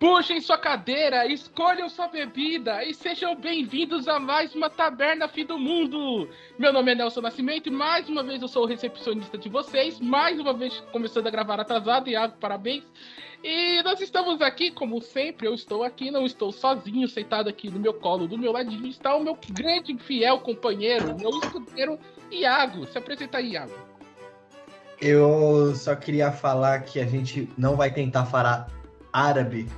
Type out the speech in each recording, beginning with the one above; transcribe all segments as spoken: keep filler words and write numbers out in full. Puxem sua cadeira, escolham sua bebida e sejam bem-vindos a mais uma Taberna Fim do Mundo. Meu nome é Nelson Nascimento e mais uma vez eu sou o recepcionista de vocês. Mais uma vez começando a gravar atrasado, Iago, parabéns. E nós estamos aqui, como sempre, eu estou aqui, não estou sozinho, sentado aqui no meu colo, do meu ladinho, está o meu grande fiel companheiro, meu escudeiro Iago. Se apresenta aí, Iago. Eu só queria falar que a gente não vai tentar falar árabe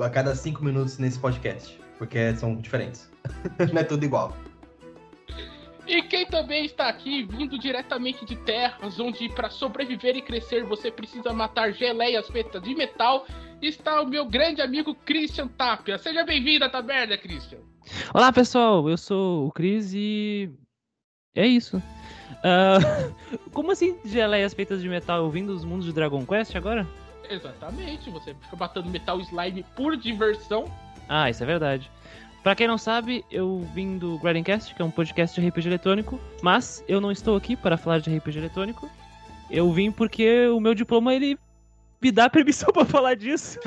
a cada cinco minutos nesse podcast, porque são diferentes. Não é tudo igual. E quem também está aqui, vindo diretamente de terras onde para sobreviver e crescer você precisa matar geleias feitas de metal, está o meu grande amigo Christian Tapia. Seja bem-vindo à taberna, Christian. Olá, pessoal, eu sou o Cris e é isso. Uh... Como assim geleias feitas de metal? Eu vim dos mundos de Dragon Quest agora? Exatamente, você fica batendo metal slime por diversão. Ah, isso é verdade. Pra quem não sabe, eu vim do Grindcast, que é um podcast de R P G eletrônico, mas eu não estou aqui para falar de R P G eletrônico. Eu vim porque o meu diploma, ele me dá permissão pra falar disso.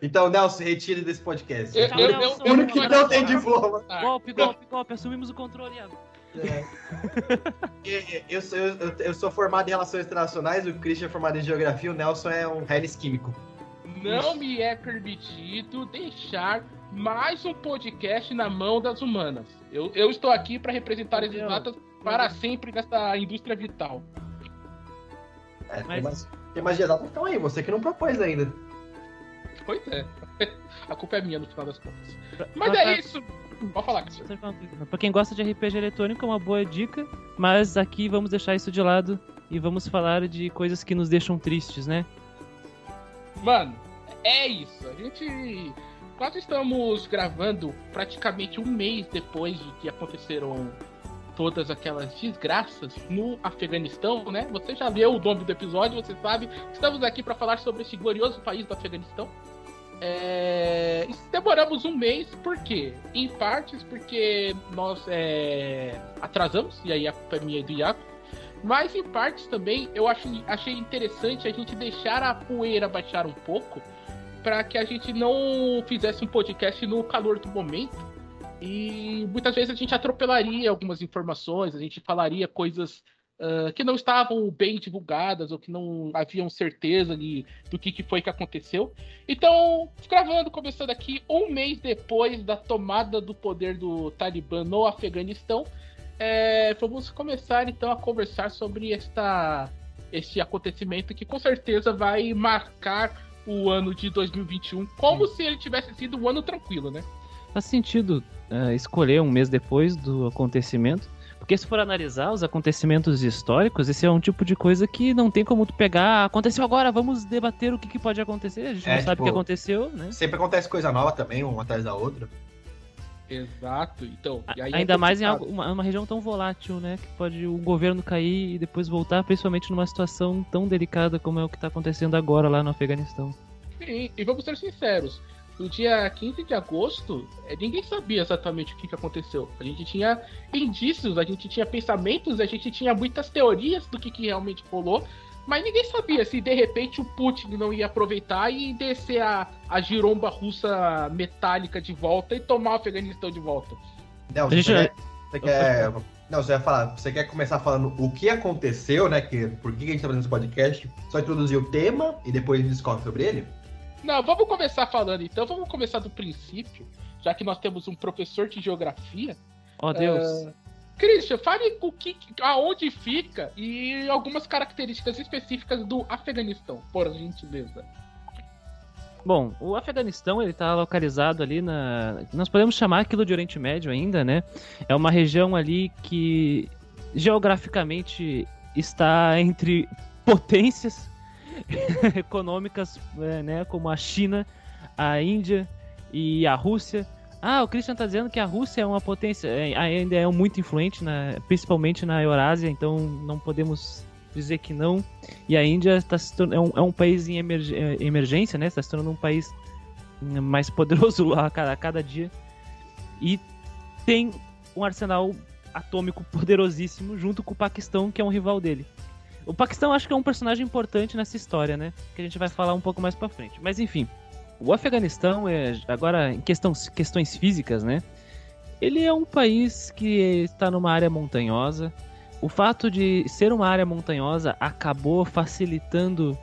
Então, Nelson, retire desse podcast. Eu, eu, eu, o único que não tem diploma. Golpe, golpe, golpe, assumimos o controle, Iago. É. eu, sou, eu, eu sou formado em Relações Internacionais, o Christian é formado em Geografia, o Nelson é um Helles químico. Não me é permitido deixar mais um podcast na mão das humanas. Eu, eu estou aqui para representar as exatas para sempre nessa indústria vital. É, mas... Tem mais de exatas então aí, você que não propôs ainda. Pois é, a culpa é minha no final das contas. Mas é isso. Pode falar, Christian. Pra quem gosta de R P G eletrônico é uma boa dica, mas aqui vamos deixar isso de lado e vamos falar de coisas que nos deixam tristes, né? Mano, é isso. A gente... Nós estamos gravando praticamente um mês depois de que aconteceram todas aquelas desgraças no Afeganistão, né? Você já leu o nome do episódio, você sabe. Estamos aqui para falar sobre esse glorioso país do Afeganistão. É... Demoramos um mês, por quê? Em partes porque nós é... atrasamos, e aí a culpa é minha e do Iago. Mas em partes também eu achei, achei interessante a gente deixar a poeira baixar um pouco, para que a gente não fizesse um podcast no calor do momento. E muitas vezes a gente atropelaria algumas informações, a gente falaria coisas uh, que não estavam bem divulgadas ou que não haviam certeza de, do que, que foi que aconteceu. Então, gravando, começando aqui, um mês depois da tomada do poder do Talibã no Afeganistão, é, vamos começar então a conversar sobre esta, este acontecimento que com certeza vai marcar o ano de dois mil e vinte e um, como Sim. se ele tivesse sido um ano tranquilo, né? Faz sentido uh, escolher um mês depois do acontecimento, porque se for analisar os acontecimentos históricos, esse é um tipo de coisa que não tem como tu pegar, aconteceu agora, vamos debater o que, que pode acontecer, a gente é, não sabe o tipo, que aconteceu, né? Sempre acontece coisa nova também, uma atrás da outra. Exato, então... E aí ainda é mais em algo, uma, uma região tão volátil, né? Que pode o governo cair e depois voltar, principalmente numa situação tão delicada como é o que está acontecendo agora lá no Afeganistão. Sim, e vamos ser sinceros, no dia quinze de agosto, ninguém sabia exatamente o que, que aconteceu. A gente tinha indícios, a gente tinha pensamentos, a gente tinha muitas teorias do que, que realmente rolou, mas ninguém sabia se de repente o Putin não ia aproveitar e descer a, a giromba russa metálica de volta e tomar o Afeganistão de volta. Não, você, Deixa... quer, você quer. Não, você vai falar. Você quer começar falando o que aconteceu, né? Que, por que a gente tá fazendo esse podcast? Só introduzir o tema e depois a gente discorre sobre ele? Não, vamos começar falando então, vamos começar do princípio, já que nós temos um professor de geografia. Oh, Deus! Uh... Christian, fale o que, aonde fica e algumas características específicas do Afeganistão, por gentileza. Bom, o Afeganistão ele está localizado ali na... Nós podemos chamar aquilo de Oriente Médio ainda, né? É uma região ali que geograficamente está entre potências econômicas, né? Como a China, a Índia e a Rússia. Ah, o Christian tá dizendo que a Rússia é uma potência, ainda é muito influente, na, principalmente na Eurásia, então não podemos dizer que não. E a Índia tá se tornando, é, um, é um país em emerg, emergência, né? Está se tornando um país mais poderoso a cada, a cada dia. E tem um arsenal atômico poderosíssimo junto com o Paquistão, que é um rival dele. O Paquistão acho que é um personagem importante nessa história, né? Que a gente vai falar um pouco mais pra frente. Mas enfim, O Afeganistão, é, agora em questão, questões físicas, né? Ele é um país que está numa área montanhosa. O fato de ser uma área montanhosa acabou facilitando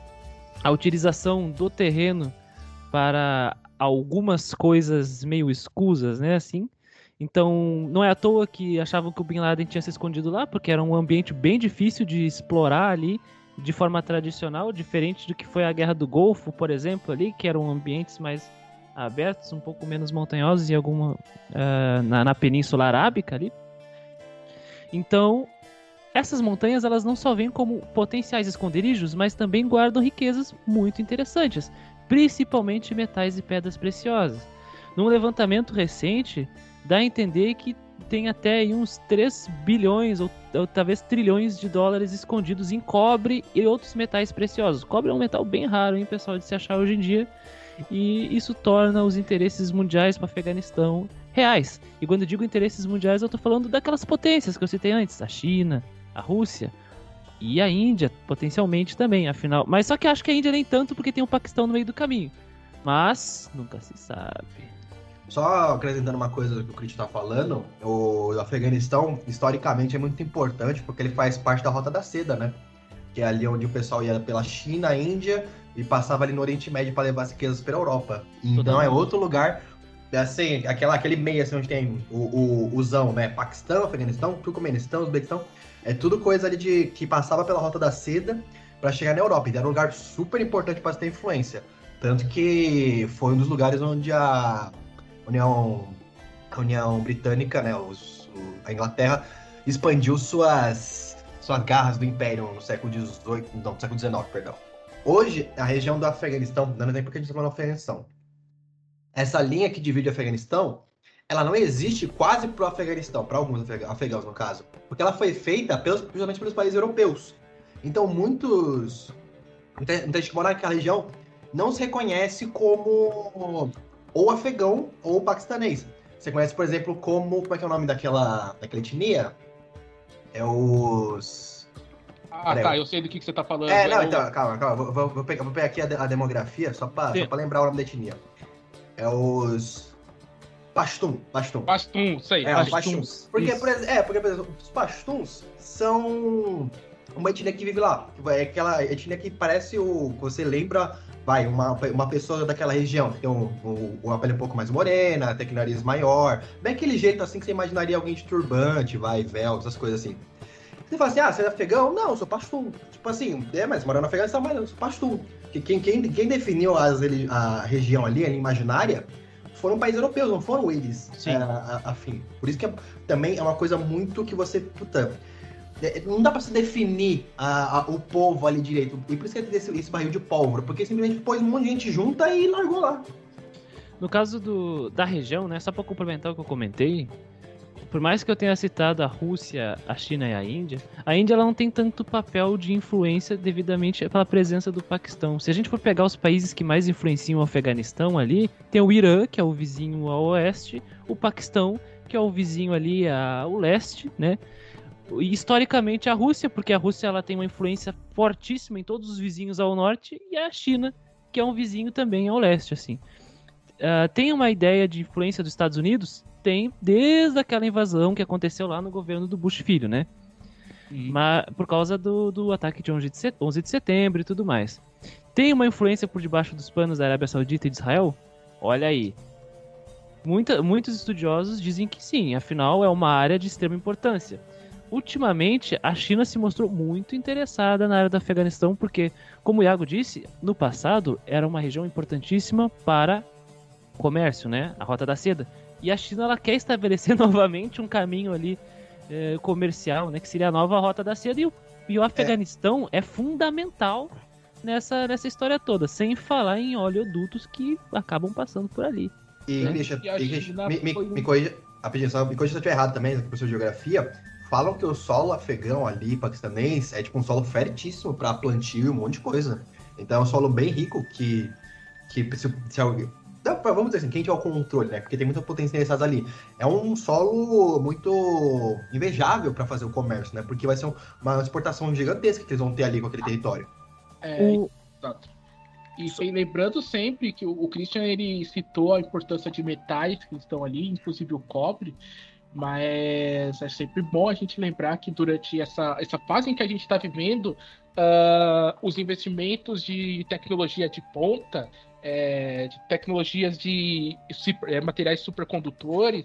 a utilização do terreno para algumas coisas meio escusas, né? Assim. Então, não é à toa que achavam que o Bin Laden tinha se escondido lá, porque era um ambiente bem difícil de explorar ali, de forma tradicional, diferente do que foi a Guerra do Golfo, por exemplo, ali, que eram ambientes mais abertos, um pouco menos montanhosos, e alguma uh, na, na Península Arábica ali. Então, essas montanhas, elas não só vêm como potenciais esconderijos, mas também guardam riquezas muito interessantes, principalmente metais e pedras preciosas. Num levantamento recente, dá a entender que tem até uns três bilhões ou, ou talvez trilhões de dólares escondidos em cobre e outros metais preciosos. Cobre é um metal bem raro, hein, pessoal, de se achar hoje em dia. E isso torna os interesses mundiais para o Afeganistão reais. E quando eu digo interesses mundiais, eu estou falando daquelas potências que eu citei antes. A China, a Rússia e a Índia, potencialmente também, afinal. Mas só que acho que a Índia nem tanto, porque tem o Paquistão no meio do caminho. Mas nunca se sabe. Só acrescentando uma coisa do que o Crit está falando, o Afeganistão, historicamente, é muito importante porque ele faz parte da Rota da Seda, né? Que é ali onde o pessoal ia pela China, Índia e passava ali no Oriente Médio para levar as riquezas para a Europa. Então é outro lugar, assim, aquela, aquele meio assim, onde tem o, o, o zão, né? Paquistão, Afeganistão, Turcomenistão, Uzbequistão, é tudo coisa ali de, que passava pela Rota da Seda para chegar na Europa. Então era um lugar super importante para ter influência. Tanto que foi um dos lugares onde a... União, a União Britânica, né, os, o, a Inglaterra, expandiu suas, suas garras do Império no século dezoito, não, no século dezenove, perdão. Hoje, a região do Afeganistão, dando tempo que a gente está falando do Afeganistão, essa linha que divide o Afeganistão, ela não existe quase para o Afeganistão, para alguns afegãos no caso, porque ela foi feita pelos, principalmente pelos países europeus. Então, muitos, muita gente que mora naquela região não se reconhece como... ou afegão ou paquistanês. Você conhece, por exemplo, como... Como é que é o nome daquela, daquela etnia? É os... Ah, Pera tá, eu... eu sei do que, que você tá falando. É, não, é então, o... calma, calma. Vou, vou, pegar, vou pegar aqui a, a demografia, só pra, só pra lembrar o nome da etnia. É os... Pashtun, Pashtun. Pashtun, sei. É, Pashtuns. Pashtuns. Porque, por exemplo, é, porque, por exemplo, os Pashtuns são uma etnia que vive lá. É aquela etnia que parece o... Você lembra... Vai, uma, uma pessoa daquela região que tem um, um, uma pele um pouco mais morena, tem que nariz maior, bem aquele jeito assim que você imaginaria alguém de turbante, vai, véu, essas coisas assim. Você fala assim, ah, você é afegão? Não, eu sou pashtun. Tipo assim, é, mas morando no Afeganistão, mas eu sou pashtun. Quem, quem, quem definiu as, a região ali, a imaginária, foram países europeus, não foram eles. Sim. A, a, afim. Por isso que é, também é uma coisa muito que você... Puta, não dá pra se definir a, a, o povo ali direito. E por isso que tem esse, esse barril de pólvora, porque simplesmente pôs um monte de gente junta e largou lá. No caso do, da região, né, só pra complementar o que eu comentei, por mais que eu tenha citado a Rússia, a China e a Índia, a Índia ela não tem tanto papel de influência devidamente pela presença do Paquistão. Se a gente for pegar os países que mais influenciam o Afeganistão ali, tem o Irã, que é o vizinho ao oeste, o Paquistão, que é o vizinho ali ao leste, né? Historicamente a Rússia, porque a Rússia ela tem uma influência fortíssima em todos os vizinhos ao norte, e a China, que é um vizinho também ao leste. Assim. Uh, tem uma ideia de influência dos Estados Unidos? Tem, desde aquela invasão que aconteceu lá no governo do Bush Filho, né? Uhum. Mas, por causa do, do ataque de onze de setembro e tudo mais. Tem uma influência por debaixo dos panos da Arábia Saudita e de Israel? Olha aí. Muita, muitos estudiosos dizem que sim, afinal é uma área de extrema importância. Ultimamente, a China se mostrou muito interessada na área do Afeganistão, porque, como o Iago disse, no passado era uma região importantíssima para comércio, né? A Rota da Seda. E a China ela quer estabelecer novamente um caminho ali eh, comercial, né? Que seria a nova Rota da Seda. E o, e o Afeganistão é, é fundamental nessa, nessa história toda, sem falar em oleodutos que acabam passando por ali. E, né? Christian, e Christian, me, me, um... me corrija só, me corrija se eu estiver errado também, com a sua geografia. Falam que o solo afegão ali, paquistanês, é tipo um solo fertíssimo para plantio e um monte de coisa. Então é um solo bem rico que, que se, se alguém... Não, vamos dizer assim, quem tiver o controle, né? Porque tem muita potência interessada ali. É um solo muito invejável para fazer o comércio, né? Porque vai ser uma exportação gigantesca que eles vão ter ali com aquele território. É, o... E, e lembrando sempre que o, o Christian ele citou a importância de metais que estão ali, inclusive o cobre, mas é sempre bom a gente lembrar que durante essa, essa fase em que a gente está vivendo, uh, os investimentos de tecnologia de ponta, é, de tecnologias de é, materiais supercondutores,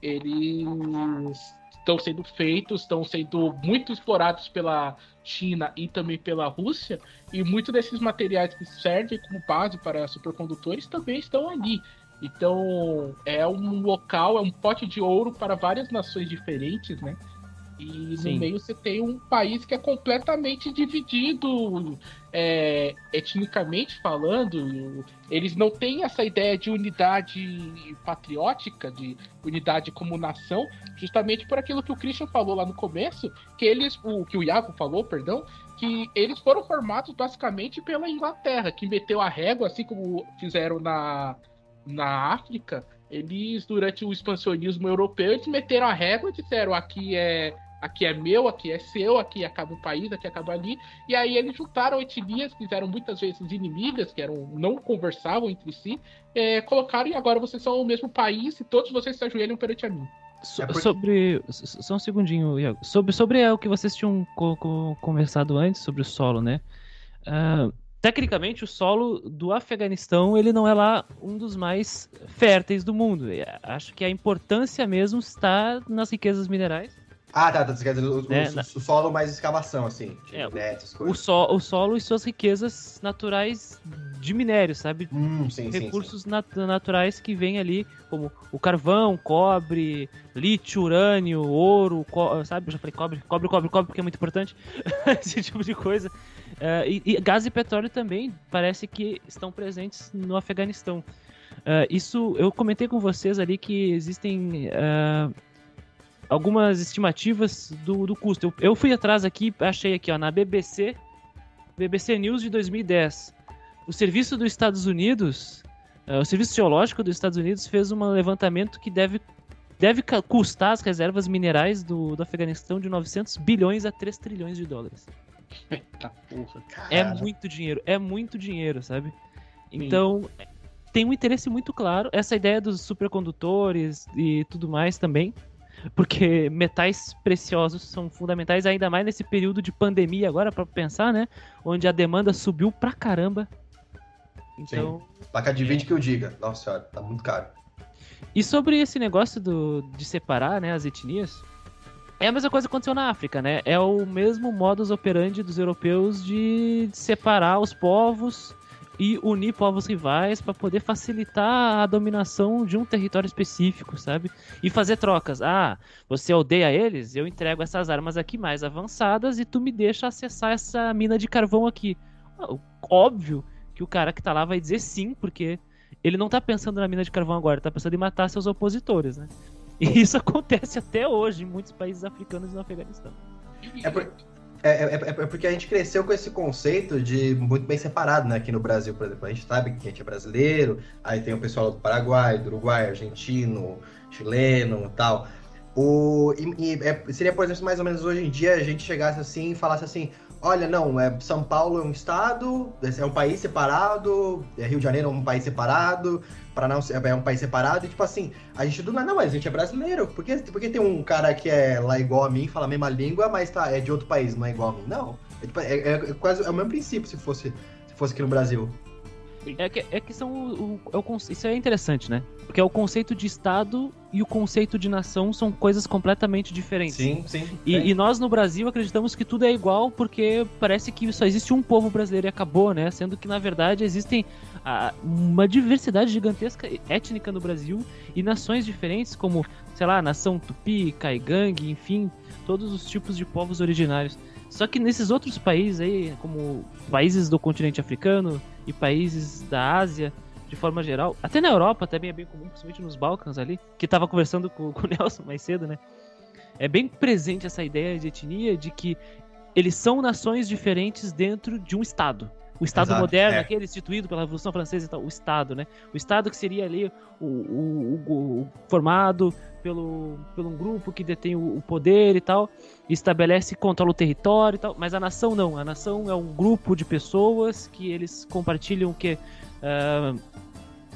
eles estão sendo feitos, estão sendo muito explorados pela China e também pela Rússia, e muitos desses materiais que servem como base para supercondutores também estão ali. Então, é um local, é um pote de ouro para várias nações diferentes, né? E Sim. no meio você tem um país que é completamente dividido, é, etnicamente falando. Eles não têm essa ideia de unidade patriótica, de unidade como nação, justamente por aquilo que o Christian falou lá no começo, que eles, o que o Iago falou, perdão, que eles foram formados basicamente pela Inglaterra, que meteu a régua, assim como fizeram na... na África. Eles, durante o expansionismo europeu, eles meteram a régua e disseram aqui é, aqui é meu, aqui é seu, aqui acaba o país, aqui acaba ali. E aí eles juntaram etnias, que eram muitas vezes inimigas, que eram, não conversavam entre si, é, colocaram e agora vocês são o mesmo país e todos vocês se ajoelham perante a mim. So, é porque... Sobre... Só um segundinho, Iago. Sobre, sobre é, o que vocês tinham co- co- conversado antes, sobre o solo, né? Uh... Tecnicamente, o solo do Afeganistão, ele não é lá um dos mais férteis do mundo. Acho que a importância mesmo está nas riquezas minerais. Ah, tá, tá o, né? o, o solo mais escavação, assim. É, né, o, so, o solo e suas riquezas naturais de minério, sabe? Hum, sim, Recursos sim, sim. Nat- naturais que vêm ali, como o carvão, cobre, lítio, urânio, ouro, co- sabe? Eu já falei cobre, cobre, cobre, cobre, porque é muito importante. Esse tipo de coisa. Uh, e, e gás e petróleo também parece que estão presentes no Afeganistão. Uh, isso, eu comentei com vocês ali que existem... Uh, algumas estimativas do, do custo. Eu, eu fui atrás aqui, achei aqui, ó, na B B C, B B C News de dois mil e dez. O serviço dos Estados Unidos, uh, o Serviço Geológico dos Estados Unidos fez um levantamento que deve, deve custar as reservas minerais do, do Afeganistão de novecentos bilhões a três trilhões de dólares. Eita porra, cara. É muito dinheiro, é muito dinheiro, sabe? Então, Sim. tem um interesse muito claro, essa ideia dos supercondutores e tudo mais também, porque metais preciosos são fundamentais, ainda mais nesse período de pandemia agora, para pensar, né? Onde a demanda subiu pra caramba. Então, Sim, placa de vídeo que eu diga. Nossa senhora, tá muito caro. E sobre esse negócio do, de separar, né, as etnias, é a mesma coisa que aconteceu na África, né? É o mesmo modus operandi dos europeus de, de separar os povos e unir povos rivais para poder facilitar a dominação de um território específico, sabe? E fazer trocas. Ah, você odeia eles? Eu entrego essas armas aqui mais avançadas e tu me deixa acessar essa mina de carvão aqui. Óbvio que o cara que tá lá vai dizer sim, porque ele não tá pensando na mina de carvão agora, tá pensando em matar seus opositores, né? E isso acontece até hoje em muitos países africanos e no Afeganistão. É por... É, é, é porque a gente cresceu com esse conceito de muito bem separado, né? Aqui no Brasil, por exemplo, a gente sabe que a gente é brasileiro, aí tem o pessoal do Paraguai, do Uruguai, argentino, chileno e tal. O, e, e é, seria, por exemplo, mais ou menos hoje em dia a gente chegasse assim e falasse assim, olha, não, é, São Paulo é um estado, é um país separado, é Rio de Janeiro é um país separado, Paraná é um país separado, e tipo assim, a gente do nada, não, mas a gente é brasileiro, por que, por que tem um cara que é lá igual a mim, fala a mesma língua, mas tá, é de outro país, não é igual a mim? Não, é, é, é quase é o mesmo princípio se fosse, se fosse aqui no Brasil. É que, é que são o, o, o, isso é interessante, né? Porque o conceito de Estado e o conceito de nação são coisas completamente diferentes. Sim, sim. E, é. e nós no Brasil acreditamos que tudo é igual porque parece que só existe um povo brasileiro e acabou, né? Sendo que na verdade existem a, uma diversidade gigantesca étnica no Brasil e nações diferentes como, sei lá, nação Tupi, Caigangue, enfim, todos os tipos de povos originários. Só que nesses outros países aí, como países do continente africano e países da Ásia, de forma geral, até na Europa também é bem comum, principalmente nos Balcãs ali, que estava conversando com, com o Nelson mais cedo, né? É bem presente essa ideia de etnia, de que eles são nações diferentes dentro de um estado. o Estado Exato, moderno, é. aquele instituído pela Revolução Francesa e tal, o Estado, né? O Estado que seria ali o, o, o, o formado pelo, pelo um grupo que detém o, o poder e tal, estabelece e controla o território e tal, mas a nação não, a nação é um grupo de pessoas que eles compartilham o quê?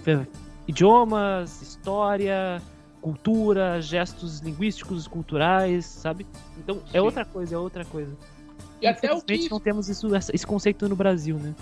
Uh, idiomas, história, cultura, gestos linguísticos, culturais, sabe? Então é Sim. outra coisa, é outra coisa. E até o que não temos isso, esse conceito no Brasil, né?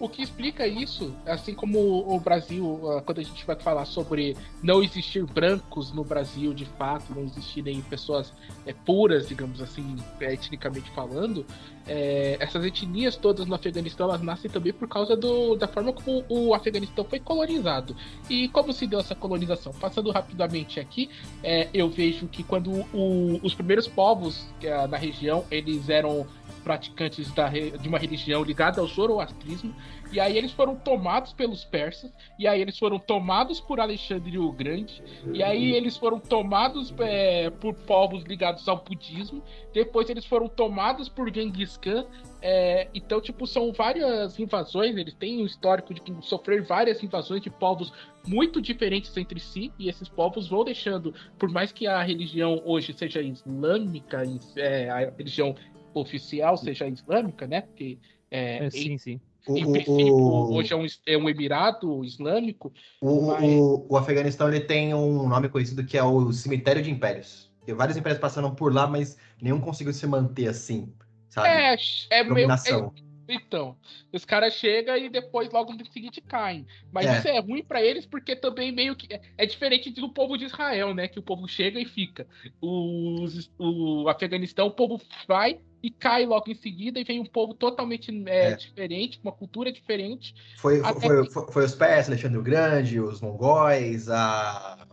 O que explica isso, assim como o Brasil, quando a gente vai falar sobre não existir brancos no Brasil de fato, não existirem pessoas é, puras, digamos assim, etnicamente falando, é, essas etnias todas no Afeganistão, elas nascem também por causa do, da forma como o Afeganistão foi colonizado. E como se deu essa colonização? Passando rapidamente aqui, é, eu vejo que quando o, os primeiros povos é, na região, eles eram praticantes da, de uma religião ligada ao zoroastrismo, e aí eles foram tomados pelos persas, e aí eles foram tomados por Alexandre o Grande, e aí eles foram tomados é, por povos ligados ao budismo, depois eles foram tomados por Genghis Khan. É, então, tipo, são várias invasões, eles têm um histórico de sofrer várias invasões de povos muito diferentes entre si, e esses povos vão deixando, por mais que a religião hoje seja islâmica, é, a religião oficial, seja islâmica, né? Porque é, é, sim, sim. Em o, princípio, o, hoje é um, é um emirado islâmico. O, mas... o, o Afeganistão, ele tem um nome conhecido que é o Cemitério de Impérios. E vários impérios passaram por lá, mas nenhum conseguiu se manter assim, sabe? É, é meio... É... Então, os caras chegam e depois logo no seguinte caem. Mas é. isso é ruim pra eles porque também meio que... É diferente do povo de Israel, né? Que o povo chega e fica. O, o Afeganistão, o povo vai... e cai logo em seguida, e vem um povo totalmente é, é. diferente, uma cultura diferente. Foi, foi, que... foi, foi os persas, Alexandre o Grande, os mongóis, a,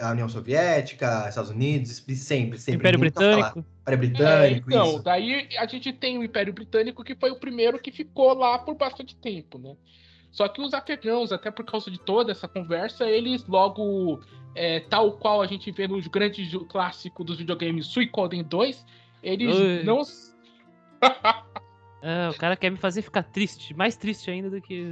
a União Soviética, Estados Unidos, sempre, sempre. Império Britânico. Império Britânico, é, então, isso. Daí a gente tem o Império Britânico, que foi o primeiro que ficou lá por bastante tempo, né? Só que os afegãos, até por causa de toda essa conversa, eles logo, é, tal qual a gente vê no grande clássico dos videogames Suikoden dois, eles Oi. não... ah, o cara quer me fazer ficar triste, mais triste ainda do que...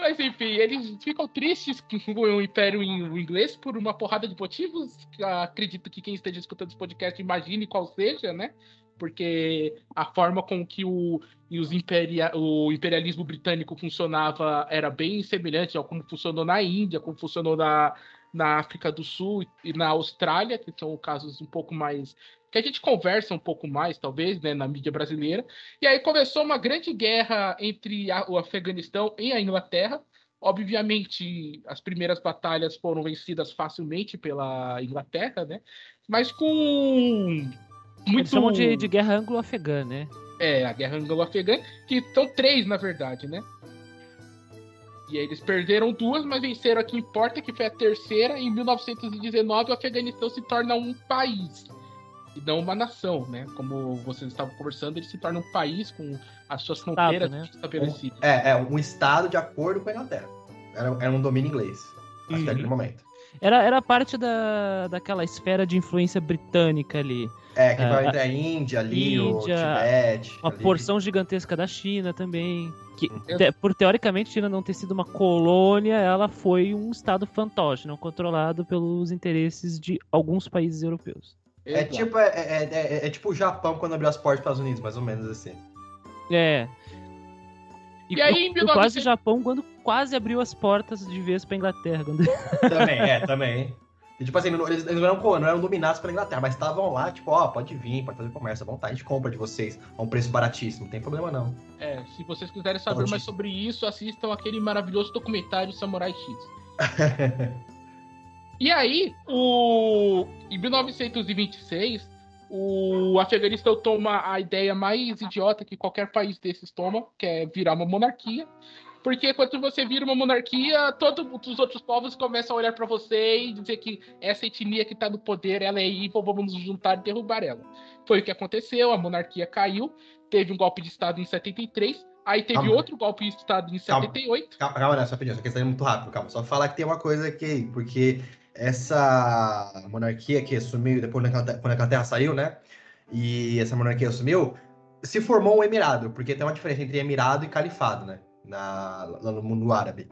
Mas enfim, eles ficam tristes com o Império Inglês por uma porrada de motivos. Acredito que quem esteja escutando esse podcast imagine qual seja, né? Porque a forma com que o, os imperia, o imperialismo britânico funcionava era bem semelhante ao como funcionou na Índia, como funcionou na... na África do Sul e na Austrália, que são casos um pouco mais... que a gente conversa um pouco mais, talvez, né, na mídia brasileira. E aí começou uma grande guerra entre a, o Afeganistão e a Inglaterra. Obviamente, as primeiras batalhas foram vencidas facilmente pela Inglaterra, né? Mas com... muito... Eles chamam de, de guerra anglo-afegã, né? É, a guerra anglo-afegã, que são três, na verdade, né? E aí eles perderam duas, mas venceram a que importa, que foi a terceira. Em mil novecentos e dezenove, o Afeganistão se torna um país, e não uma nação, né? Como vocês estavam conversando, ele se torna um país com as suas fronteiras né? estabelecidas. Um, é, é, um estado de acordo com a Inglaterra. Era, era um domínio inglês, até uhum. aquele momento. Era, era parte da, daquela esfera de influência britânica ali. É, que vai entre a Índia ali, Índia, o Tibete... Uma ali. porção gigantesca da China também... Que, te, por teoricamente, China não ter sido uma colônia, ela foi um estado fantoche, não controlado pelos interesses de alguns países europeus. É tipo, é, é, é, é tipo o Japão quando abriu as portas para os Estados Unidos, mais ou menos assim. É. E, e aí, em mil e novecentos... quase o Japão quando quase abriu as portas de vez para a Inglaterra. Quando... Também, é, também. E, tipo assim, eles não eram, não eram dominados pela Inglaterra, mas estavam lá, tipo, ó, pode vir, pode fazer comércio à vontade, a gente compra de vocês a um preço baratíssimo, não tem problema não. É, se vocês quiserem saber Onde? mais sobre isso, assistam aquele maravilhoso documentário Samurai X. E aí, o... em mil novecentos e vinte e seis, o Afeganistão toma a ideia mais idiota que qualquer país desses toma, que é virar uma monarquia. Porque quando você vira uma monarquia, todos os outros povos começam a olhar para você e dizer que essa etnia que está no poder, ela é evil, vamos nos juntar e derrubar ela. Foi o que aconteceu, a monarquia caiu, teve um golpe de Estado em setenta e três, aí teve calma. outro golpe de Estado em calma. setenta e oito. Calma, calma, né, só pedindo, só questão é muito rápido, calma. Só falar que tem uma coisa aqui, porque essa monarquia que assumiu, depois quando a Inglaterra saiu, né, e essa monarquia assumiu, se formou um emirado, porque tem uma diferença entre emirado e califado, né? Na, lá no mundo árabe.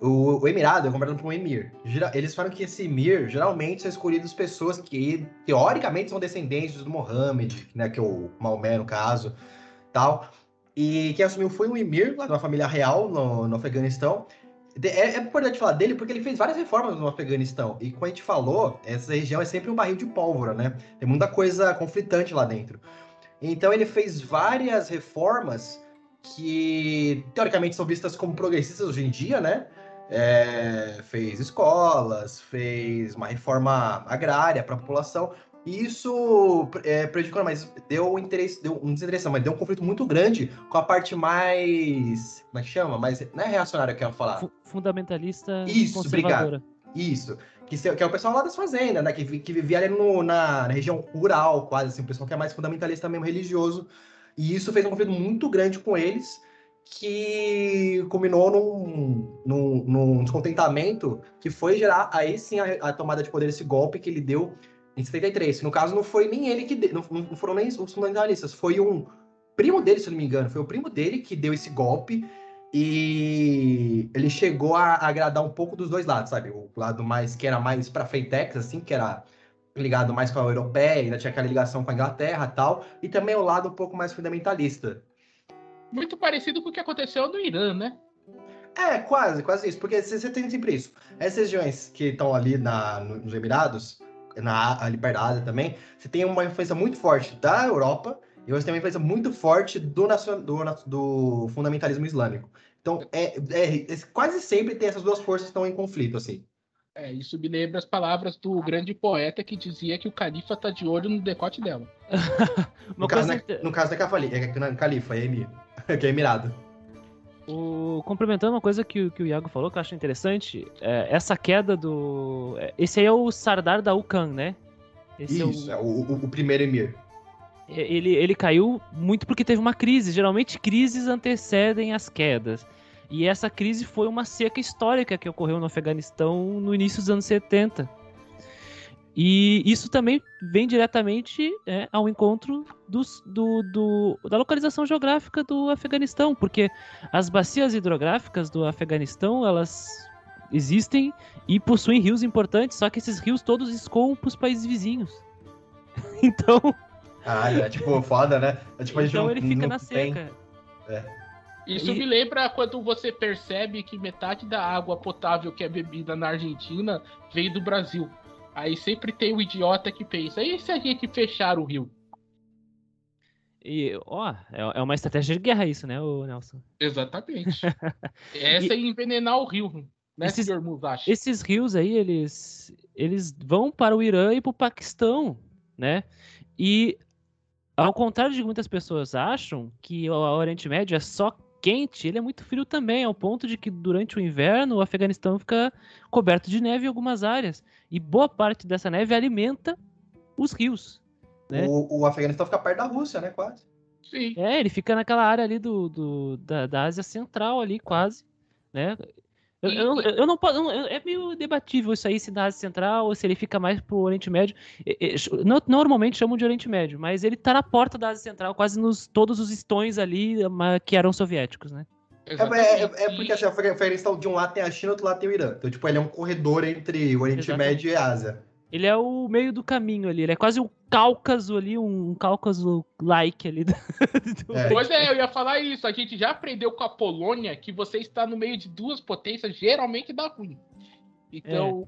O, o emirado é comparado com um emir. Eles falam que esse emir, geralmente, são escolhidos pessoas que, teoricamente, são descendentes do Mohammed, né? Que é o Maomé, no caso, tal. E quem assumiu foi um emir, lá de uma família real, no, no Afeganistão. É, é importante falar dele porque ele fez várias reformas no Afeganistão. E como a gente falou, essa região é sempre um barril de pólvora, né? Tem muita coisa conflitante lá dentro. Então ele fez várias reformas que, teoricamente, são vistas como progressistas hoje em dia, né? É, fez escolas, fez uma reforma agrária para a população. E isso é, prejudicou, mas deu um interesse, deu um desinteresse, mas deu um conflito muito grande com a parte mais, como é que chama? Mas não é reacionária que eu quero falar. Fundamentalista e conservadora. Isso, que, se, que é o pessoal lá das fazendas, né? Que, que vivia ali no, na, na região rural, quase assim, o pessoal que é mais fundamentalista mesmo, religioso. E isso fez um conflito muito grande com eles, que culminou num, num, num descontentamento que foi gerar aí sim a, a tomada de poder, esse golpe que ele deu em setenta e três. No caso, não foi nem ele que deu, não, não foram nem os fundamentalistas, foi um primo dele, se eu não me engano, foi o primo dele que deu esse golpe. E ele chegou a agradar um pouco dos dois lados, sabe? O lado mais que era mais para Frentex, assim, que era ligado mais com a europeia, ainda tinha aquela ligação com a Inglaterra e tal, e também o lado um pouco mais fundamentalista. Muito parecido com o que aconteceu no Irã, né? É, quase, quase isso, porque você tem sempre isso. Essas regiões que estão ali na, nos Emirados, na Liberdade também, você tem uma influência muito forte da Europa. E você tem uma influência muito forte do, nacion... do... do fundamentalismo islâmico. Então, é, é, é, quase sempre tem essas duas forças que estão em conflito, assim. É, isso me lembra as palavras do grande poeta que dizia que o califa tá de olho no decote dela. no, caso, né, que... no caso da Cafali, é, é, é califa, é, emir, é emirado. O... Complementando uma coisa que, que o Iago falou, que eu acho interessante, é, essa queda do... Esse aí é o Sardar Daoud Khan, né? Esse isso, é o, é o, o primeiro emir. Ele, ele caiu muito porque teve uma crise. Geralmente crises antecedem as quedas. E essa crise foi uma seca histórica que ocorreu no Afeganistão no início dos anos setenta. E isso também vem diretamente é, ao encontro dos, do, do, da localização geográfica do Afeganistão. Porque as bacias hidrográficas do Afeganistão, elas existem e possuem rios importantes. Só que esses rios todos escoam para os países vizinhos. Então... Ah, é tipo foda, né? É, tipo, então a gente não, ele fica na tem... seca. É. Isso e... me lembra quando você percebe que metade da água potável que é bebida na Argentina veio do Brasil. Aí sempre tem o idiota que pensa, e se a gente fechar o rio? E, ó, é uma estratégia de guerra isso, né, Nelson? Exatamente. Essa e... é envenenar o rio. Né, esses, esses rios aí, eles, eles vão para o Irã e para o Paquistão, né? E... Ao contrário de muitas pessoas acham que o Oriente Médio é só quente, ele é muito frio também, ao ponto de que durante o inverno o Afeganistão fica coberto de neve em algumas áreas. E boa parte dessa neve alimenta os rios. Né? O, o Afeganistão fica perto da Rússia, né? Quase. Sim. É, ele fica naquela área ali do, do, da, da Ásia Central, ali, quase. Né? Eu, eu, eu não posso, eu, é meio debatível isso aí, se na Ásia Central ou se ele fica mais pro Oriente Médio. Normalmente chamam de Oriente Médio, mas ele tá na porta da Ásia Central, quase nos todos os estões ali que eram soviéticos, né? É, é, é porque a Afeganistão de um lado tem a China, do outro lado tem o Irã. Então, tipo, ele é um corredor entre o Oriente Exatamente. Médio e a Ásia. Ele é o meio do caminho ali, ele é quase um Cáucaso ali, um Cáucaso-like ali. Do... É. Pois é, eu ia falar isso, a gente já aprendeu com a Polônia que você está no meio de duas potências, geralmente dá ruim. Então,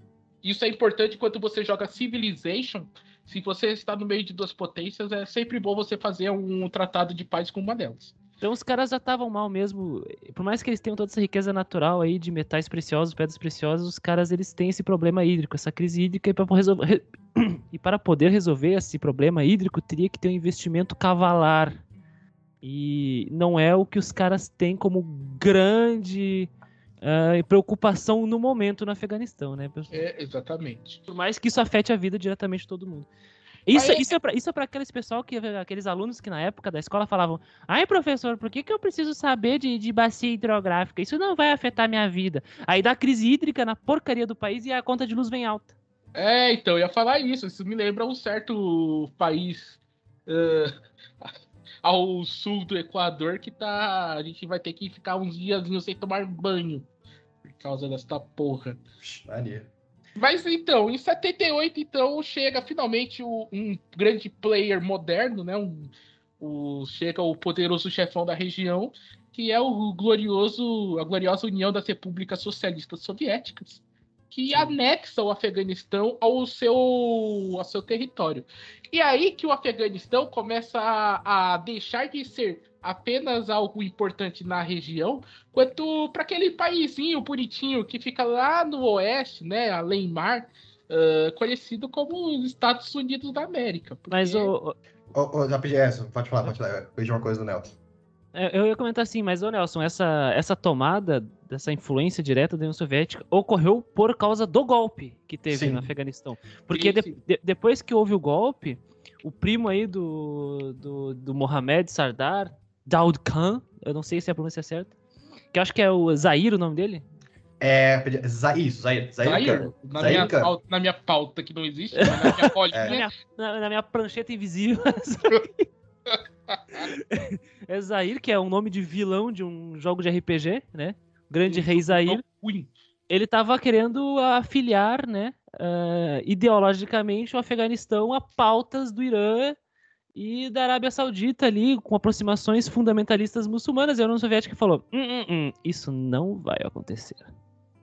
é. Isso é importante quando você joga Civilization, se você está no meio de duas potências, é sempre bom você fazer um tratado de paz com uma delas. Então os caras já estavam mal mesmo, por mais que eles tenham toda essa riqueza natural aí de metais preciosos, pedras preciosas, os caras eles têm esse problema hídrico, essa crise hídrica, e para, resolver... e para poder resolver esse problema hídrico teria que ter um investimento cavalar, e não é o que os caras têm como grande uh, preocupação no momento no Afeganistão, né, pessoal? É, exatamente. Por mais que isso afete a vida diretamente de todo mundo. Isso, isso é para isso é aqueles pessoal, que, aqueles alunos que na época da escola falavam: ai, professor, por que, que eu preciso saber de, de bacia hidrográfica? Isso não vai afetar minha vida. Aí dá crise hídrica na porcaria do país e a conta de luz vem alta. É, então, eu ia falar isso. Isso me lembra um certo país uh, ao sul do Equador, que tá, a gente vai ter que ficar uns diazinhos sem tomar banho por causa dessa porra. Maria. Mas então, em setenta e oito, então, chega finalmente o, um grande player moderno, né? Um, o, chega o poderoso chefão da região, que é o glorioso, a gloriosa União das Repúblicas Socialistas Soviéticas, que Sim. anexa o Afeganistão ao seu, ao seu território. E aí que o Afeganistão começa a, a deixar de ser apenas algo importante na região, quanto para aquele paísinho bonitinho que fica lá no oeste, né, além mar, uh, conhecido como os Estados Unidos da América. Porque... Mas o... Rapidinho, pode falar, pode falar. Eu vejo uma coisa do Nelson. Eu ia comentar assim, mas ô Nelson, essa, essa tomada dessa influência direta da União Soviética ocorreu por causa do golpe que teve sim. no Afeganistão. Porque sim, sim. De, de, depois que houve o golpe, o primo aí do, do, do Mohamed Sardar, Daud Khan, eu não sei se a pronúncia certa, que eu acho que é o Zahir o nome dele. É, isso, Zahir, Zahir Khan. Na, Zahir minha Khan. Pauta, na minha pauta que não existe, na minha bolinha. É. Na, minha, na, na minha prancheta invisível. É Zahir, que é um nome de vilão de um jogo de R P G, né? O grande Sim, rei Zahir. Ele estava querendo afiliar, né, uh, ideologicamente o Afeganistão a pautas do Irã e da Arábia Saudita ali, com aproximações fundamentalistas muçulmanas. E a União Soviética falou, hum, hum, hum, isso não vai acontecer.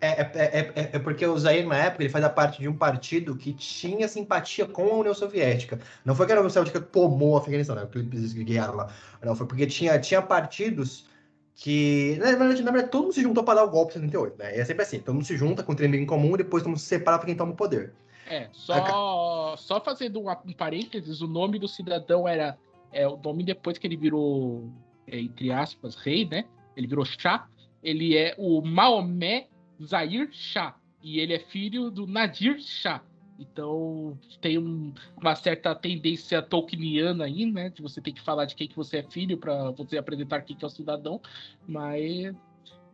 É, é, é, é porque o Zahir, na época, ele fazia parte de um partido que tinha simpatia com a União Soviética. Não foi que a União Soviética tomou o Afeganistão, né? Porque eles guerrearam lá. Não, foi porque tinha, tinha partidos que... Na verdade, na verdade, todo mundo se juntou para dar o golpe em setenta e oito, né? E é sempre assim, todo mundo se junta contra o inimigo em comum e depois todo mundo se separa para quem toma o poder. É, só, só fazendo um, um parênteses, o nome do cidadão era... É, o nome depois que ele virou, é, entre aspas, rei, né? Ele virou Shah. Ele é o Maomé Zahir Shah, e ele é filho do Nadir Shah, então tem um, uma certa tendência tolkieniana aí, né, de você ter que falar de quem que você é filho para você apresentar quem que é o cidadão, mas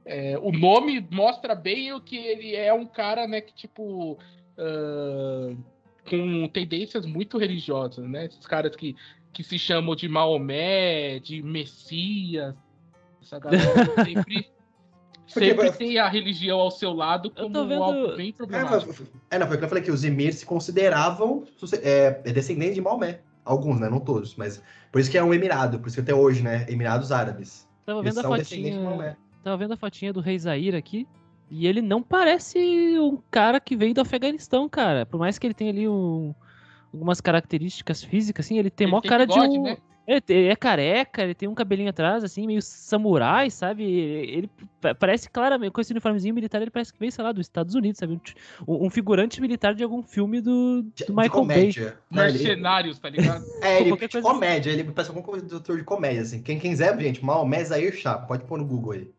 é, o nome mostra bem o que ele é, um cara, né, que tipo uh, com tendências muito religiosas, né, esses caras que, que se chamam de Maomé, de Messias, essa galera sempre... Porque sempre tem a religião ao seu lado como algo bem problemático. É, não, foi o que eu falei, que os emirs se consideravam é, descendentes de Maomé. Alguns, né? Não todos, mas por isso que é um emirado, por isso que até hoje, né? Emirados Árabes. Tava vendo, a fotinha, tava vendo a fotinha do rei Zahir aqui, e ele não parece um cara que veio do Afeganistão, cara. Por mais que ele tenha ali um, algumas características físicas, assim, ele tem maior cara bigode, de um... Né? Ele é careca, ele tem um cabelinho atrás, assim, meio samurai, sabe? Ele parece claramente, com esse uniformezinho militar, ele parece que veio, sei lá, dos Estados Unidos, sabe? Um, um figurante militar de algum filme do, do de, Michael comédia. Bay. Mercenários, tá ligado? É, ele de comédia, assim. Ele parece algum produtor de comédia, assim. Quem quiser, gente, Maomé Zahir Shah, pode pôr no Google aí.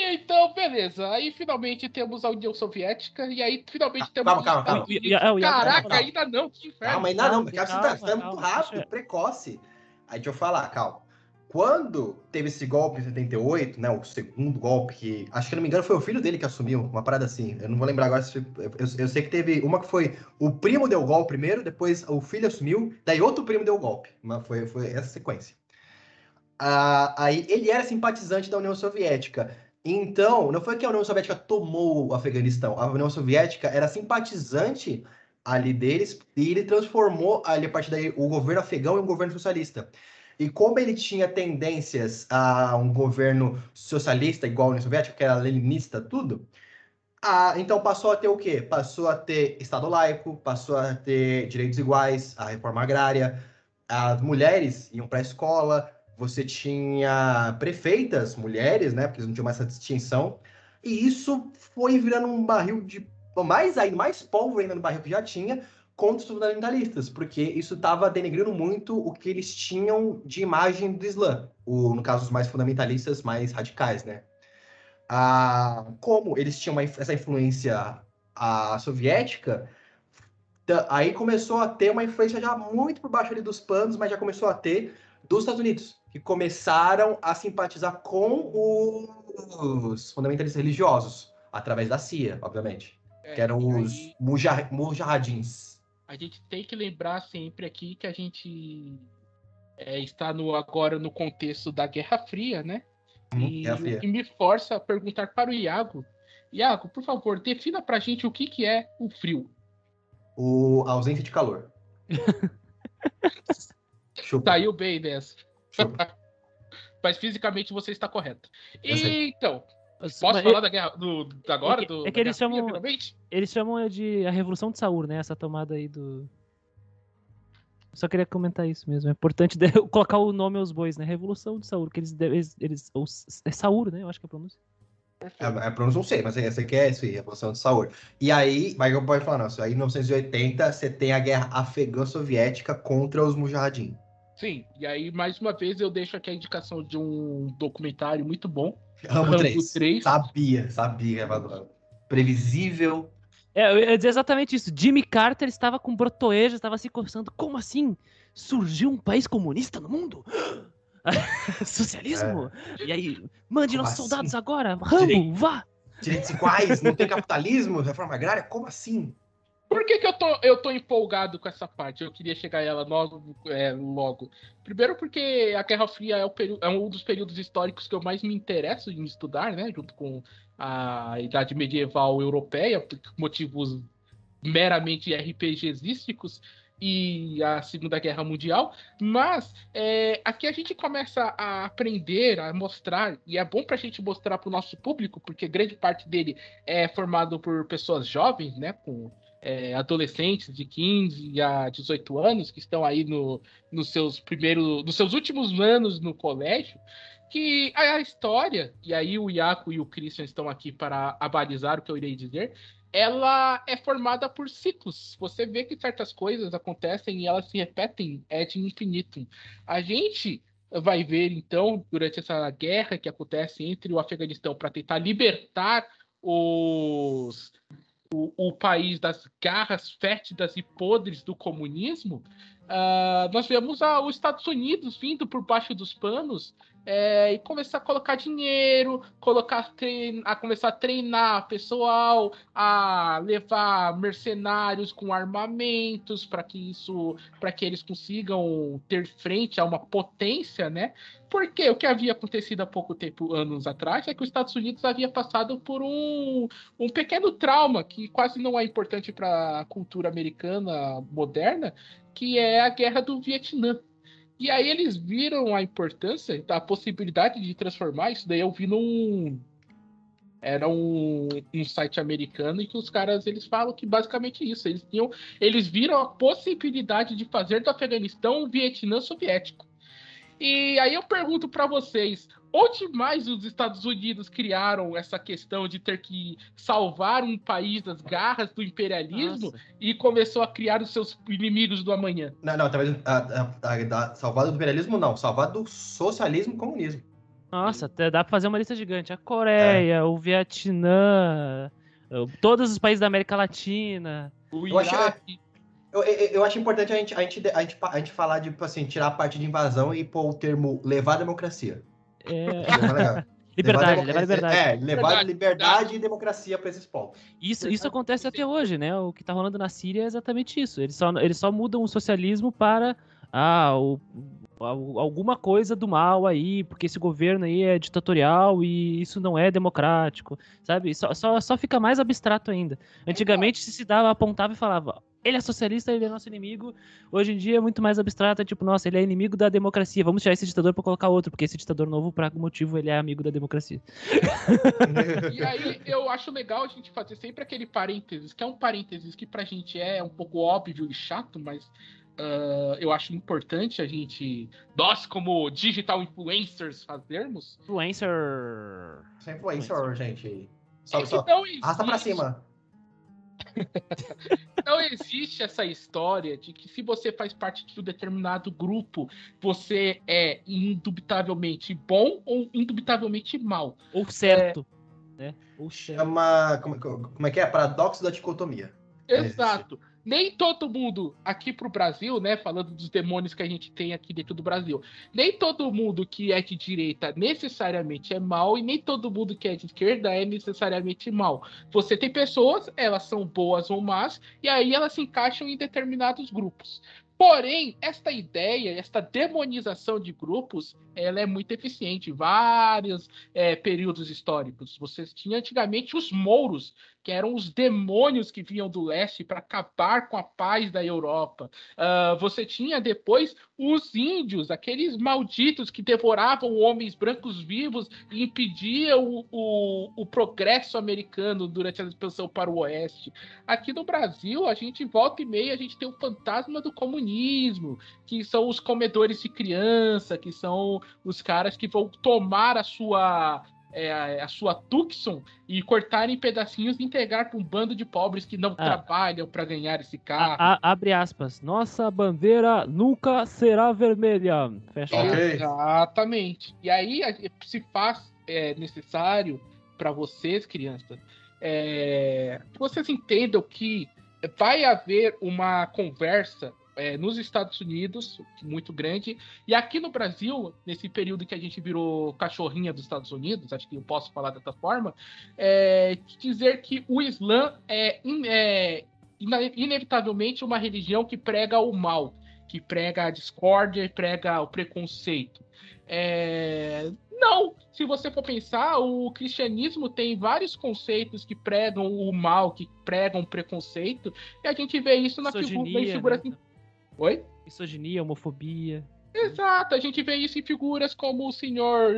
E então, beleza. Aí finalmente temos a União Soviética. E aí finalmente ah, temos. Calma, calma, calma. calma. Caraca, ainda não, que inferno. Calma, ainda não, porque você tá muito rápido, precoce. Aí deixa eu falar, calma. Quando teve esse golpe em setenta e oito, né? O segundo golpe, que acho que não me engano foi o filho dele que assumiu, uma parada assim. Eu não vou lembrar agora. Se, eu, eu sei que teve uma que foi o primo deu o golpe primeiro, depois o filho assumiu, daí outro primo deu o golpe. Mas foi, foi essa sequência. Ah, aí ele era simpatizante da União Soviética. Então, não foi que a União Soviética tomou o Afeganistão. A União Soviética era simpatizante ali deles e ele transformou ali, a partir daí, o governo afegão em um governo socialista. E como ele tinha tendências a um governo socialista igual a União Soviética, que era leninista, tudo, a, então passou a ter o quê? Passou a ter Estado laico, passou a ter direitos iguais, a reforma agrária, as mulheres iam para a escola... Você tinha prefeitas, mulheres, né? Porque eles não tinham mais essa distinção. E isso foi virando um barril de... Mais ainda, mais pólvora ainda no barril que já tinha contra os fundamentalistas. Porque isso estava denegrindo muito o que eles tinham de imagem do Islã. O, no caso, os mais fundamentalistas, mais radicais, né? Ah, como eles tinham uma, essa influência a, soviética... Aí começou a ter uma influência já muito por baixo ali dos panos, mas já começou a ter... dos Estados Unidos, que começaram a simpatizar com os fundamentalistas religiosos, através da C I A, obviamente, é, que eram os aí... mujahadins. a gente tem que lembrar sempre aqui que a gente é, está no, agora no contexto da Guerra Fria, né? E Guerra Fria. O que me força a perguntar para o Iago. Iago, por favor, defina para a gente o que, que é o frio. O, a ausência de calor. Saiu bem dessa. Mas fisicamente você está correto. E, então, posso Mas falar eu... da guerra do, do agora? É que, do, é que eles, chamam, eles chamam de a Revolução de Saúl, né? Essa tomada aí do... Só queria comentar isso mesmo. É importante de... colocar o nome aos bois, né? Revolução de Saúl, que eles... eles, eles ou, é Saúl, né? Eu acho que é a pronúncia. É, a pronúncia não sei, mas essa aqui é isso aí, Revolução de Saúl. E aí, mas eu posso falar, não, aí em mil novecentos e oitenta você tem a guerra afegã-soviética contra os Mujahedin. Sim, e aí, mais uma vez, eu deixo aqui a indicação de um documentário muito bom. Rambo três. Sabia, sabia, Evandro. Previsível. É, eu ia dizer exatamente isso. Jimmy Carter estava com brotoeja, estava se conversando. Como assim? Surgiu um país comunista no mundo? Socialismo? É. E aí, mande como nossos assim? Soldados agora. Rambo, Direito. Vá! Direitos iguais, não tem capitalismo, reforma agrária? Como assim? Por que que eu tô, eu tô empolgado com essa parte? Eu queria chegar a ela logo, é, logo. Primeiro porque a Guerra Fria é, o período, é um dos períodos históricos que eu mais me interesso em estudar, né? Junto com a Idade Medieval Europeia, por motivos meramente RPGísticos, e a Segunda Guerra Mundial. Mas é, aqui a gente começa a aprender, a mostrar, e é bom pra gente mostrar pro nosso público, porque grande parte dele é formado por pessoas jovens, né? Com... É, adolescentes de quinze a dezoito anos que estão aí no, nos seus primeiros, nos seus últimos anos no colégio, que a história, e aí o Iaco e o Christian estão aqui para abalizar o que eu irei dizer, ela é formada por ciclos. Você vê que certas coisas acontecem e elas se repetem ad infinitum. A gente vai ver, então, durante essa guerra que acontece entre o Afeganistão para tentar libertar os... O, o país das garras fétidas e podres do comunismo, uh, nós vemos a, os Estados Unidos vindo por baixo dos panos é, e começar a colocar dinheiro, colocar trein, a começar a treinar pessoal, a levar mercenários com armamentos para que isso, para que eles consigam ter frente a uma potência, né? Porque o que havia acontecido há pouco tempo, anos atrás, é que os Estados Unidos havia passado por um, um pequeno trauma que quase não é importante para a cultura americana moderna, que é a Guerra do Vietnã. E aí eles viram a importância, a possibilidade de transformar isso. Daí eu vi num... Era um, um site americano em que os caras, eles falam que basicamente isso. Eles, tinham, eles viram a possibilidade de fazer do Afeganistão um Vietnã soviético. E aí eu pergunto para vocês, onde mais os Estados Unidos criaram essa questão de ter que salvar um país das garras do imperialismo? Nossa. E começou a criar os seus inimigos do amanhã? Não, não, talvez salvar do imperialismo não, salvar do socialismo e comunismo. Nossa, até dá para fazer uma lista gigante. A Coreia, é. O Vietnã, todos os países da América Latina, o Iraque... Eu, eu, eu acho importante a gente, a gente, a gente, a gente falar de, tipo assim, tirar a parte de invasão e pôr o termo levar a democracia. É... Liberdade, levar a liberdade. É, levar liberdade, liberdade e democracia para esses povos. Isso, isso acontece sim. Até hoje, né? O que tá rolando na Síria é exatamente isso. Eles só, eles só mudam o socialismo para ah, o, alguma coisa do mal aí, porque esse governo aí é ditatorial e isso não é democrático, sabe? Só, só, só fica mais abstrato ainda. Antigamente se dava, apontava e falava... Ele é socialista, ele é nosso inimigo. Hoje em dia é muito mais abstrato, é tipo, nossa, ele é inimigo da democracia. Vamos tirar esse ditador para colocar outro, porque esse ditador novo, por algum motivo, ele é amigo da democracia. E aí eu acho legal a gente fazer sempre aquele parênteses, que é um parênteses que pra gente é um pouco óbvio e chato, mas uh, eu acho importante a gente, nós como digital influencers, fazermos. Influencer. Você é influencer, influencer, gente. Só, é só. Arrasta pra cima. Não existe essa história de que se você faz parte de um determinado grupo, você é indubitavelmente bom ou indubitavelmente mal. Ou certo. É, né? Ou certo. Chama, como, como é que é? Paradoxo da dicotomia. Exato. É nem todo mundo aqui pro Brasil, né, falando dos demônios que a gente tem aqui dentro do Brasil, nem todo mundo que é de direita necessariamente é mal e nem todo mundo que é de esquerda é necessariamente mal. Você tem pessoas, elas são boas ou más, e aí elas se encaixam em determinados grupos. Porém, esta ideia, esta demonização de grupos, ela é muito eficiente em vários é, períodos históricos. Você tinha antigamente os mouros, que eram os demônios que vinham do leste para acabar com a paz da Europa. Uh, você tinha depois os índios, aqueles malditos que devoravam homens brancos vivos e impediam o, o, o progresso americano durante a expansão para o oeste. Aqui no Brasil, a gente volta e meia, a gente tem o fantasma do comunismo, que são os comedores de criança, que são os caras que vão tomar a sua, é, a sua Tucson e cortar em pedacinhos e integrar para um bando de pobres que não ah. trabalham para ganhar esse carro. A, a, abre aspas. Nossa bandeira nunca será vermelha. Fecha okay. Exatamente. E aí se faz é, necessário para vocês, crianças, é, que vocês entendam que vai haver uma conversa É, nos Estados Unidos, muito grande, e aqui no Brasil, nesse período que a gente virou cachorrinha dos Estados Unidos, acho que eu posso falar dessa forma, é, dizer que o Islã é, é inevitavelmente uma religião que prega o mal, que prega a discórdia e prega o preconceito. É... Não, se você for pensar, o cristianismo tem vários conceitos que pregam o mal, que pregam o preconceito, e a gente vê isso na Misoginia, figura... Né? Oi? Misoginia, homofobia. Exato, a gente vê isso em figuras como o senhor...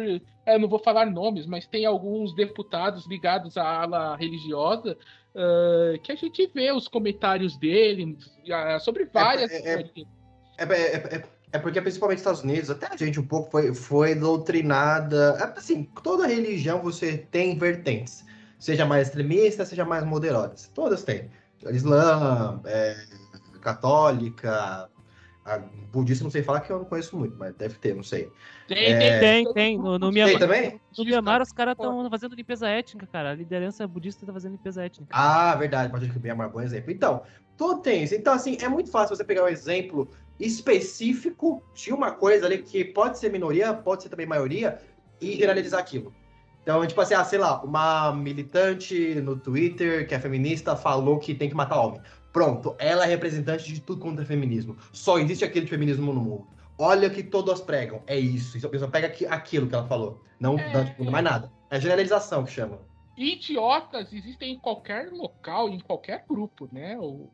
Eu não vou falar nomes, mas tem alguns deputados ligados à ala religiosa uh, que a gente vê os comentários dele uh, sobre várias... É, é, é, é, é, é, é porque principalmente nos Estados Unidos, até a gente um pouco foi, foi doutrinada... Assim, toda religião você tem vertentes, seja mais extremista, seja mais moderada. Todas têm. Islã... É... católica, a budista, não sei falar, que eu não conheço muito, mas deve ter, não sei. Tem, é... tem, tem. No, no Mianmar, também? No Mianmar os caras estão fazendo limpeza étnica, cara. A liderança budista está fazendo limpeza étnica. Ah, verdade. Pode que o Mianmar é um bom exemplo. Então, todo tem isso. Então, assim, é muito fácil você pegar um exemplo específico de uma coisa ali que pode ser minoria, pode ser também maioria, e generalizar aquilo. Então, tipo assim, ah, sei lá, uma militante no Twitter, que é feminista, falou que tem que matar homem. Pronto, ela é representante de tudo contra o feminismo. Só existe aquele de feminismo no mundo. Olha o que todos pregam. É isso. Isso a pessoa pega aquilo que ela falou. Não, é... não, tipo, não mais nada. É generalização que chama. Idiotas existem em qualquer local, em qualquer grupo, né? Ou...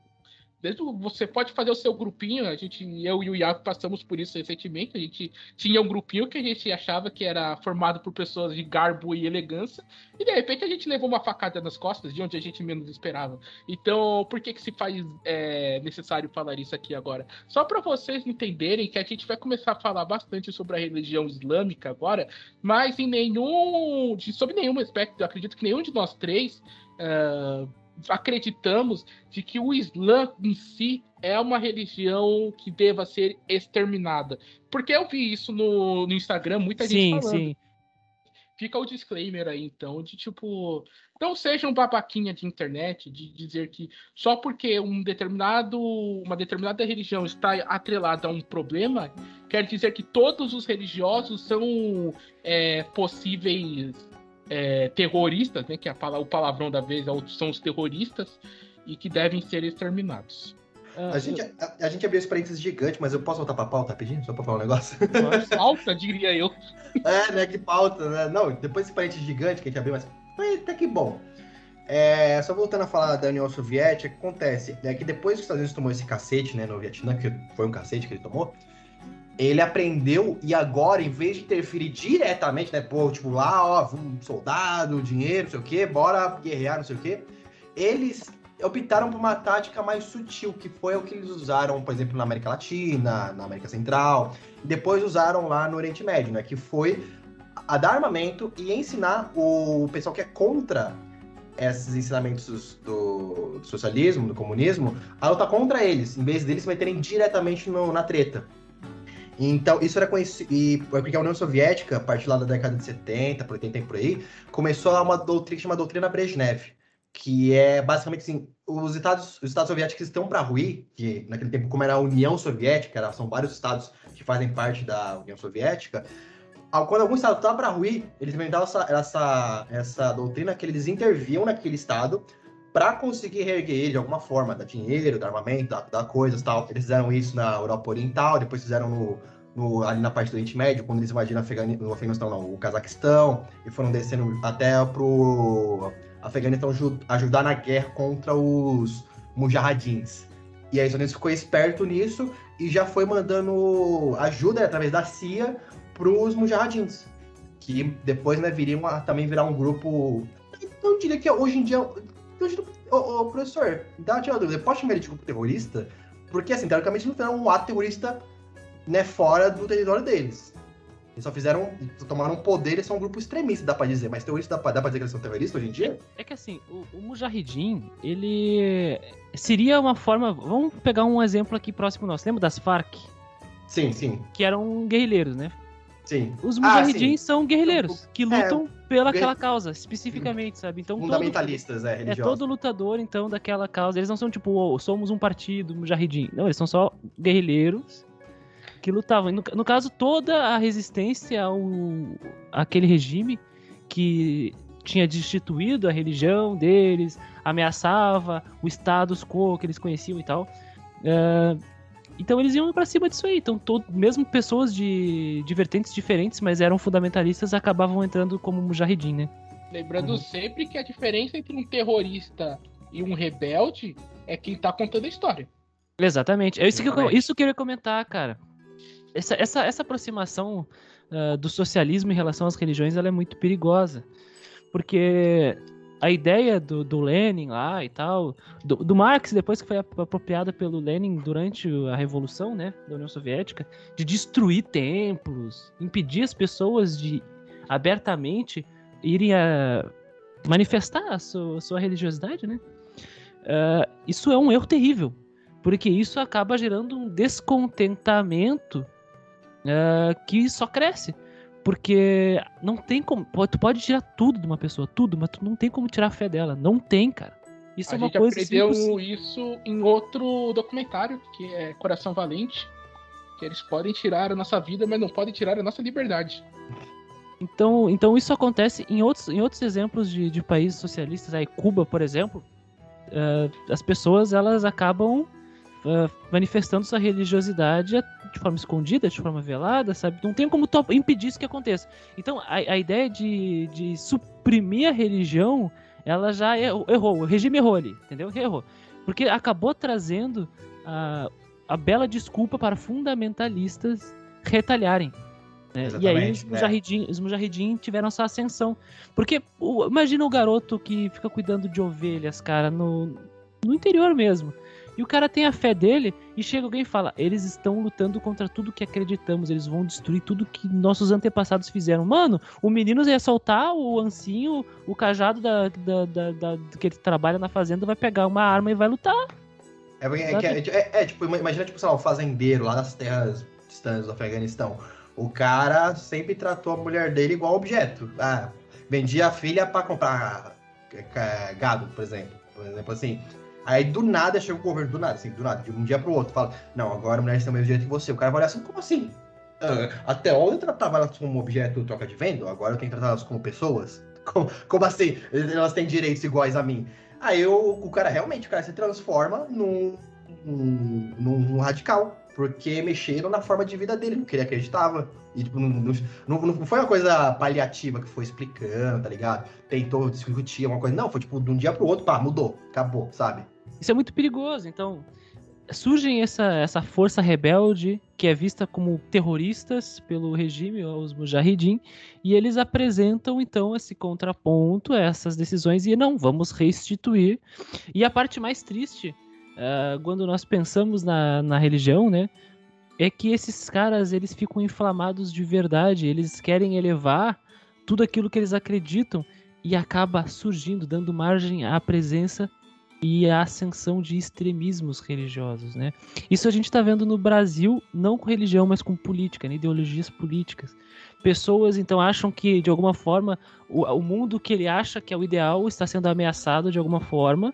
Você pode fazer o seu grupinho, a gente, eu e o Iago passamos por isso recentemente, a gente tinha um grupinho que a gente achava que era formado por pessoas de garbo e elegância, e de repente a gente levou uma facada nas costas de onde a gente menos esperava. Então, por que que se faz é, necessário falar isso aqui agora? Só para vocês entenderem que a gente vai começar a falar bastante sobre a religião islâmica agora, mas em nenhum, sob nenhum aspecto, eu acredito que nenhum de nós três... Uh, acreditamos de que o Islã em si é uma religião que deva ser exterminada. Porque eu vi isso no, no Instagram, muita gente sim, falando. Sim. Fica o disclaimer aí, então, de tipo... Não seja um babaquinha de internet, de dizer que só porque um determinado, uma determinada religião está atrelada a um problema, quer dizer que todos os religiosos são é, possíveis... É, terroristas, né, que é a, o palavrão da vez são os terroristas e que devem ser exterminados. Ah, a, gente, a, a gente abriu esse parênteses gigante, mas eu posso voltar pra pauta rapidinho? Só pra falar um negócio? Pauta, diria eu. É, né, que pauta, né? Não, depois desse parênteses gigante que a gente abriu, mas foi até que bom. É, só voltando a falar da União Soviética, o que acontece é que depois que os Estados Unidos tomou esse cacete, né, no Vietnã, que foi um cacete que ele tomou, ele aprendeu e agora, em vez de interferir diretamente, né, pô, tipo, lá, ó, um soldado, dinheiro, não sei o quê, bora guerrear, não sei o quê, eles optaram por uma tática mais sutil, que foi o que eles usaram, por exemplo, na América Latina, na América Central, e depois usaram lá no Oriente Médio, né, que foi a dar armamento e ensinar o pessoal que é contra esses ensinamentos do socialismo, do comunismo, a lutar contra eles, em vez deles se meterem diretamente no, na treta. Então, isso era conhecido, e porque a União Soviética, a partir lá da década de setenta, por oitenta e por aí, começou uma doutrina, uma doutrina Brezhnev, que é basicamente assim, os estados, os estados soviéticos estão para ruir, que naquele tempo, como era a União Soviética, era, são vários estados que fazem parte da União Soviética, ao, quando algum estado estava para ruir, eles inventaram essa, essa, essa doutrina que eles interviam naquele estado para conseguir reerguer ele de alguma forma, dar dinheiro, dar armamento, dar, dar coisas e tal. Eles fizeram isso na Europa Oriental, depois fizeram no, no, ali na parte do Oriente Médio, quando eles invadiram o Afeganistão, não, o Cazaquistão, e foram descendo até pro Afeganistão ajudar na guerra contra os mujahadins. E aí os Unidos ficou esperto nisso e já foi mandando ajuda através da C I A para os mujahadins, que depois, né, viriam a também virar um grupo. Eu diria que hoje em dia... Ô, ô, professor, dá uma dúvida, pode chamar ele de grupo terrorista? Porque, assim, teoricamente não fizeram um ato terrorista, né, fora do território deles. Eles só fizeram, só tomaram poder, e são um grupo extremista, dá pra dizer. Mas terrorista, dá pra, dá pra dizer que eles são terroristas hoje em dia? É, é que, assim, o, o Mujahideen, ele seria uma forma... Vamos pegar um exemplo aqui próximo nosso. Lembra das Farc? Sim, sim. Que eram guerrilheiros, né? Sim. Os Mujahideen ah, são guerrilheiros, que lutam é, pela guerre... aquela causa, especificamente, sabe? Então, fundamentalistas, todo, é, religiosos. É todo lutador, então, daquela causa. Eles não são tipo, oh, somos um partido, Mujahideen. Não, eles são só guerrilheiros que lutavam. No, no caso, toda a resistência ao, àquele regime que tinha destituído a religião deles, ameaçava o status quo que eles conheciam e tal. Uh, Então eles iam pra cima disso aí, então todo, mesmo pessoas de, de vertentes diferentes, mas eram fundamentalistas, acabavam entrando como Mujahideen, né? Lembrando uhum. sempre que a diferença entre um terrorista e um rebelde é quem tá contando a história. Exatamente, é isso que eu, isso que eu ia comentar, cara. Essa, essa, essa aproximação uh, do socialismo em relação às religiões, ela é muito perigosa, porque... A ideia do, do Lenin lá e tal, do, do Marx, depois que foi apropriada pelo Lenin durante a Revolução, né, da União Soviética, de destruir templos, impedir as pessoas de abertamente irem a manifestar a sua, a sua religiosidade, né? Uh, isso é um erro terrível, porque isso acaba gerando um descontentamento uh, que só cresce. Porque não tem como... Tu pode tirar tudo de uma pessoa, tudo, mas tu não tem como tirar a fé dela. Não tem, cara. Isso é uma coisa... A gente aprendeu isso em outro documentário, que é Coração Valente, que eles podem tirar a nossa vida, mas não podem tirar a nossa liberdade. Então, então isso acontece em outros, em outros exemplos de, de países socialistas. Aí Cuba, por exemplo, uh, as pessoas, elas acabam uh, manifestando sua religiosidade de forma escondida, de forma velada, sabe? Não tem como impedir isso que aconteça. Então, a, a ideia de, de suprimir a religião, ela já errou, errou, o regime errou ali, entendeu? Errou. Porque acabou trazendo a, a bela desculpa para fundamentalistas retalharem, né? E aí os, né? Mujahideen, os Mujahideen tiveram essa ascensão. Porque o, imagina o garoto que fica cuidando de ovelhas, cara, no, no interior mesmo. E o cara tem a fé dele e chega alguém e fala, eles estão lutando contra tudo que acreditamos, eles vão destruir tudo que nossos antepassados fizeram. Mano, o menino ia soltar o ancinho, o cajado da, da, da, da, que ele trabalha na fazenda, vai pegar uma arma e vai lutar. É, é, é, é tipo, imagina, tipo, sei lá, um fazendeiro lá nas terras distantes do Afeganistão. O cara sempre tratou a mulher dele igual objeto. Ah, vendia a filha pra comprar gado, por exemplo. Por exemplo, assim... Aí do nada chega o governo, do nada, assim, do nada, de um dia pro outro, fala, não, agora a mulher tem o mesmo direito que você. O cara vai olhar assim, como assim? Uh, até ontem eu tratava elas como objeto de troca de venda, agora eu tenho que tratar elas como pessoas? Como, como assim? Elas têm direitos iguais a mim. Aí eu, o cara realmente, o cara se transforma num, num, num radical, porque mexeram na forma de vida dele, no que ele acreditava. E tipo, não, não, não foi uma coisa paliativa que foi explicando, tá ligado? Tentou discutir alguma coisa, não, foi tipo, de um dia pro outro, pá, mudou, acabou, sabe? Isso é muito perigoso, então surge essa, essa força rebelde que é vista como terroristas pelo regime, os Mujahideen, e eles apresentam então esse contraponto a essas decisões e não, vamos restituir. E a parte mais triste, uh, quando nós pensamos na, na religião, né, é que esses caras, eles ficam inflamados de verdade, eles querem elevar tudo aquilo que eles acreditam e acaba surgindo, dando margem à presença e a ascensão de extremismos religiosos, né? Isso a gente está vendo no Brasil, não com religião, mas com política, né? Ideologias políticas. Pessoas, então, acham que, de alguma forma, o, o mundo que ele acha que é o ideal está sendo ameaçado de alguma forma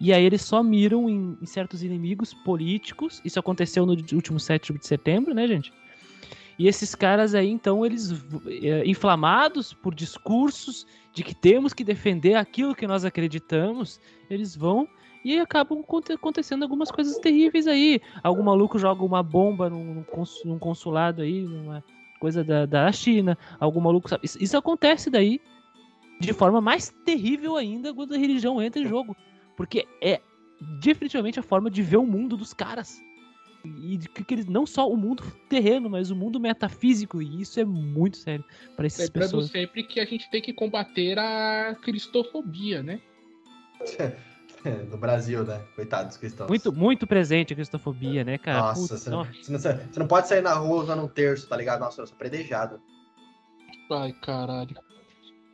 E aí eles só miram em, em certos inimigos políticos. Isso aconteceu no último sete de setembro, né, gente? E esses caras aí, então, eles é, inflamados por discursos de que temos que defender aquilo que nós acreditamos, eles vão e acabam acontecendo algumas coisas terríveis aí. Algum maluco joga uma bomba num, num consulado aí, numa coisa da, da China. Algum maluco... Sabe? Isso, isso acontece daí de forma mais terrível ainda quando a religião entra em jogo. Porque é definitivamente a forma de ver o mundo dos caras. E que eles, não só o mundo terreno, mas o mundo metafísico, e isso é muito sério para essas Lembrando pessoas. Lembrando sempre que a gente tem que combater a cristofobia, né? No Brasil, né? Coitados cristãos. Muito, muito presente a cristofobia, é. né, cara? Nossa, Puta, você, não, você, não, você não pode sair na rua usando um terço, tá ligado? Nossa, eu sou predejado. Ai, caralho.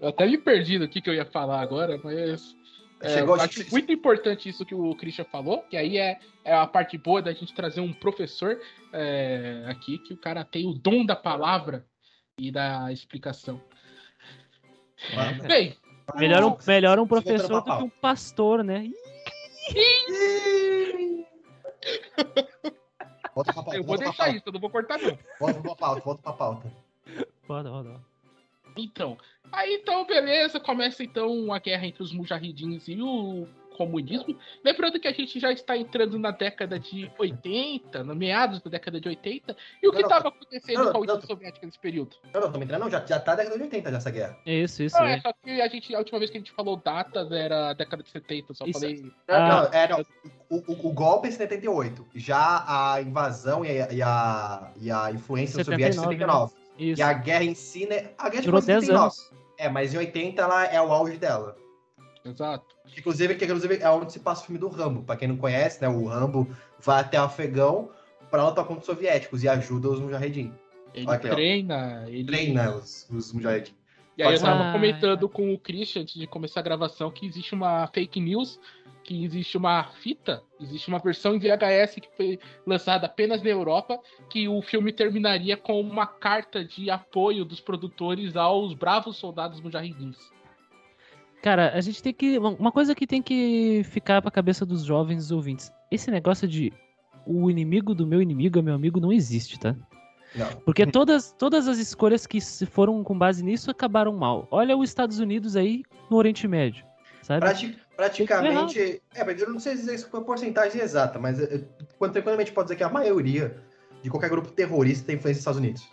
Eu até me perdi do que, que eu ia falar agora, mas... É, eu acho de... muito importante isso que o Christian falou, que aí é, é a parte boa da gente trazer um professor é, aqui, que o cara tem o dom da palavra e da explicação. Ah, Bem, melhor um, melhor um professor do que um pastor, né? Volta pra pauta, eu vou volta deixar pra pauta. Isso, eu não vou cortar não. Volta pra pauta, volta pra pauta. Volta, volta. Então, aí então, beleza, começa então a guerra entre os mujahidins e o comunismo. Lembrando que a gente já está entrando na década de oitenta, no meados da década de oitenta, e o não, que estava acontecendo não, não, com a União não, Soviética nesse período? Não, não, estamos entrando, não, já está a década de oitenta dessa guerra. Isso, isso. Não, é, é. Só que a, gente, a última vez que a gente falou datas era a década de setenta, só isso. falei... Ah, não, é, não. O, o, o golpe em setenta e oito, já a invasão e a, e a, e a influência soviética em setenta e nove. Né? Isso. E a guerra em si, né? A guerra durou dez anos. É, mas em oitenta ela é o auge dela. Exato. Inclusive, que, inclusive é onde se passa o filme do Rambo. Pra quem não conhece, né? O Rambo vai até o Afegão pra lutar contra os soviéticos e ajuda os mujahedin. Ele aqui, treina. Ele... Treina os, os mujahedin. E aí Pode eu tava ah, comentando é. com o Christian, antes de começar a gravação, que existe uma fake news, que existe uma fita, existe uma versão em V H S que foi lançada apenas na Europa, que o filme terminaria com uma carta de apoio dos produtores aos bravos soldados mujahidins. Cara, a gente tem que... Uma coisa que tem que ficar pra cabeça dos jovens ouvintes, esse negócio de o inimigo do meu inimigo é meu amigo não existe, tá? Não. Porque todas, todas as escolhas que foram com base nisso acabaram mal. Olha os Estados Unidos aí no Oriente Médio, sabe? Prati- praticamente, é, mas eu não sei dizer qual é a porcentagem exata, mas quando tranquilamente pode dizer que a maioria de qualquer grupo terrorista tem influência nos Estados Unidos.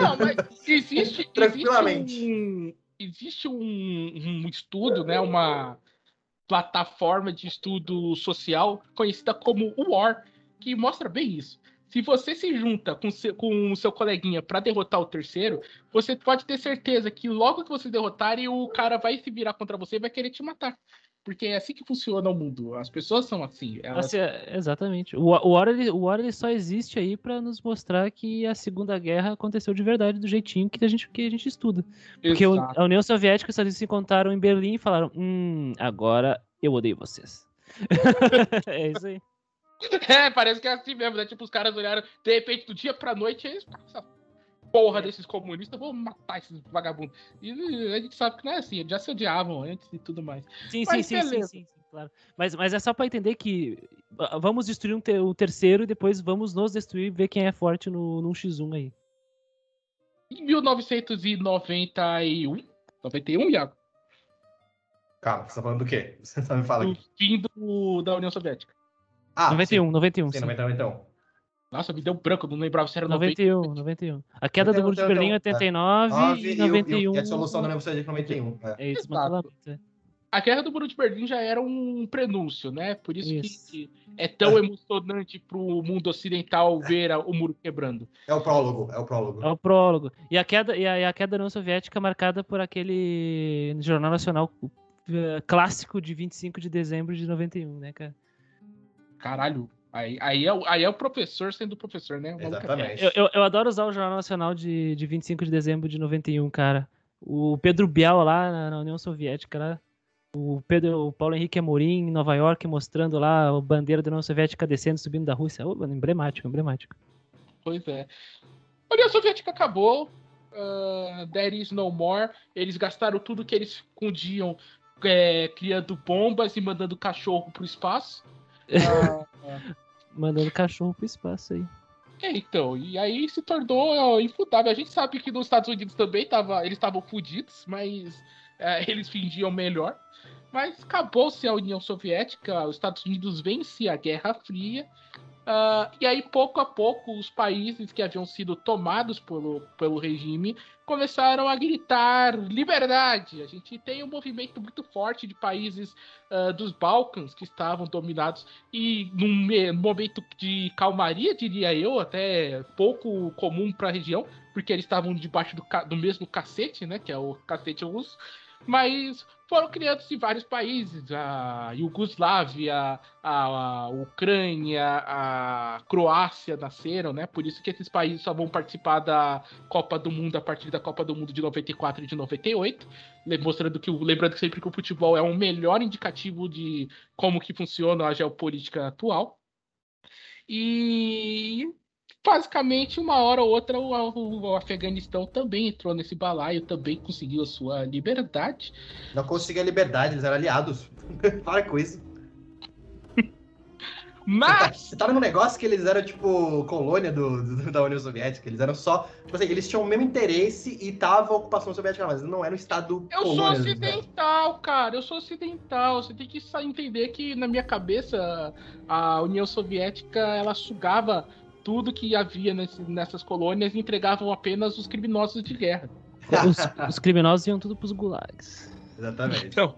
Não, mas existe tranquilamente. Existe um, existe um, um estudo, né, uma plataforma de estudo social conhecida como U O R, que mostra bem isso. Se você se junta com seu, com o seu coleguinha para derrotar o terceiro, você pode ter certeza que logo que você derrotarem, o cara vai se virar contra você e vai querer te matar. Porque é assim que funciona o mundo. As pessoas são assim. Elas... assim exatamente. O, o, War, ele, o War ele só existe aí para nos mostrar que a Segunda Guerra aconteceu de verdade, do jeitinho que a gente, que a gente estuda. Porque Exato. a União Soviética e os Estados Unidos se encontraram em Berlim e falaram: Hum, agora eu odeio vocês. É isso aí. É, parece que é assim mesmo, né? Tipo, os caras olharam, de repente, do dia pra noite, eles, essa porra é. desses comunistas, vou matar esses vagabundos. E a gente sabe que não é assim, eles já se odiavam antes e tudo mais. Sim, mas, sim, sim, sim, sim, sim, claro. Mas, mas é só pra entender que vamos destruir um te- o terceiro e depois vamos nos destruir e ver quem é forte no, no um contra um aí. Em mil novecentos e noventa e um, Iago? Calma, você tá falando do quê? Você tá me falando? Do fim do, da União Soviética. Ah, noventa e um, sim. noventa e um. Sim, sim. noventa e um, então. Nossa, me deu branco, não lembrava se era noventa e um. noventa e um. A queda do Muro de Berlim é oitenta e nove e noventa e um. E a solução da União Soviética noventa e um. É, é isso, mano. A guerra do Muro de Berlim já era um prenúncio, né? Por isso, isso. que é tão emocionante pro mundo ocidental ver o muro quebrando. É o prólogo, é o prólogo. É o prólogo. E a queda, e a, e a queda da União Soviética marcada por aquele Jornal Nacional uh, clássico de vinte e cinco de dezembro de noventa e um, né, cara? Caralho, aí, aí, é, aí é o professor sendo professor, né? Exatamente. Eu, eu, eu adoro usar o Jornal Nacional de, de vinte e cinco de dezembro de noventa e um, cara. O Pedro Bial lá na, na União Soviética, lá. O, Pedro, o Paulo Henrique Amorim em Nova York mostrando lá a bandeira da União Soviética descendo, subindo da Rússia. Oh, emblemático, emblemático. Pois é. A União Soviética acabou. Uh, there is no more. Eles gastaram tudo que eles podiam é, criando bombas e mandando cachorro pro espaço. Ah, mandando cachorro pro espaço aí. É, então, e aí se tornou ó, infutável. A gente sabe que nos Estados Unidos também tava, eles estavam fodidos, mas é, eles fingiam melhor. Mas acabou-se a União Soviética, os Estados Unidos vence a Guerra Fria, uh, e aí pouco a pouco os países que haviam sido tomados pelo, pelo regime começaram a gritar liberdade. A gente tem um movimento muito forte de países uh, dos Balcãs que estavam dominados e num momento de calmaria, diria eu, até pouco comum para a região, porque eles estavam debaixo do, do mesmo cacete, né, que é o cacete russo, mas foram criados em vários países, a Iugoslávia, a Ucrânia, a Croácia nasceram, né? Por isso que esses países só vão participar da Copa do Mundo a partir da Copa do Mundo de noventa e quatro e de noventa e oito, mostrando que, lembrando sempre que o futebol é o melhor indicativo de como que funciona a geopolítica atual. E basicamente, uma hora ou outra, o Afeganistão também entrou nesse balaio, também conseguiu a sua liberdade. Não conseguiu a liberdade, eles eram aliados. Para com isso. Mas... Você tá, tá num negócio que eles eram, tipo, colônia do, do, da União Soviética. Eles eram só... Tipo assim, eles tinham o mesmo interesse e tava a ocupação soviética, mas não era um estado eu colônia. Eu sou ocidental, né? cara. Eu sou ocidental. Você tem que entender que, na minha cabeça, a União Soviética, ela sugava... tudo que havia nesse, nessas colônias, entregavam apenas os criminosos de guerra. Os, os criminosos iam tudo pros gulags. Exatamente. Então,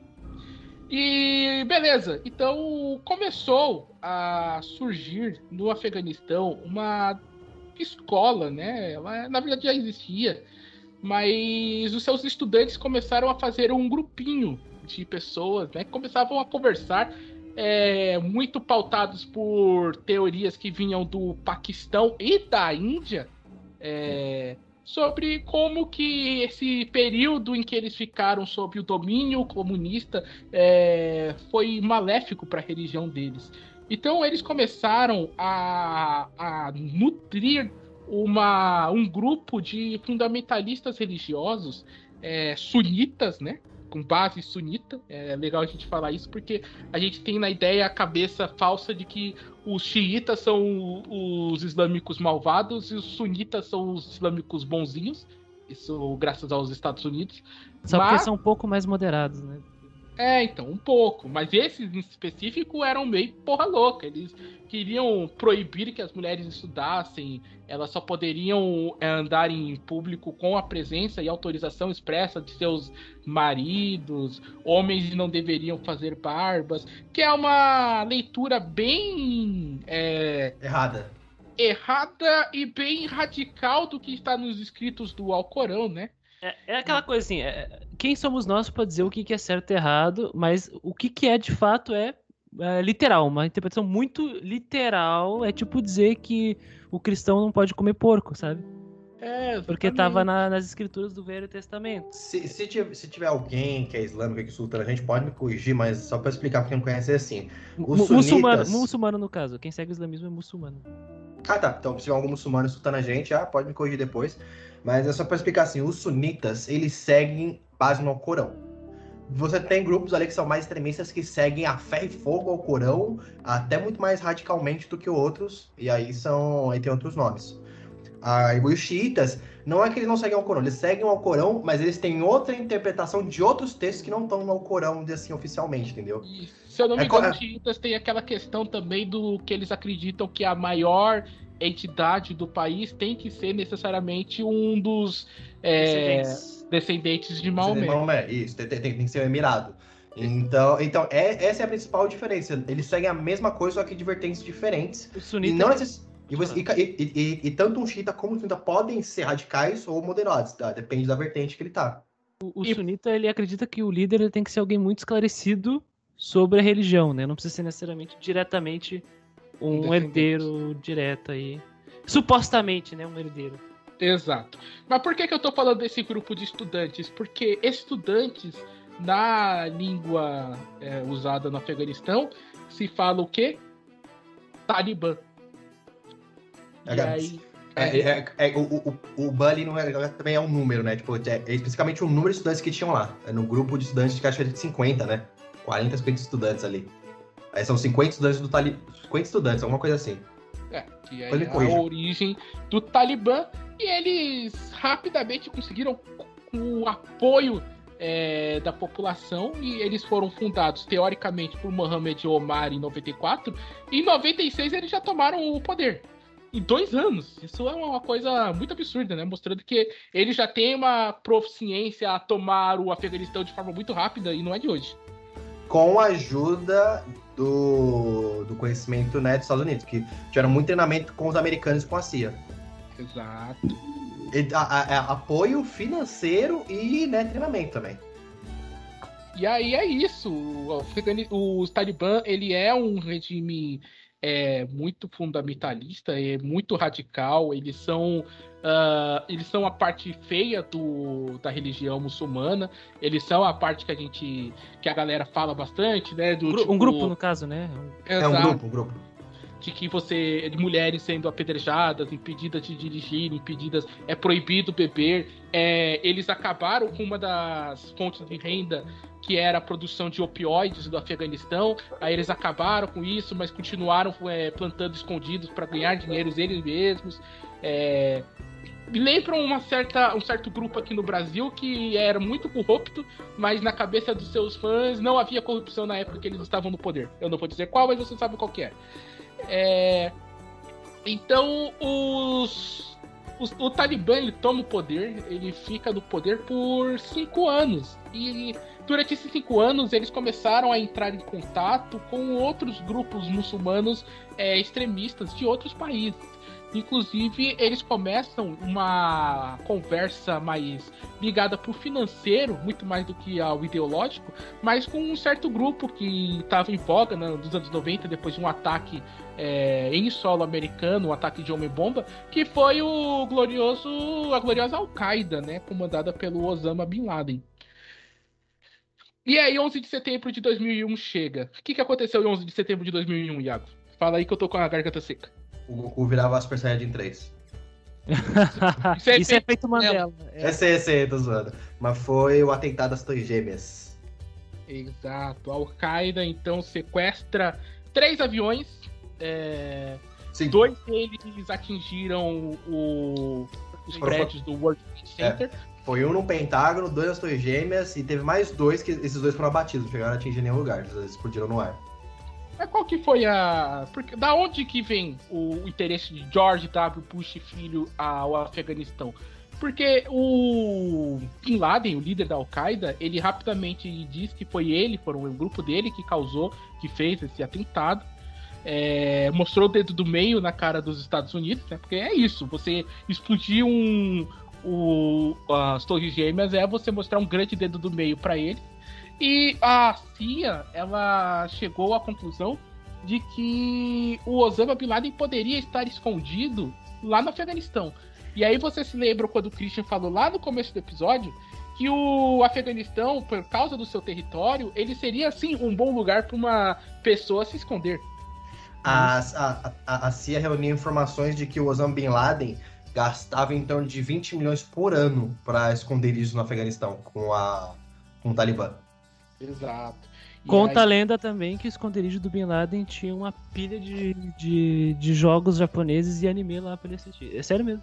e beleza, então começou a surgir no Afeganistão uma escola, né? Ela, na verdade, já existia, mas os seus estudantes começaram a fazer um grupinho de pessoas, né? Que começavam a conversar. É, muito pautados por teorias que vinham do Paquistão e da Índia, é, sobre como que esse período em que eles ficaram sob o domínio comunista é, foi maléfico para a religião deles. Então eles começaram a, a nutrir uma, um grupo de fundamentalistas religiosos é, sunitas, né? Com base sunita, é legal a gente falar isso porque a gente tem na ideia a cabeça falsa de que os xiitas são os islâmicos malvados e os sunitas são os islâmicos bonzinhos, isso graças aos Estados Unidos. Só mas... porque são um pouco mais moderados, né? É, então, um pouco, mas esses em específico eram meio porra louca, eles queriam proibir que as mulheres estudassem, elas só poderiam andar em público com a presença e autorização expressa de seus maridos, homens não deveriam fazer barbas, que é uma leitura bem... É, errada. Errada e bem radical do que está nos escritos do Alcorão, né? É, é aquela coisa assim, é, quem somos nós para dizer o que, que é certo e errado, mas o que, que é de fato é... É, literal, uma interpretação muito literal, é tipo dizer que o cristão não pode comer porco, sabe? É, porque tava na, nas escrituras do Velho Testamento. Se, se, tiver, se tiver alguém que é islâmico e que insulta a gente, pode me corrigir, mas só pra explicar pra quem não conhece é assim. Os M- sunitas... muçulmano, muçulmano, no caso. Quem segue o islamismo é muçulmano. Ah, tá. Então, se tiver algum muçulmano insultando a gente, ah, pode me corrigir depois. Mas é só pra explicar assim, os sunitas, eles seguem base no Corão. Você tem grupos ali que são mais extremistas que seguem a fé e fogo ao Corão, até muito mais radicalmente do que outros, e aí são, aí tem outros nomes. Ah, e os xiitas, não é que eles não seguem ao Corão, eles seguem ao Corão, mas eles têm outra interpretação de outros textos que não estão no Corão, assim, oficialmente, entendeu? E, se eu não me engano, é, os xiitas tem aquela questão também do que eles acreditam que a maior entidade do país tem que ser necessariamente um dos... É, descendentes de Maomé. Maomé, isso, tem, tem, tem que ser um emirado. Então, então é, essa é a principal diferença. Eles seguem a mesma coisa, só que de vertentes diferentes. O sunita... E, não necess... e, você, e, e, e, e tanto um xiita como um sunita podem ser radicais ou moderados, tá? Depende da vertente que ele tá. O, o e... sunita, ele acredita que o líder ele tem que ser alguém muito esclarecido sobre a religião, né? Não precisa ser necessariamente diretamente um, um herdeiro direto aí. Supostamente, né? Um herdeiro. Exato. Mas por que, que eu tô falando desse grupo de estudantes? Porque estudantes, na língua é, usada no Afeganistão, se fala o quê? Talibã. É, e aí, É, é, é, é, o, o, o Bully não é, também é um número, né? Tipo, é, é especificamente o número de estudantes que tinham lá. É no grupo de estudantes que acho que é de cinquenta, né? quarenta, cinquenta estudantes ali. Aí são cinquenta estudantes do Talibã. cinquenta estudantes, alguma coisa assim. É, que é a corrija. origem do Talibã. E eles rapidamente conseguiram o apoio é, da população. E eles foram fundados, teoricamente, por Mohamed Omar em noventa e quatro. E em noventa e seis eles já tomaram o poder. Em dois anos. Isso é uma coisa muito absurda, né? Mostrando que ele já tem uma proficiência a tomar o Afeganistão de forma muito rápida e não é de hoje. Com a ajuda do, do conhecimento, né, dos Estados Unidos, que tiveram muito treinamento com os americanos e com a C I A. Exato. E, a, a, apoio financeiro e, né, treinamento também. E aí é isso. O, o Talibã, ele é um regime... é muito fundamentalista, é muito radical, eles são, uh, eles são a parte feia do, da religião muçulmana, eles são a parte que a gente, que a galera fala bastante, né? Do, um, tipo, um grupo, no caso, né? Exato, é um grupo, um grupo. De que você, de mulheres sendo apedrejadas, impedidas de dirigir, impedidas, é proibido beber, é, eles acabaram com uma das fontes de renda que era a produção de opioides do Afeganistão, aí eles acabaram com isso, mas continuaram é, plantando escondidos para ganhar dinheiro eles mesmos. É... Lembram uma certa, um certo grupo aqui no Brasil que era muito corrupto, mas na cabeça dos seus fãs não havia corrupção na época que eles estavam no poder. Eu não vou dizer qual, mas você sabe qual que é. é... Então, os... os... o Talibã ele toma o poder, ele fica no poder por cinco anos, e... Durante esses cinco anos, eles começaram a entrar em contato com outros grupos muçulmanos é, extremistas de outros países. Inclusive, eles começam uma conversa mais ligada para o financeiro, muito mais do que ao ideológico, mas com um certo grupo que estava em voga, né, nos anos noventa, depois de um ataque é, em solo americano, um ataque de homem-bomba, que foi o glorioso, a gloriosa Al-Qaeda, né, comandada pelo Osama Bin Laden. E aí, onze de setembro de dois mil e um chega. O que, que aconteceu em onze de setembro de dois mil e um, Iago? Fala aí que eu tô com a garganta seca. O Goku virava Super Saiyajin três. Isso é, Isso é feito Mandela. É, sei, sei, tô zoando. Mas foi o atentado às Torres Gêmeas. Exato. A Al-Qaeda, então, sequestra três aviões. É... Dois deles atingiram o... os Pro... prédios do World Trade Center. É. Foi um no Pentágono, dois nas Torres Gêmeas, e teve mais dois que esses dois foram abatidos, não chegaram a atingir nenhum lugar, eles explodiram no ar. Mas qual que foi a... Porque, da onde que vem o interesse de George W. Bush filho ao Afeganistão? Porque o Bin Laden, o líder da Al-Qaeda, ele rapidamente diz que foi ele, foram o grupo dele que causou, que fez esse atentado. É, mostrou o dedo do meio na cara dos Estados Unidos, né? Porque é isso, você explodir um... O, as Torres Gêmeas é você mostrar um grande dedo do meio para ele. E a C I A, ela chegou à conclusão de que o Osama Bin Laden poderia estar escondido lá no Afeganistão. E aí você se lembra quando o Christian falou lá no começo do episódio que o Afeganistão, por causa do seu território, ele seria sim um bom lugar para uma pessoa se esconder. A, a, a, a C I A reuniu informações de que o Osama Bin Laden gastava em torno de vinte milhões por ano para esconderijos no Afeganistão com, a, com o Talibã. Exato. E conta aí... a lenda também que o esconderijo do Bin Laden tinha uma pilha de, de, de jogos japoneses e anime lá para ele assistir. É sério mesmo.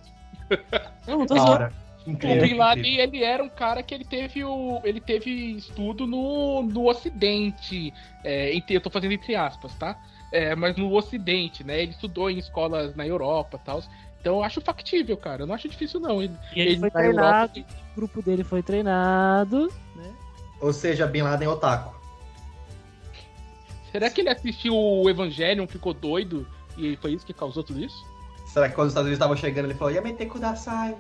Não, não tô zoando. Incrível, o Bin Laden, incrível. Ele era um cara que ele teve, o, ele teve estudo no, no Ocidente. É, eu tô fazendo entre aspas, tá? É, mas no Ocidente, né? Ele estudou em escolas na Europa e tal. Então eu acho factível, cara. Eu não acho difícil, não. Ele, e ele foi treinado, Europa... o grupo dele foi treinado, né? Ou seja, Bin Laden é otaku. Será que ele assistiu o Evangelion, ficou doido e foi isso que causou tudo isso? Será que quando os Estados Unidos estavam chegando, ele falou Yamete Kudasai?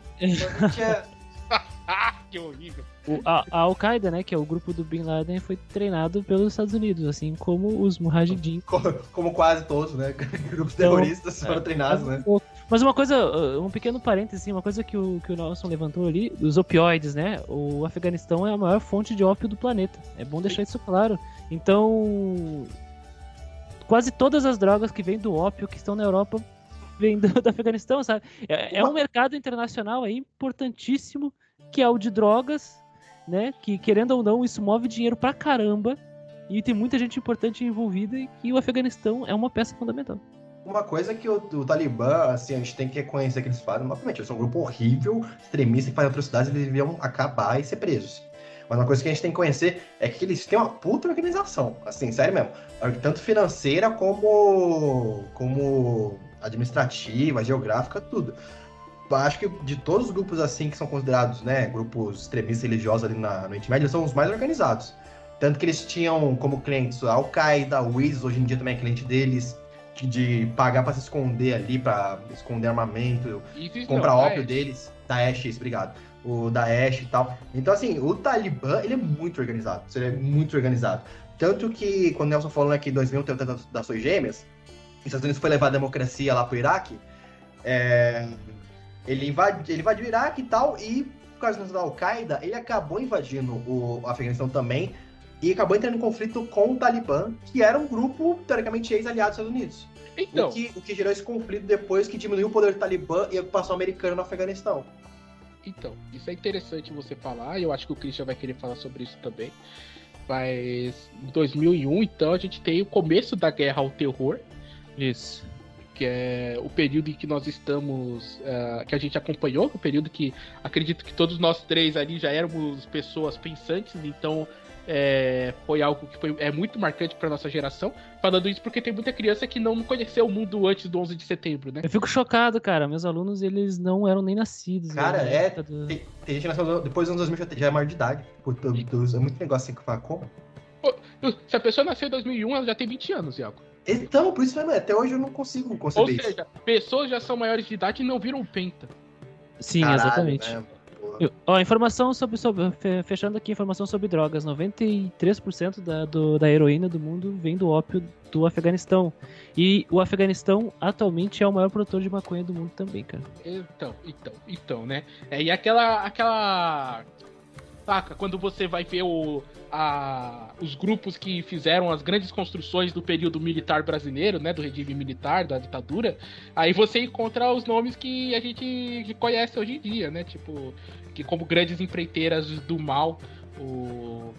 Que horrível. O, a, a Al-Qaeda, né, que é o grupo do Bin Laden, foi treinado pelos Estados Unidos, assim como os Mujahideen. Como, como quase todos, né? Grupos então, terroristas foram é, treinados, né? Um Mas uma coisa, um pequeno parênteses, uma coisa que o, que o Nelson levantou ali, os opioides, né? O Afeganistão é a maior fonte de ópio do planeta. É bom deixar isso claro. Então, quase todas as drogas que vêm do ópio que estão na Europa vem do, do Afeganistão, sabe? É, é um mercado internacional aí importantíssimo, que é o de drogas, né? Que, querendo ou não, isso move dinheiro pra caramba. E tem muita gente importante envolvida e que o Afeganistão é uma peça fundamental. Uma coisa que o, o Talibã, assim, a gente tem que reconhecer que eles fazem, obviamente, eles são um grupo horrível, extremista, que fazem atrocidades, eles deviam acabar e ser presos. Mas uma coisa que a gente tem que conhecer é que eles têm uma puta organização, assim, sério mesmo. Tanto financeira como, como administrativa, geográfica, tudo. Acho que de todos os grupos, assim, que são considerados, né, grupos extremistas religiosos ali na, no Oriente Médio, eles são os mais organizados. Tanto que eles tinham como clientes a Al-Qaeda, o ISIS, hoje em dia também é cliente deles, de pagar pra se esconder ali, pra esconder armamento, isso, comprar não, ópio Daesh. deles. Daesh, isso, obrigado. O Daesh e tal. Então, assim, o Talibã, ele é muito organizado. Ele é muito organizado. Tanto que, quando o Nelson falou aqui, em dois mil, teve das, das suas gêmeas, os Estados Unidos foi levar a democracia lá pro Iraque, é, ele, invadi, ele invadiu o Iraque e tal, e por causa da Al-Qaeda, ele acabou invadindo o Afeganistão também, e acabou entrando em conflito com o Talibã, que era um grupo, teoricamente, ex-aliado dos Estados Unidos. Então. O que, o que gerou esse conflito depois, que diminuiu o poder do Talibã e a ocupação americana no Afeganistão. Então, isso é interessante você falar, e eu acho que o Christian vai querer falar sobre isso também. Mas, em dois mil e um, então, a gente tem o começo da Guerra ao Terror. Isso. Que é o período em que nós estamos, uh, que a gente acompanhou, o período que, acredito que todos nós três ali já éramos pessoas pensantes, então... É, foi algo que foi, é muito marcante para nossa geração. Falando isso porque tem muita criança que não conheceu o mundo antes do onze de setembro, né? Eu fico chocado, cara. Meus alunos, eles não eram nem nascidos. Cara, né? é... Do... Tem, tem gente que nasceu depois dos anos dois mil, já é maior de idade. É muito negócio assim que fala, como? Se a pessoa nasceu em dois mil e um, ela já tem vinte anos, Iago. Então, por isso, até hoje eu não consigo conceber isso. Ou seja, isso. Pessoas já são maiores de idade e não viram penta. Sim, caralho, exatamente. Né? Ó, informação sobre, sobre, fechando aqui, informação sobre drogas, noventa e três por cento da, do, da heroína do mundo vem do ópio do Afeganistão. E o Afeganistão atualmente é o maior produtor de maconha do mundo também, cara. Então, então, então, né? É, e aquela, aquela... Saca, quando você vai ver o, a, os grupos que fizeram as grandes construções do período militar brasileiro, né, do regime militar, da ditadura, aí você encontra os nomes que a gente conhece hoje em dia, né, tipo, que como grandes empreiteiras do mal, o,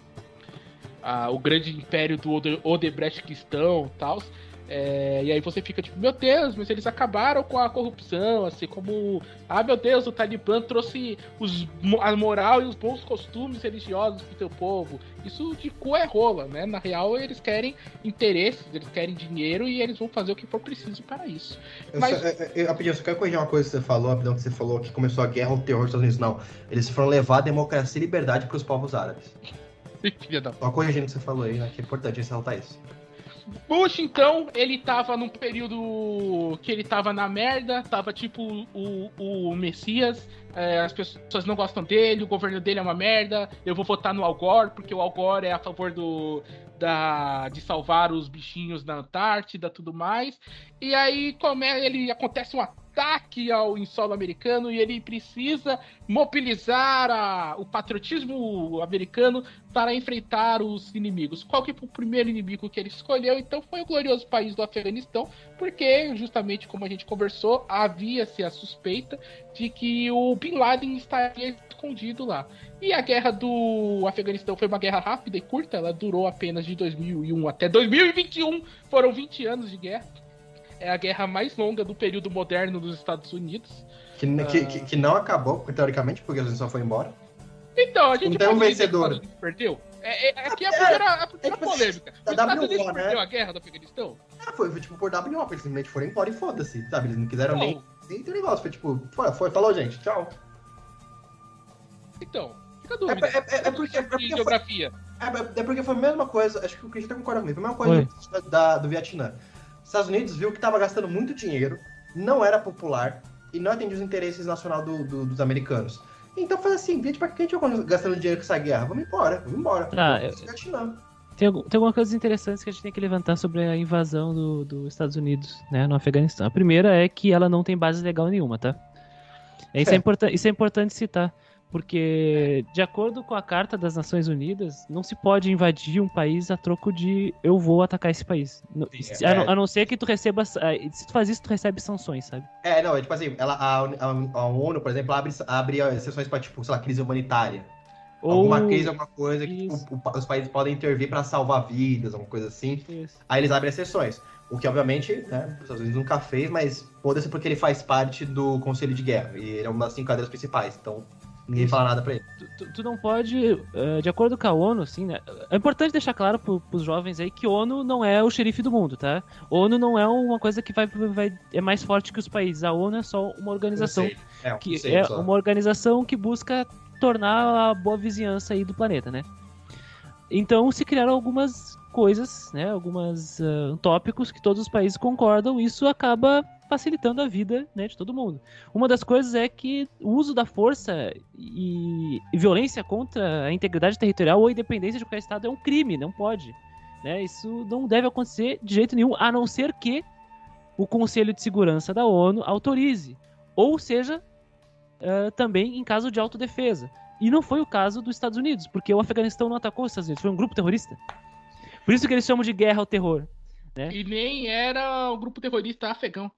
a, o grande império do Odebrecht cristão e tal. É, e aí você fica tipo, meu Deus, mas eles acabaram com a corrupção, assim, como, ah, meu Deus, o Talibã trouxe os, a moral e os bons costumes religiosos pro teu povo. Isso de cu é rola, né? Na real, eles querem interesses, eles querem dinheiro e eles vão fazer o que for preciso para isso. Eu mas... só, eu, eu, rapidinho, só quero corrigir uma coisa que você falou, rapidão, que você falou que começou a guerra ao terror dos Estados Unidos. Não, eles foram levar a democracia e liberdade pros povos árabes. Só corrigindo o que você falou aí, né? Que é importante ressaltar isso. Bush, então, ele tava num período que ele tava na merda, tava tipo o, o Messias, é, as pessoas não gostam dele, o governo dele é uma merda, eu vou votar no Al Gore, porque o Al Gore é a favor do, da, de salvar os bichinhos da Antártida e tudo mais. E aí como é, ele, acontece um ataque ao solo americano e ele precisa mobilizar a, o patriotismo americano para enfrentar os inimigos. Qual que foi o primeiro inimigo que ele escolheu? Então foi o glorioso país do Afeganistão, porque justamente como a gente conversou, havia-se a suspeita de que o Bin Laden estaria escondido lá. E a guerra do Afeganistão foi uma guerra rápida e curta, ela durou apenas de dois mil e um até dois mil e vinte e um, foram vinte anos de guerra. É a guerra mais longa do período moderno dos Estados Unidos. Que, uh... que, que não acabou, teoricamente, porque a gente só foi embora. Então, a gente não tem um vencedor. Perdeu. É, é, aqui é a primeira, a primeira é, tipo, polêmica. Os Estados Unidos né? perdeu a guerra do Afeganistão? É, foi tipo por dáblio ó, porque eles simplesmente foram embora e foda-se, sabe? Eles não quiseram não. nem, nem ter um negócio. Foi tipo, foi, foi, falou, gente, tchau. Então, fica a dúvida. É, é, é, é porque, é porque geografia. Foi, é, é porque foi a mesma coisa, acho que o Christian concorda comigo, foi a mesma coisa da, da, do Vietnã. Os Estados Unidos viu que estava gastando muito dinheiro, não era popular e não atendia os interesses nacionais do, do, dos americanos. Então faz assim, gente, pra que a gente vai gastando dinheiro com essa guerra? Vamos embora, vamos embora. Ah, vamos eu... tem, tem algumas coisas interessantes que a gente tem que levantar sobre a invasão dos do Estados Unidos, né, no Afeganistão. A primeira é que ela não tem base legal nenhuma, tá? Isso é, é, importan- isso é importante citar. Porque, de acordo com a Carta das Nações Unidas, não se pode invadir um país a troco de eu vou atacar esse país. É, a, não, a não ser que tu receba... Se tu faz isso, tu recebe sanções, sabe? É, não, é tipo assim, ela, a, a, a ONU, por exemplo, abre, abre exceções para, tipo, sei lá, crise humanitária. Ou... Alguma crise, alguma coisa que tipo, os países podem intervir para salvar vidas, alguma coisa assim. Isso. Aí eles abrem exceções. O que, obviamente, né, os Estados Unidos nunca fez, mas foda-se porque ele faz parte do Conselho de Guerra. E ele é uma das cinco cadeiras principais, então... Ninguém fala nada pra ele. Tu, tu não pode, de acordo com a ONU, assim, né? É importante deixar claro pro, pros jovens aí que a ONU não é o xerife do mundo, tá? A ONU não é uma coisa que vai, vai, é mais forte que os países. A ONU é só uma organização. É, um que conceito, é só. Uma organização que busca tornar a boa vizinhança aí do planeta, né? Então se criaram algumas coisas, né? Algumas uh, tópicos que todos os países concordam, isso acaba facilitando a vida, né, de todo mundo. Uma das coisas é que o uso da força e violência contra a integridade territorial ou a independência de qualquer estado é um crime, não pode. Né? Isso não deve acontecer de jeito nenhum, a não ser que o Conselho de Segurança da ONU autorize, ou seja, uh, também em caso de autodefesa. E não foi o caso dos Estados Unidos, porque o Afeganistão não atacou os Estados Unidos, foi um grupo terrorista. Por isso que eles chamam de guerra ao terror. Né? E nem era o grupo terrorista afegão.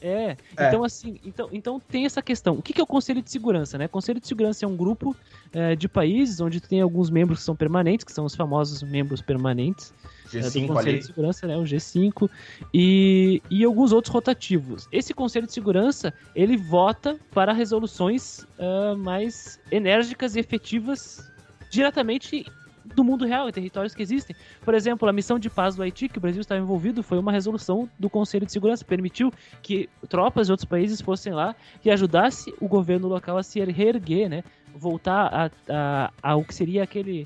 É. é, então assim, então, então tem essa questão. O que, que é o Conselho de Segurança, né? O Conselho de Segurança é um grupo é, de países onde tem alguns membros que são permanentes, que são os famosos membros permanentes G cinco, é, do Conselho ali. de Segurança, né? O G cinco e, e alguns outros rotativos. Esse Conselho de Segurança, ele vota para resoluções uh, mais enérgicas e efetivas diretamente do mundo real, em territórios que existem. Por exemplo, a missão de paz do Haiti, que o Brasil estava envolvido, foi uma resolução do Conselho de Segurança, permitiu que tropas de outros países fossem lá e ajudasse o governo local a se reerguer, né? Voltar ao que seria aquele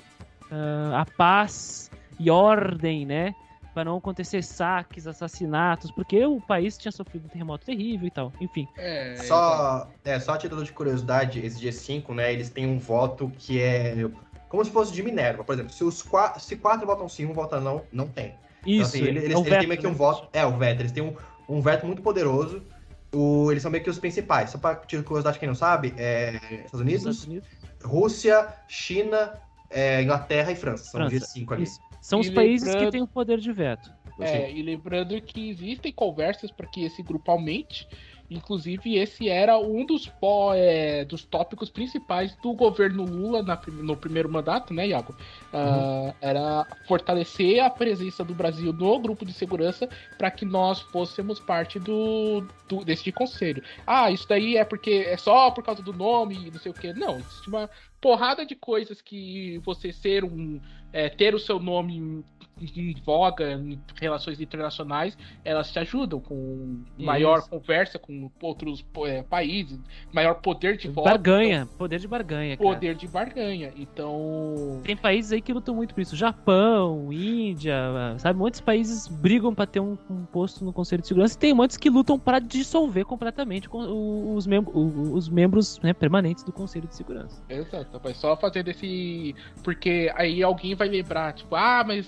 uh, a paz e ordem, né? Para não acontecer saques, assassinatos, porque o país tinha sofrido um terremoto terrível e tal, enfim. É, só, é, só a título de curiosidade, esse G cinco, né? Eles têm um voto que é... como se fosse de Minerva, por exemplo. Se, os quatro, se quatro votam sim, um vota não, não tem. Isso, então, assim, eles, eles, é um eles têm meio que um voto... É, o veto. Eles têm um, um veto muito poderoso. O, eles são meio que os principais. Só para tirar curiosidade, quem não sabe, é Estados Unidos, Estados Unidos. Rússia, China, é, Inglaterra e França. São França, os G cinco ali. Isso. São e os países lembrando... que têm o poder de veto. É, assim. E lembrando que existem conversas para que esse grupo aumente. Inclusive, esse era um dos, é, dos tópicos principais do governo Lula na, no primeiro mandato, né, Iago? Uhum. Uh, era fortalecer a presença do Brasil no grupo de segurança para que nós fôssemos parte do, do, desse conselho. Ah, isso daí é porque é só por causa do nome e não sei o quê. Não, existe uma porrada de coisas que você ser um, é, ter o seu nome em, em voga em relações internacionais, elas te ajudam com Isso. maior conversa com outros é, países, maior poder de voto. Barganha, então, poder de barganha. Poder cara. de barganha, então... Tem países aí que lutam muito por isso, Japão, Índia, sabe? Muitos países brigam para ter um, um posto no Conselho de Segurança e tem muitos que lutam para dissolver completamente os, mem- os membros né, permanentes do Conselho de Segurança. Exato. Rapaz, só fazendo esse... Porque aí alguém vai lembrar, tipo, ah, mas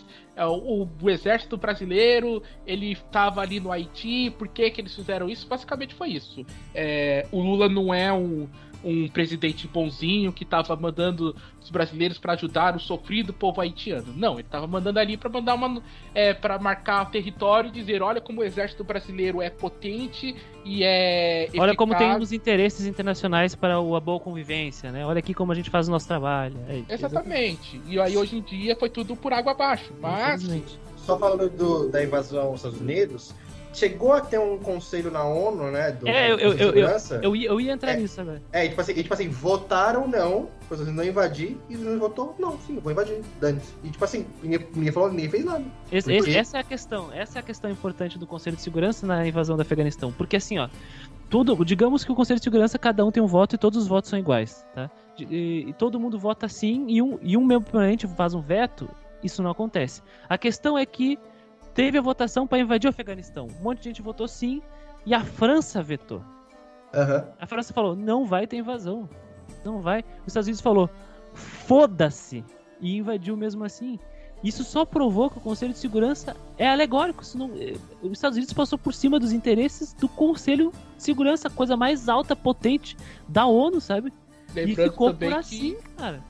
o, o exército brasileiro, ele tava ali no Haiti, por que que eles fizeram isso? Basicamente foi isso. É, o Lula não é um, um presidente bonzinho que tava mandando os brasileiros para ajudar o sofrido povo haitiano. Não, ele tava mandando ali para mandar uma... É, para marcar território e dizer, olha como o exército brasileiro é potente e é eficaz. Olha como tem os interesses internacionais para a boa convivência, né? Olha aqui como a gente faz o nosso trabalho. É, exatamente. E aí hoje em dia foi tudo por água abaixo. Mas... Só falando do, da invasão aos Estados Unidos, chegou a ter um conselho na ONU, né? Do, é, eu, eu, eu, eu, eu ia entrar é, nisso agora. É, e tipo, assim, e tipo assim, votaram não, os Estados Unidos não invadir, e os Estados Unidos votou, não, sim, eu vou invadir, dane-se. E tipo assim, ninguém, ninguém falou, ninguém fez nada. Esse, porque... esse, essa é a questão, essa é a questão importante do Conselho de Segurança na invasão do Afeganistão. Porque assim, ó, tudo, digamos que o Conselho de Segurança, cada um tem um voto e todos os votos são iguais, tá? E, e todo mundo vota sim e um, e um membro permanente faz um veto, isso não acontece. A questão é que teve a votação para invadir o Afeganistão. Um monte de gente votou sim e a França vetou. Uhum. A França falou, não vai ter invasão. Não vai. Os Estados Unidos falou, foda-se. E invadiu mesmo assim. Isso só provou que o Conselho de Segurança é alegórico. Isso não... Os Estados Unidos passou por cima dos interesses do Conselho de Segurança, a coisa mais alta, potente da ONU, sabe? Lembrando e ficou também por assim, que cara.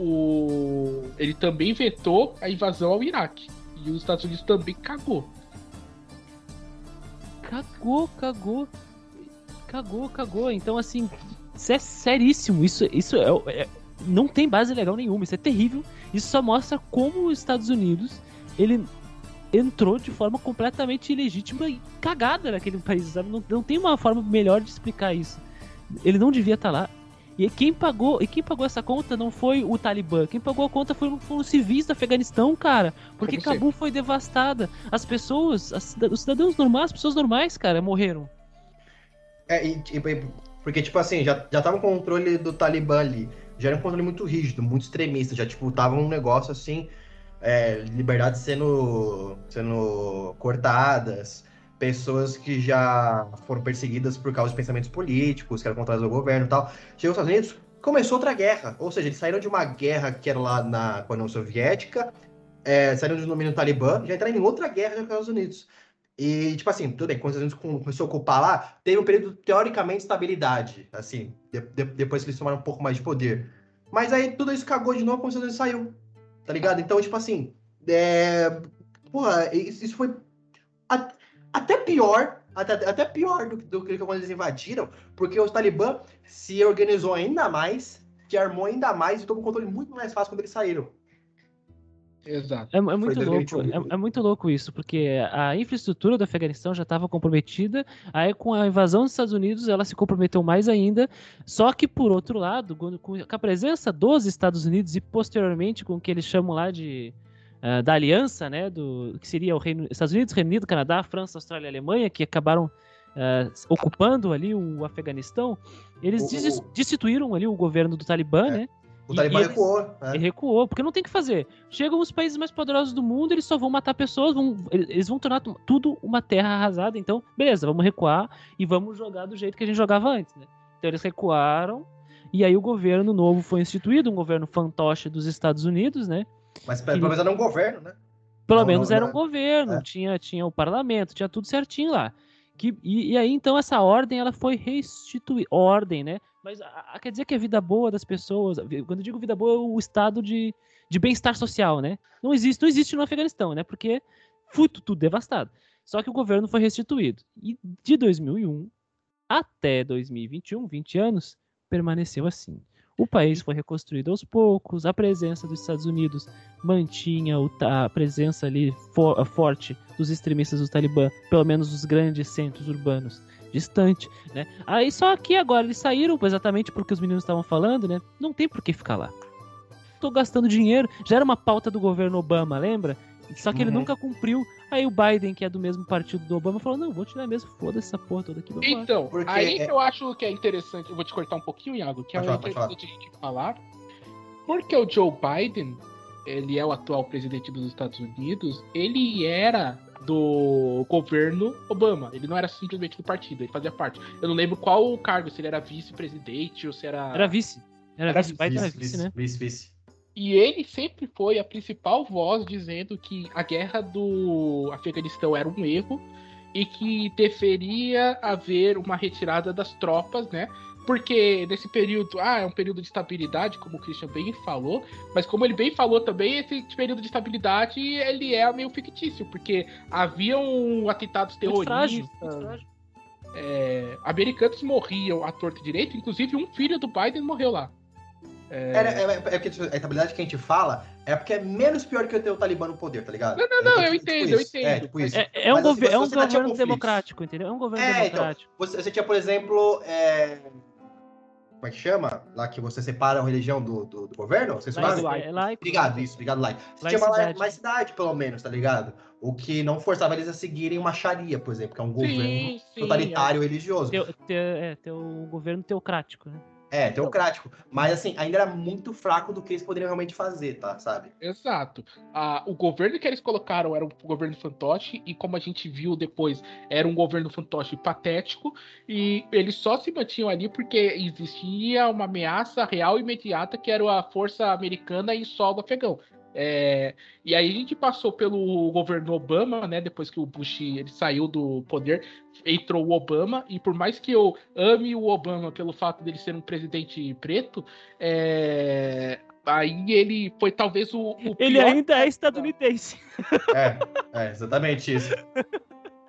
O... ele também vetou a invasão ao Iraque. E os Estados Unidos também cagou. Cagou, cagou. Cagou, cagou. Então, assim, isso é seríssimo. Isso, isso é, é, não tem base legal nenhuma. Isso é terrível. Isso só mostra como os Estados Unidos ele entrou de forma completamente ilegítima e cagada naquele país, sabe? Não, não tem uma forma melhor de explicar isso. Ele não devia estar lá. E quem pagou, e quem pagou essa conta não foi o Talibã. Quem pagou a conta foram, foram os civis do Afeganistão, cara. Porque Cabul foi devastada. As pessoas, as, os cidadãos normais, as pessoas normais, cara, morreram. É, e, e, porque, tipo assim, já, já tava o controle do Talibã ali. Já era um controle muito rígido, muito extremista. Já, tipo, tava um negócio assim, é, liberdade sendo, sendo cortadas. Pessoas que já foram perseguidas por causa de pensamentos políticos, que eram contrários ao governo e tal. Chegou aos Estados Unidos, começou outra guerra. Ou seja, eles saíram de uma guerra que era lá na, com a União Soviética, é, saíram do domínio do Talibã, já entraram em outra guerra com os Estados Unidos. E, tipo assim, tudo bem, quando os Estados Unidos começou a ocupar lá, teve um período, teoricamente, de estabilidade, assim, de, de, depois que eles tomaram um pouco mais de poder. Mas aí tudo isso cagou de novo quando os Estados Unidos saiu, tá ligado? Então, tipo assim, é... porra, isso, isso foi... A... Até pior, até, até pior do, do que quando eles invadiram, porque os Talibã se organizou ainda mais, se armou ainda mais e tomou um controle muito mais fácil quando eles saíram. Exato. É, é, muito, louco, é, é muito louco isso, porque a infraestrutura do Afeganistão já estava comprometida, aí com a invasão dos Estados Unidos ela se comprometeu mais ainda, só que por outro lado, com a presença dos Estados Unidos e posteriormente com o que eles chamam lá de... da aliança, né, do, que seria o Reino, Estados Unidos, Reino Unido, Canadá, França, Austrália e Alemanha, que acabaram uh, ocupando ali o Afeganistão, eles o, destituíram ali o governo do Talibã, é. né? O e, Talibã e eles, recuou. É. Ele recuou, porque não tem o que fazer. Chegam os países mais poderosos do mundo, eles só vão matar pessoas, vão, eles vão tornar tudo uma terra arrasada, então, beleza, vamos recuar e vamos jogar do jeito que a gente jogava antes, né? Então eles recuaram, e aí o governo novo foi instituído, um governo fantoche dos Estados Unidos, né? Mas pelo menos era um governo, né? Pelo não, menos não, era um não, governo, é. tinha, tinha o parlamento, tinha tudo certinho lá. Que, e, e aí, então, essa ordem, ela foi restituída. Ordem, né? Mas a, a, quer dizer que a vida boa das pessoas... Quando eu digo vida boa, é o estado de, de bem-estar social, né? Não existe, não existe no Afeganistão, né? Porque foi tudo devastado. Só que o governo foi restituído. E de dois mil e um até dois mil e vinte e um, vinte anos, permaneceu assim. O país foi reconstruído aos poucos, a presença dos Estados Unidos mantinha a presença ali for, forte dos extremistas do Talibã, pelo menos os grandes centros urbanos, distante, né? Aí só que agora eles saíram exatamente porque os meninos estavam falando, né? Não tem por que ficar lá. Tô gastando dinheiro, já era uma pauta do governo Obama, lembra? Só que ele uhum. nunca cumpriu. Aí o Biden, que é do mesmo partido do Obama, falou, não, vou tirar mesmo, foda-se essa porra toda aqui do Obama. Então, porque aí é... que eu acho que é interessante, eu vou te cortar um pouquinho, Iago, que é falar, interessante a gente falar, porque o Joe Biden, ele é o atual presidente dos Estados Unidos, ele era do governo Obama, ele não era simplesmente do partido, ele fazia parte. Eu não lembro qual o cargo, se ele era vice-presidente ou se era... Era vice, era, era vice, Biden era vice, vice, né? Vice-vice. E ele sempre foi a principal voz dizendo que a guerra do Afeganistão era um erro e que deveria haver uma retirada das tropas, né? Porque nesse período, ah, é um período de estabilidade, como o Christian bem falou, mas como ele bem falou também, esse período de estabilidade, ele é meio fictício, porque haviam atentados terroristas... Muito frágil, muito frágil. É, americanos morriam à torta e direito, inclusive um filho do Biden morreu lá. É porque é, é, é, a estabilidade que a gente fala é porque é menos pior que eu ter o Talibã no poder, tá ligado? Não, não, não, é, eu tipo entendo, isso. eu entendo. É, tipo isso. é, é um, Mas, gover- assim, é um governo democrático, entendeu? É um governo é, democrático. Então, você, você tinha, por exemplo, é... como é que chama? Lá que você separa a religião do, do, do governo? Você separa... like, like, obrigado, isso, obrigado, like. Você tinha uma laicidade, pelo menos, tá ligado? O que não forçava eles a seguirem uma sharia, por exemplo, que é um governo sim, totalitário sim, é. religioso. Teu, teu, é, teu governo teocrático, né? É, teocrático. Mas, assim, ainda era muito fraco do que eles poderiam realmente fazer, tá? Sabe? Exato. Ah, o governo que eles colocaram era um governo fantoche e, como a gente viu depois, era um governo fantoche patético e eles só se mantinham ali porque existia uma ameaça real e imediata que era a força americana em solo afegão. É, e aí a gente passou pelo governo Obama, né? Depois que o Bush ele saiu do poder, entrou o Obama, e por mais que eu ame o Obama pelo fato dele ser um presidente preto, é, aí ele foi talvez o, o ele pior... ainda é estadunidense. É, é exatamente isso.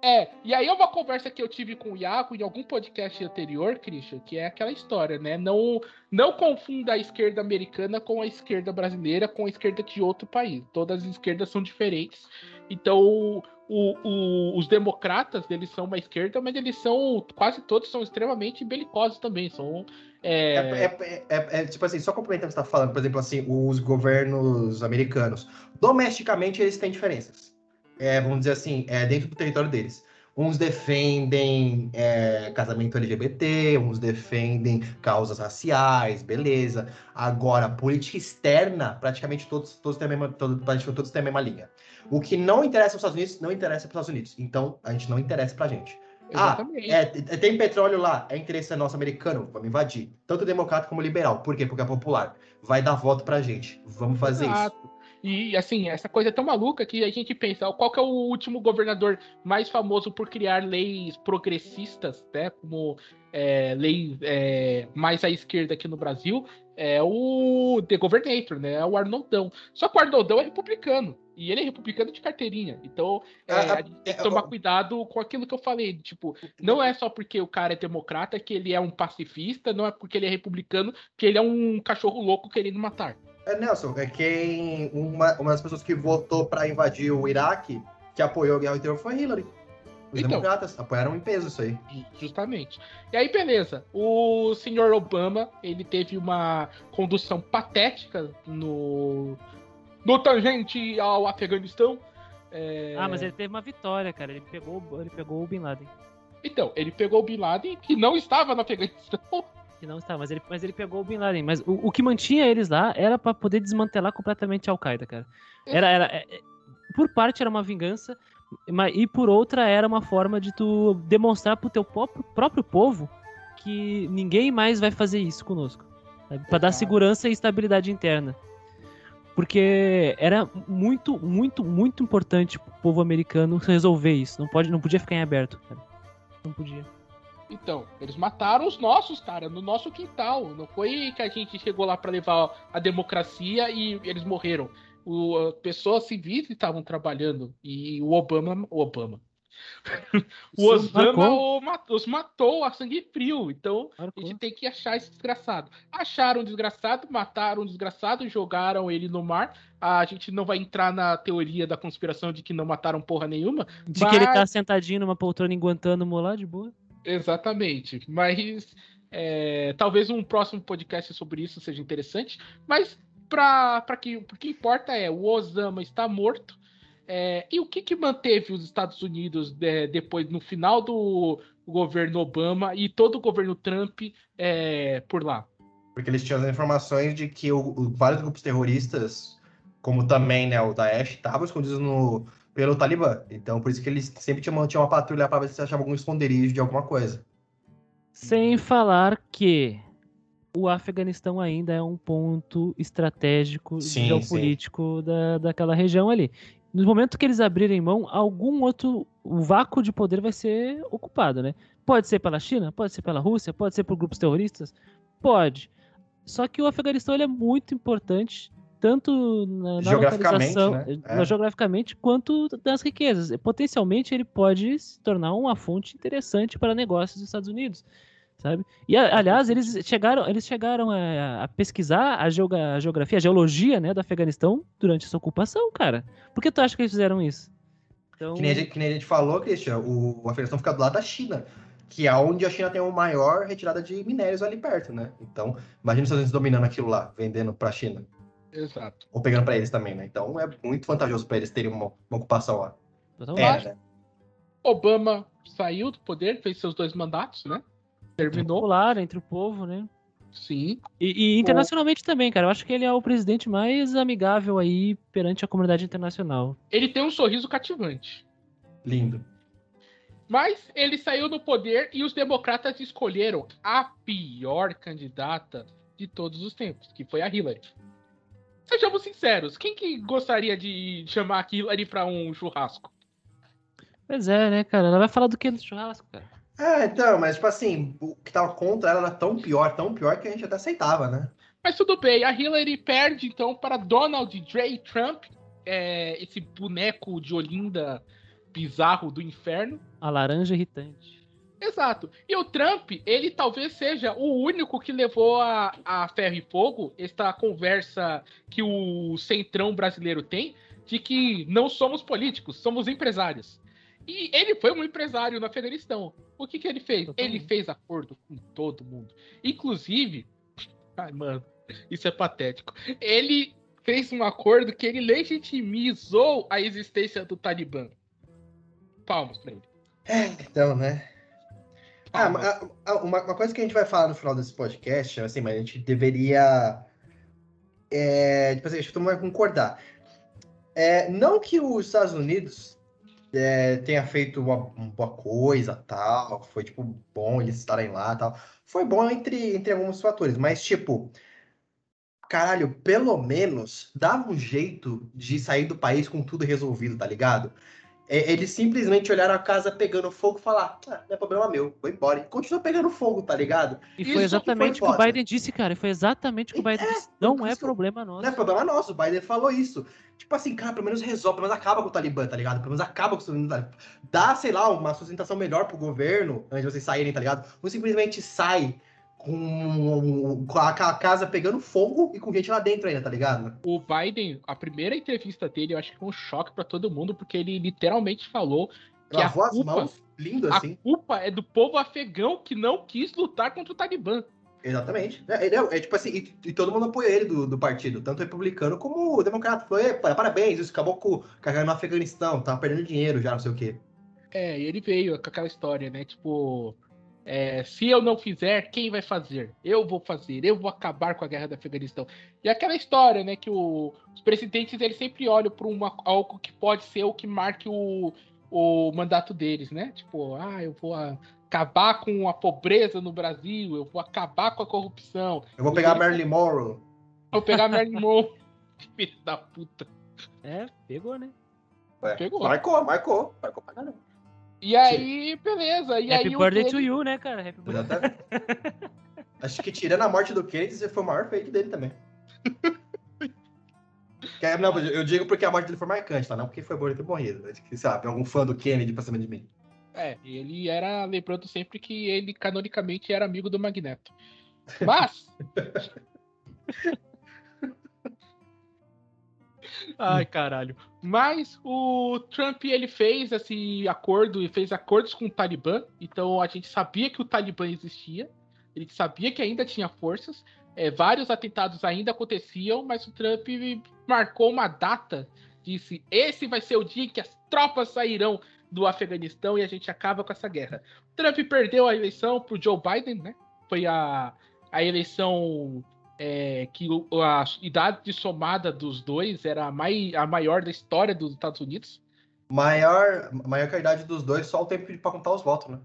É, e aí é uma conversa que eu tive com o Iago em algum podcast anterior, Christian, que é aquela história, né? Não, não confunda a esquerda americana com a esquerda brasileira, com a esquerda de outro país. Todas as esquerdas são diferentes. Então, o, o, os democratas, eles são uma esquerda, mas eles são, quase todos, são extremamente belicosos também. São, é... É, é, é, é, tipo assim, só complementando o que você está falando, por exemplo, assim, os governos americanos, domesticamente, eles têm diferenças. É, vamos dizer assim, é, dentro do território deles. Uns defendem é, casamento L G B T, uns defendem causas raciais, beleza. Agora, política externa, praticamente todos, todos, têm a mesma, todos, praticamente todos têm a mesma linha. O que não interessa aos Estados Unidos, não interessa para os Estados Unidos. Então, a gente não interessa para a gente. Exatamente. Ah, é, tem petróleo lá, é interesse nosso americano, vamos invadir. Tanto democrata como liberal. Por quê? Porque é popular. Vai dar voto para a gente. Vamos fazer Exato. isso. E, assim, essa coisa é tão maluca que a gente pensa, qual que é o último governador mais famoso por criar leis progressistas, né? Como é, leis é, mais à esquerda aqui no Brasil, é o The Governator, né? É o Arnoldão. Só que o Arnoldão é republicano. E ele é republicano de carteirinha. Então, é, a gente tem que tomar cuidado com aquilo que eu falei. Tipo, não é só porque o cara é democrata que ele é um pacifista, não é porque ele é republicano que ele é um cachorro louco querendo matar. É, Nelson, é quem uma, uma das pessoas que votou para invadir o Iraque, que apoiou a guerra do terror, foi Hillary. Os então, democratas apoiaram em peso isso aí. Justamente. E aí, beleza. O senhor Obama, ele teve uma condução patética no, no tangente ao Afeganistão. É... Ah, mas ele teve uma vitória, cara. Ele pegou, ele pegou o Bin Laden. Então, ele pegou o Bin Laden, que não estava no Afeganistão. Que não está, mas ele, mas ele pegou o Bin Laden. Mas o, o que mantinha eles lá era pra poder desmantelar completamente a Al-Qaeda, cara. Era, era, é, por parte era uma vingança, mas, e por outra era uma forma de tu demonstrar pro teu próprio, próprio povo que ninguém mais vai fazer isso conosco. Sabe? Pra dar segurança e estabilidade interna. Porque era muito, muito, muito importante pro povo americano resolver isso. Não, pode, não podia ficar em aberto, cara. Não podia. Então, eles mataram os nossos, cara, no nosso quintal. Não foi que a gente chegou lá pra levar a democracia e eles morreram. O, pessoas civis estavam trabalhando e o Obama... O Obama... o Osama o, os matou a sangue frio. Então, marcou. A gente tem que achar esse desgraçado. Acharam o desgraçado, mataram o desgraçado, jogaram ele no mar. A gente não vai entrar na teoria da conspiração de que não mataram porra nenhuma. De mas... que ele tá sentadinho numa poltrona em Guantánamo lá, de boa. Exatamente, mas é, talvez um próximo podcast sobre isso seja interessante, mas para que, o que importa é o Osama está morto, é, e o que, que manteve os Estados Unidos de, depois no final do governo Obama e todo o governo Trump é, por lá? Porque eles tinham as informações de que o, o, vários grupos terroristas, como também né, o Daesh, estavam escondidos no... pelo Talibã. Então, por isso que eles sempre tinham, tinham uma patrulha para ver se achava algum esconderijo de alguma coisa. Sem falar que o Afeganistão ainda é um ponto estratégico sim, geopolítico sim. Da, daquela região ali. No momento que eles abrirem mão, algum outro vácuo de poder vai ser ocupado, né? Pode ser pela China, pode ser pela Rússia, pode ser por grupos terroristas, pode. Só que o Afeganistão ele é muito importante tanto na, na localização, né? é. geograficamente, quanto das riquezas. Potencialmente, ele pode se tornar uma fonte interessante para negócios dos Estados Unidos, sabe? E, aliás, eles chegaram, eles chegaram a, a pesquisar a, geogra- a geografia, a geologia, né, do Afeganistão durante essa ocupação, cara. Por que tu acha que eles fizeram isso? Então... Que, nem gente, que nem a gente falou, Christian, o, o Afeganistão fica do lado da China, que é onde a China tem a maior retirada de minérios ali perto, né? Então, imagina os Estados Unidos dominando aquilo lá, vendendo para a China. Exato. Ou pegando pra eles também, né? Então é muito vantajoso pra eles terem uma, uma ocupação lá. Então, é, né? Obama saiu do poder, fez seus dois mandatos, né? Terminou. Popular entre o povo, né? Sim. E, e internacionalmente o... também, cara. Eu acho que ele é o presidente mais amigável aí perante a comunidade internacional. Ele tem um sorriso cativante. Lindo. Mas ele saiu do poder e os democratas escolheram a pior candidata de todos os tempos, que foi a Hillary. Sejamos sinceros, quem que gostaria de chamar a Hillary pra um churrasco? Pois é, né, cara? Ela vai falar do que no churrasco, cara? É, então, mas tipo assim, o que tava contra ela era tão pior, tão pior que a gente até aceitava, né? Mas tudo bem, a Hillary perde então para Donald J. Trump, é, esse boneco de Olinda bizarro do inferno. A laranja irritante. Exato. E o Trump, ele talvez seja o único que levou a, a ferro e fogo esta conversa que o centrão brasileiro tem de que não somos políticos, somos empresários. E ele foi um empresário na Federação. O que que ele fez? Ele fez acordo com todo mundo. Inclusive, ai, mano, isso é patético. Ele fez um acordo que ele legitimizou a existência do Talibã. Palmas pra ele. É, então, né? Ah, uma, uma coisa que a gente vai falar no final desse podcast, assim, mas a gente deveria... É, tipo assim, acho que todo mundo vai concordar. É, não que os Estados Unidos... É, tenha feito uma, uma boa coisa, tal, foi, tipo, bom eles estarem lá, tal, foi bom entre, entre alguns fatores, mas, tipo, caralho, pelo menos dava um jeito de sair do país com tudo resolvido, tá ligado? É, eles simplesmente olharam a casa pegando fogo e falaram, ah, não é problema meu, vou embora, e continuou pegando fogo, tá ligado? E foi exatamente o que o Biden disse, cara, foi exatamente o que o Biden disse, não é problema nosso. Não é problema nosso, o Biden falou isso. Tipo assim, cara, pelo menos resolve, pelo menos acaba com o Talibã, tá ligado? Pelo menos acaba com o Talibã. Dá, sei lá, uma sustentação melhor pro governo antes de vocês saírem, tá ligado? Não simplesmente sai com a casa pegando fogo e com gente lá dentro ainda, tá ligado? O Biden, a primeira entrevista dele, eu acho que foi um choque pra todo mundo, porque ele literalmente falou que a culpa, lindo assim. A culpa é do povo afegão que não quis lutar contra o Talibã. Exatamente. É, é, é tipo assim, e, e todo mundo apoia ele do, do partido, tanto republicano como democrata. Foi, parabéns, isso acabou com cagando no Afeganistão, tava perdendo dinheiro já, não sei o quê. É, e ele veio com aquela história, né? Tipo, é, se eu não fizer, quem vai fazer? Eu vou fazer, eu vou acabar com a guerra do Afeganistão. E aquela história, né? Que o, os presidentes, eles sempre olham para algo que pode ser o que marque o, o mandato deles, né? Tipo, ah, eu vou... A, acabar com a pobreza no Brasil, eu vou acabar com a corrupção. Eu vou pegar eu... a Marilyn Monroe. Eu vou pegar a Marilyn Monroe. Filho da puta. É, pegou, né? É, pegou. Marcou, marcou. Marcou pra caramba. E aí, sim, beleza. E Happy aí, birthday o Kennedy... to you, né, cara? Happy birthday. Acho que tirando a morte do Kennedy, foi o maior feito dele também. que, não, eu digo porque a morte dele foi marcante, tá? Não porque foi bom ele ter morrido. Acho que, sei lá, tem algum fã do Kennedy pra cima de mim. É, ele era, lembrando sempre que ele canonicamente era amigo do Magneto. Mas... Ai, caralho. Mas o Trump, ele fez esse acordo e fez acordos com o Talibã. Então a gente sabia que o Talibã existia. Ele sabia que ainda tinha forças. É, vários atentados ainda aconteciam, mas o Trump marcou uma data. Disse, esse vai ser o dia em que as tropas sairão do Afeganistão e a gente acaba com essa guerra. Trump perdeu a eleição pro Joe Biden, né? Foi a, a eleição é, que a idade somada dos dois era a, mai, a maior da história dos Estados Unidos. Maior, maior que a idade dos dois, só o tempo para contar os votos, né?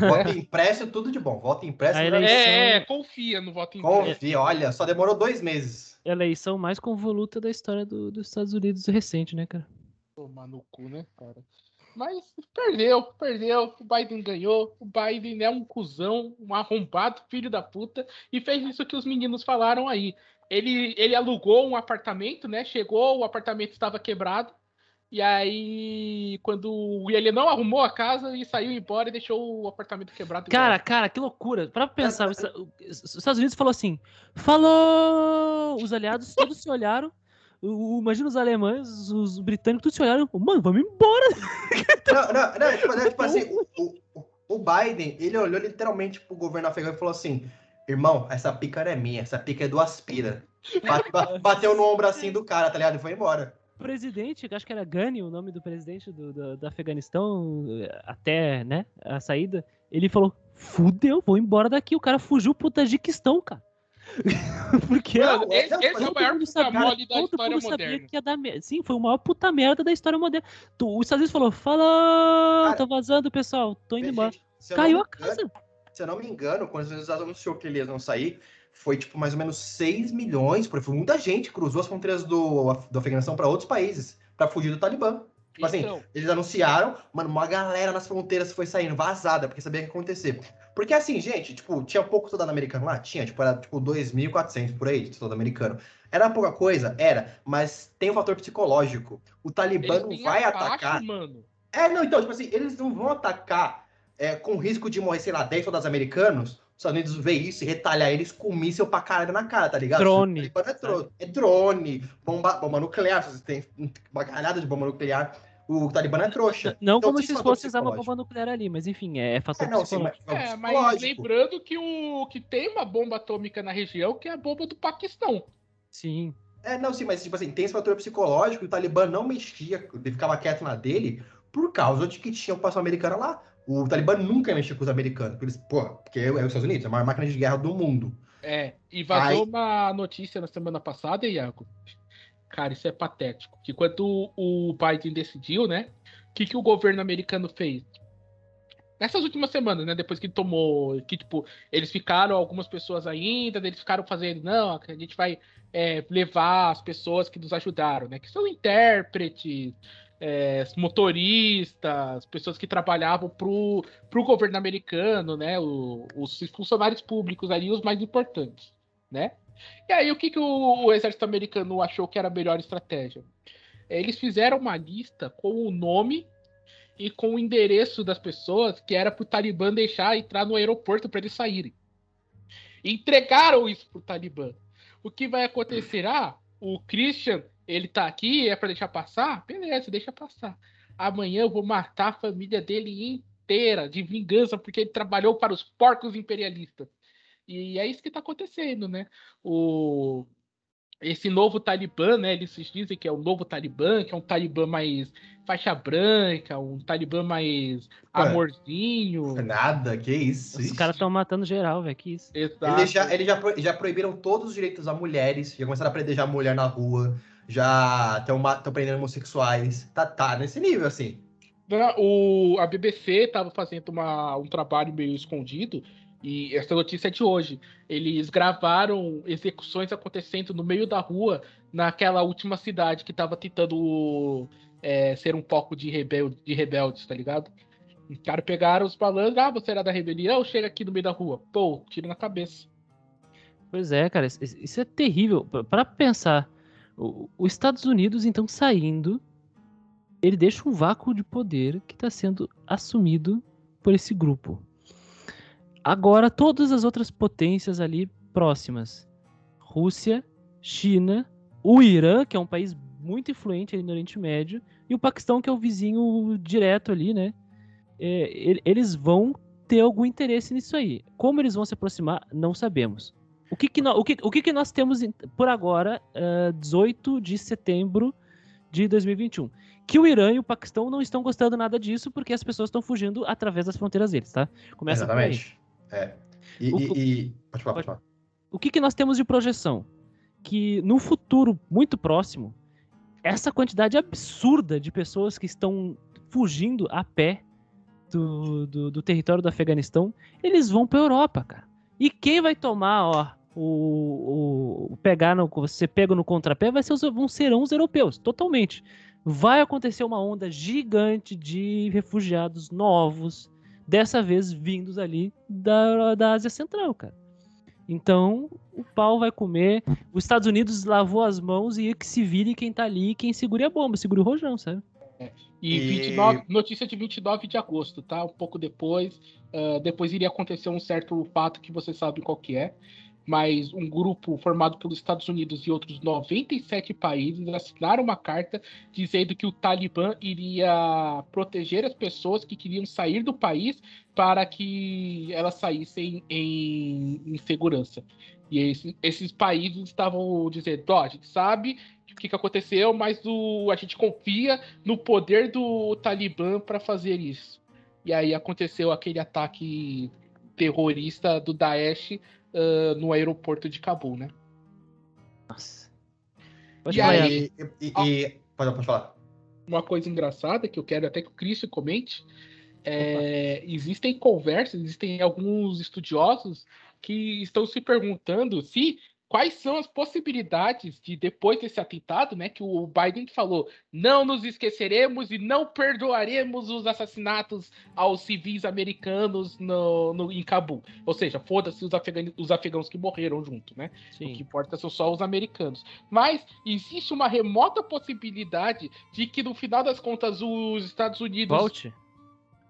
Voto impresso, tudo de bom. Voto impresso. Eleição... É, é, confia no voto impresso. Confia, olha, só demorou dois meses. Eleição mais convoluta da história do, dos Estados Unidos recente, né, cara? Tomar no cu, né, cara? Mas perdeu, perdeu, o Biden ganhou, o Biden é um cuzão, um arrombado, filho da puta, e fez isso que os meninos falaram aí. Ele, ele alugou um apartamento, né, chegou, o apartamento estava quebrado, e aí quando ele não arrumou a casa e saiu embora e deixou o apartamento quebrado. Cara, embora. Cara, que loucura, para pensar, os Estados Unidos falou assim, falou, os aliados todos se olharam. O, o, imagina os alemães, os britânicos, todos se olharam, mano, vamos embora. Não, não, não, tipo, não, tipo assim, o, o, o Biden, ele olhou literalmente pro governo afegão e falou assim, irmão, essa pica não é minha, essa pica é do Aspira. Bateu no ombro assim do cara, tá ligado? E foi embora. O presidente, acho que era Ghani, o nome do presidente do, do, do Afeganistão, até, né, a saída, ele falou, fudeu, vou embora daqui. O cara fugiu pro Tajiquistão, cara. Porque mano, ela, esse, ela, esse é o maior puta mole da história moderna. Dar... Sim, foi o maior puta merda da história moderna. O Estados Unidos falou, fala, tô vazando, pessoal, tô indo embora. Caiu a casa. Se eu não me engano, quando os Estados Unidos anunciou que eles iam sair, foi tipo mais ou menos seis milhões, porque foi muita gente, cruzou as fronteiras do, do Afeganistão para outros países, para fugir do Talibã. Tipo assim, então... eles anunciaram, mano, uma galera nas fronteiras foi saindo, vazada, porque sabia o que ia acontecer. Porque assim, gente, tipo, tinha pouco soldado americano lá? Tinha, tipo, era tipo dois mil e quatrocentos por aí de soldado americano. Era pouca coisa? Era, mas tem um fator psicológico. O Talibã eles não vai abaixo, atacar... Mano. É, não, então, tipo assim, eles não vão atacar é, com risco de morrer, sei lá, dez soldados americanos... Os Estados Unidos vê isso e retalhar eles com míssel pra caralho na cara, tá ligado? Drone. É, dro- é drone, bomba, bomba nuclear, se você tem uma caralhada de bomba nuclear, o Talibã é trouxa. Não então, como se fosse usar uma bomba nuclear ali, mas enfim, é, é fator é, não, psicológico. Sim, mas, é, mas lembrando que, o, que tem uma bomba atômica na região, que é a bomba do Paquistão. Sim. É, não, sim, mas tipo assim, tem esse fator psicológico, o Talibã não mexia, ele ficava quieto na dele, por causa de que tinha ocupação americana lá. O Talibã nunca mexeu com os americanos, porque, eles, porra, porque é os Estados Unidos, é a maior máquina de guerra do mundo. É, e vazou Aí... uma notícia na semana passada, Iago, cara, isso é patético, que quando o Biden decidiu, né, o que, que o governo americano fez? Nessas últimas semanas, né, depois que ele tomou, que tipo, eles ficaram, algumas pessoas ainda, eles ficaram fazendo, não, a gente vai é, levar as pessoas que nos ajudaram, né, que são intérpretes, É, motoristas, pessoas que trabalhavam pro, pro governo americano, né, o, os funcionários públicos ali, os mais importantes, né, e aí o que, que o, o exército americano achou que era a melhor estratégia? Eles fizeram uma lista com o nome e com o endereço das pessoas que era pro Talibã deixar entrar no aeroporto para eles saírem. Entregaram isso pro Talibã. O que vai acontecer? Ah, o Christian... Ele tá aqui, é pra deixar passar? Beleza, deixa passar. Amanhã eu vou matar a família dele inteira, de vingança, porque ele trabalhou para os porcos imperialistas. E é isso que tá acontecendo, né? O... Esse novo Talibã, né? Eles dizem que é o novo Talibã, que é um Talibã mais faixa branca, um Talibã mais amorzinho. Ué, nada, que isso. Os caras estão matando geral, velho, que isso. Exato. Eles, já, eles já, já proibiram todos os direitos a mulheres, já começaram a predejar mulher na rua. Já estão prendendo homossexuais. Tá, tá nesse nível, assim. O, a B B C estava fazendo uma, um trabalho meio escondido. E essa notícia é de hoje. Eles gravaram execuções acontecendo no meio da rua, naquela última cidade que estava tentando é, ser um palco de, rebelde, de rebeldes, tá ligado? Os caras pegaram os balandros. Ah, você era da rebelião? Chega aqui no meio da rua. Pô, tiro na cabeça. Pois é, cara. Isso é terrível. Para pensar... Os Estados Unidos, então, saindo, ele deixa um vácuo de poder que está sendo assumido por esse grupo. Agora, todas as outras potências ali próximas, Rússia, China, o Irã, que é um país muito influente ali no Oriente Médio, e o Paquistão, que é o vizinho direto ali, né? É, eles vão ter algum interesse nisso aí. Como eles vão se aproximar, não sabemos. O que que, no, o, que, o que que nós temos por agora, uh, dezoito de setembro de dois mil e vinte e um? Que o Irã e o Paquistão não estão gostando nada disso porque as pessoas estão fugindo através das fronteiras deles, tá? Começa Exatamente. Por aí. É. E, o, e, e... Pode falar, pode falar. O que que nós temos de projeção? Que no futuro muito próximo, essa quantidade absurda de pessoas que estão fugindo a pé do, do, do território do Afeganistão, eles vão pra Europa, cara. E quem vai tomar, ó, o, o, o pegar no, você pega no contrapé, vai ser os, vão serão os europeus, totalmente. Vai acontecer uma onda gigante de refugiados novos, dessa vez vindos ali da, da Ásia Central, cara. Então, o pau vai comer, os Estados Unidos lavou as mãos e que se vire quem tá ali, quem segure a bomba, segure o rojão, sabe? E, vinte e nove, e notícia de vinte e nove de agosto, tá? Um pouco depois. Uh, depois iria acontecer um certo fato que vocês sabem qual que é. Mas um grupo formado pelos Estados Unidos e outros noventa e sete países assinaram uma carta dizendo que o Talibã iria proteger as pessoas que queriam sair do país para que elas saíssem em, em segurança. E esse, esses países estavam dizendo, ó, a gente sabe... o que, que aconteceu, mas o, a gente confia no poder do Talibã para fazer isso. E aí aconteceu aquele ataque terrorista do Daesh uh, no aeroporto de Cabul, né? Nossa. Pode e falar, aí... E, e, ó, e, pode, pode falar. Uma coisa engraçada, que eu quero até que o Christian comente, é, existem conversas, existem alguns estudiosos que estão se perguntando se quais são as possibilidades de, depois desse atentado, né, que o Biden falou, não nos esqueceremos e não perdoaremos os assassinatos aos civis americanos no, no, em Cabul. Ou seja, foda-se os, afegani, os afegãos que morreram junto, né? Sim. O que importa são só os americanos. Mas existe uma remota possibilidade de que, no final das contas, os Estados Unidos... Volte.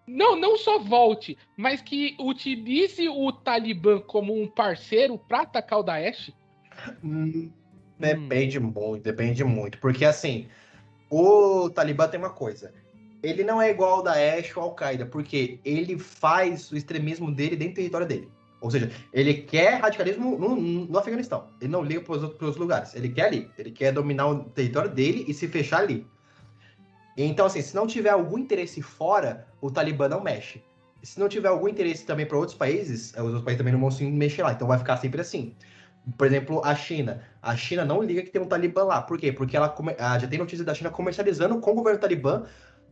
Não, não só volte, mas que utilize o Talibã como um parceiro para atacar o Daesh? Depende hum. muito, depende muito. Porque assim, o Talibã tem uma coisa: ele não é igual ao Daesh ou ao Al-Qaeda, porque ele faz o extremismo dele dentro do território dele. Ou seja, ele quer radicalismo no, no Afeganistão. Ele não liga para os outros lugares. Ele quer ali, ele quer dominar o território dele e se fechar ali. Então assim, se não tiver algum interesse fora, o Talibã não mexe. Se não tiver algum interesse também para outros países, os outros países também não vão se mexer lá. Então vai ficar sempre assim. Por exemplo, a China. A China não liga que tem um Talibã lá. Por quê? Porque ela já tem notícias da China comercializando com o governo Talibã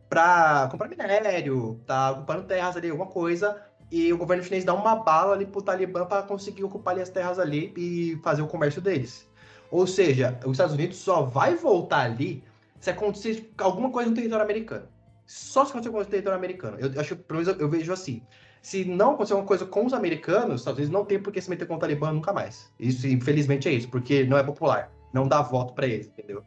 para comprar minério, tá ocupando terras ali, alguma coisa. E o governo chinês dá uma bala ali pro Talibã para conseguir ocupar ali as terras ali e fazer o comércio deles. Ou seja, os Estados Unidos só vai voltar ali se acontecer alguma coisa no território americano. Só se acontecer alguma coisa no território americano. Eu acho, pelo menos eu vejo assim. Se não acontecer alguma coisa com os americanos, os Estados Unidos não tem por que se meter com o Talibã nunca mais. Isso, infelizmente, é isso, porque não é popular. Não dá voto pra eles, entendeu?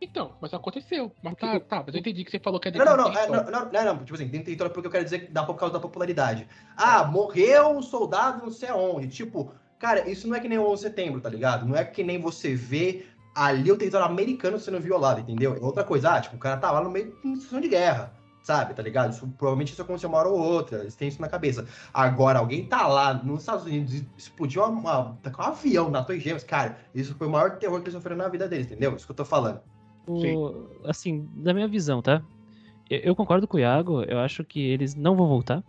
Então, mas aconteceu. Mas tá, tá, mas eu entendi que você falou que é dentro do território. Não, não, não, não, tipo assim, dentro do território porque eu quero dizer que dá por causa da popularidade. Ah, morreu um soldado não sei aonde. Tipo, cara, isso não é que nem o onze de setembro, tá ligado? Não é que nem você vê ali o território americano sendo violado, entendeu? Outra coisa, ah, tipo, o cara tá lá no meio de uma situação de guerra. Sabe, tá ligado? Isso, provavelmente isso aconteceu uma hora ou outra, eles têm isso na cabeça. Agora, alguém tá lá nos Estados Unidos e explodiu uma, uma, tá com um avião na Torre Gêmeas, cara, isso foi o maior terror que eles sofreram na vida deles, entendeu? Isso que eu tô falando. O, assim, da minha visão, tá? Eu, eu concordo com o Iago, eu acho que eles não vão voltar,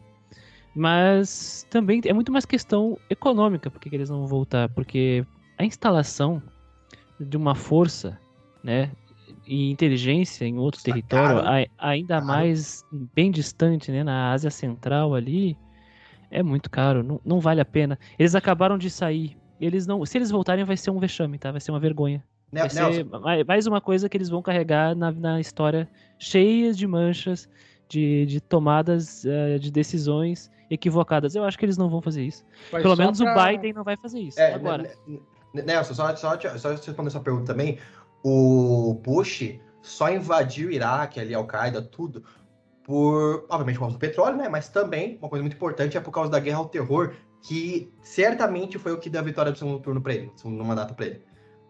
mas também é muito mais questão econômica porque que eles não vão voltar, porque a instalação de uma força, né, e inteligência em outro Está território, caro. ainda caro. mais bem distante, né, na Ásia Central ali, é muito caro, não, não vale a pena. Eles acabaram de sair, eles não, se eles voltarem vai ser um vexame, tá? Vai ser uma vergonha. Vai Nelson. ser mais uma coisa que eles vão carregar na, na história, cheia de manchas, de, de tomadas, de decisões equivocadas. Eu acho que eles não vão fazer isso. Mas pelo menos pra... o Biden não vai fazer isso. É, agora. Nelson, só, só, só responder essa pergunta também. O Bush só invadiu o Iraque, ali, Al-Qaeda, tudo, por, obviamente, por causa do petróleo, né? Mas também, uma coisa muito importante, é por causa da guerra ao terror, que certamente foi o que deu a vitória do segundo turno para ele, do segundo mandato para ele.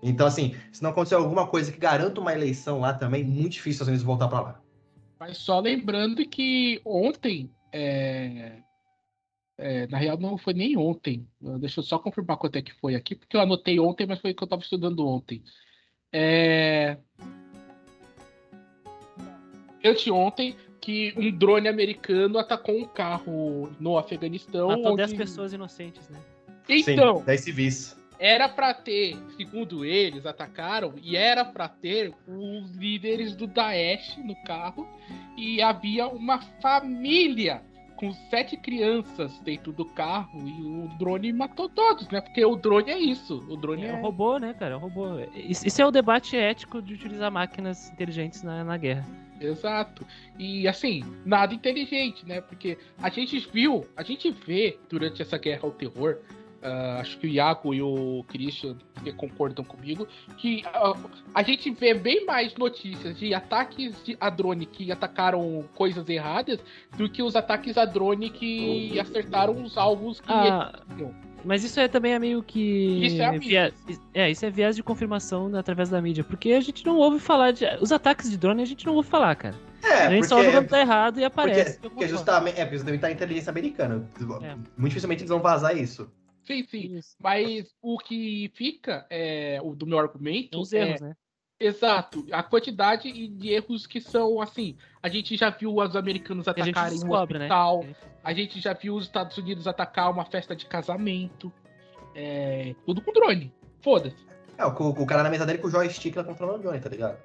Então, assim, se não acontecer alguma coisa que garanta uma eleição lá também, muito difícil às vezes voltar para lá. Mas só lembrando que ontem, é... É, na real, não foi nem ontem. Deixa eu só confirmar quanto é que foi aqui, porque eu anotei ontem, mas foi o que eu estava estudando ontem. É... Anteontem que um drone americano atacou um carro no Afeganistão. Matou onde... dez pessoas inocentes, né? Então, sim, dez civis. Era pra ter, segundo eles, atacaram, e era pra ter os líderes do Daesh no carro, e havia uma família com sete crianças dentro do carro e o drone matou todos, né? Porque o drone é isso. O drone é, é... um robô, né, cara? É um robô. Isso é o debate ético de utilizar máquinas inteligentes na, na guerra. Exato. E, assim, nada inteligente, né? Porque a gente viu, a gente vê durante essa guerra ao terror, uh, acho que o Iago e o Christian concordam comigo, que uh, a gente vê bem mais notícias de ataques de, a drone que atacaram coisas erradas do que os ataques a drone que acertaram os alvos que... Ah, mas isso é também é meio que... Isso é, a mídia. Via... é, isso é viés de confirmação através da mídia, porque a gente não ouve falar de... Os ataques de drone a gente não ouve falar, cara. É, a gente porque... só ouve tá errado e aparece. Porque, porque justamente, é, porque justamente tá a inteligência americana. É. Muito dificilmente eles vão vazar isso. Sim, sim. Isso. Mas o que fica é, o do meu argumento... Os erros, é, né? Exato. A quantidade de erros que são, assim... A gente já viu os americanos atacarem um hospital. Né? A gente já viu os Estados Unidos atacar uma festa de casamento. É, tudo com drone. Foda-se. É, o, o cara na mesa dele com o joystick lá controlando o drone, tá ligado?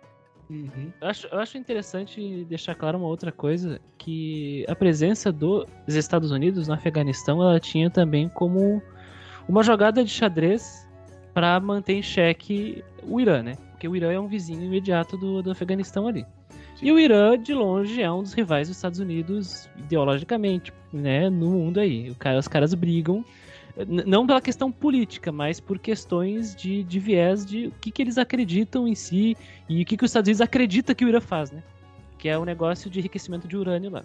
Uhum. Eu, acho, eu acho interessante deixar claro uma outra coisa, que a presença dos Estados Unidos no Afeganistão, ela tinha também como uma jogada de xadrez para manter em xeque o Irã, né? Porque o Irã é um vizinho imediato do, do Afeganistão ali. Sim. E o Irã, de longe, é um dos rivais dos Estados Unidos ideologicamente, né? No mundo aí. O cara, os caras brigam, n- não pela questão política, mas por questões de, de viés de o que, que eles acreditam em si e o que, que os Estados Unidos acredita que o Irã faz, né? Que é um negócio de enriquecimento de urânio lá.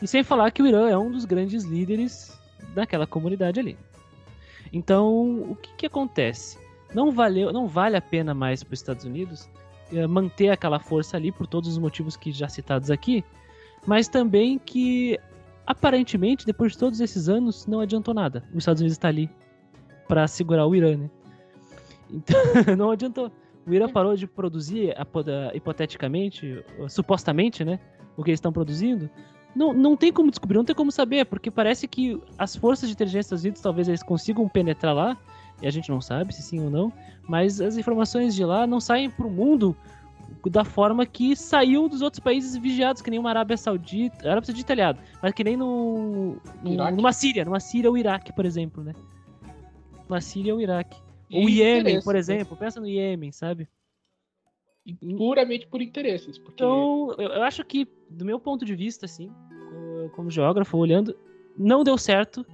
E sem falar que o Irã é um dos grandes líderes daquela comunidade ali. Então, o que, que acontece? Não, valeu, não vale a pena mais para os Estados Unidos manter aquela força ali por todos os motivos que já citados aqui, mas também que, aparentemente, depois de todos esses anos, não adiantou nada. Os Estados Unidos está ali para segurar o Irã, né? Então, não adiantou. O Irã parou de produzir, hipoteticamente, supostamente, né, o que eles estão produzindo. Não, não tem como descobrir, não tem como saber, porque parece que as forças de inteligência dos Estados Unidos, talvez eles consigam penetrar lá, e a gente não sabe se sim ou não, mas as informações de lá não saem para o mundo da forma que saiu dos outros países vigiados, que nem uma Arábia Saudita, Arábia Saudita aliada, mas que nem no, no, numa Síria, numa Síria ou Iraque, por exemplo, né? Uma Síria ou Iraque. Ou o Iêmen, por exemplo, pensa no Iêmen, sabe? Puramente por interesses. Porque... Então, eu, eu acho que, do meu ponto de vista, assim, como geógrafo, olhando, não deu certo.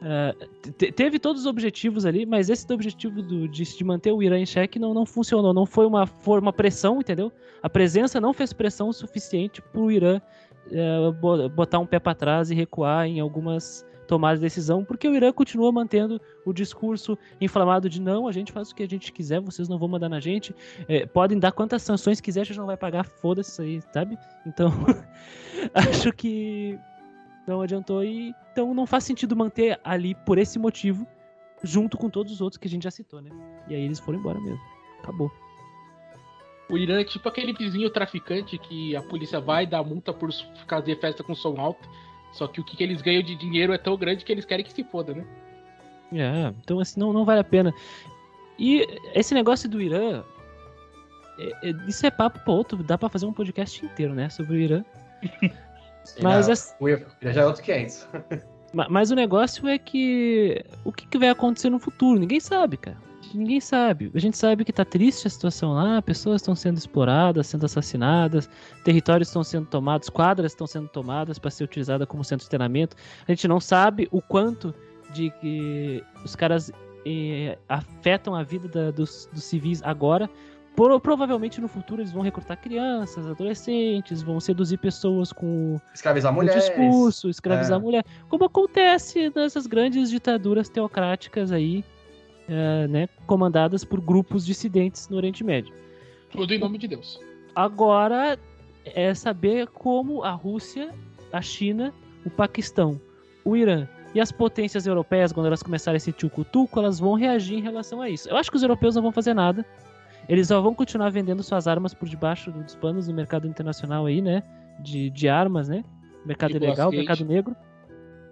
Uh, te, teve todos os objetivos ali, mas esse do objetivo do, de, de manter o Irã em xeque não, não funcionou. Não foi uma, foi uma pressão, entendeu? A presença não fez pressão suficiente para o Irã uh, botar um pé para trás e recuar em algumas tomadas de decisão, porque o Irã continua mantendo o discurso inflamado de não, a gente faz o que a gente quiser, vocês não vão mandar na gente, é, podem dar quantas sanções quiser, a gente não vai pagar, foda-se isso aí, sabe? Então, acho que não adiantou e então não faz sentido manter ali por esse motivo, junto com todos os outros que a gente já citou, né? E aí eles foram embora mesmo, acabou. O Irã é tipo aquele vizinho traficante que a polícia vai dar multa por fazer festa com som alto, só que o que eles ganham de dinheiro é tão grande que eles querem que se foda, né? É, então assim, não, não vale a pena. E esse negócio do Irã, é, é, isso é papo pra outro, dá pra fazer um podcast inteiro, né, sobre o Irã. Mas não, é, o já é outro quinhentos. Mas, mas o negócio é que o que, que vai acontecer no futuro? Ninguém sabe, cara. Ninguém sabe. A gente sabe que tá triste a situação lá, pessoas estão sendo exploradas, sendo assassinadas, territórios estão sendo tomados, quadras estão sendo tomadas para ser utilizada como centro de treinamento. A gente não sabe o quanto de que os caras eh, afetam a vida da, dos, dos civis agora. Por, provavelmente no futuro eles vão recrutar crianças, adolescentes, vão seduzir pessoas com escravizar mulheres, discurso, escravizar é. mulher, como acontece nessas grandes ditaduras teocráticas aí, Uh, né, comandadas por grupos dissidentes no Oriente Médio. Tudo em nome de Deus. Agora é saber como a Rússia, a China, o Paquistão, o Irã e as potências europeias, quando elas começarem a sentir o cutuco, elas vão reagir em relação a isso. Eu acho que os europeus não vão fazer nada. Eles só vão continuar vendendo suas armas por debaixo dos panos no mercado internacional aí, né, de, de armas, né, mercado ilegal, mercado negro.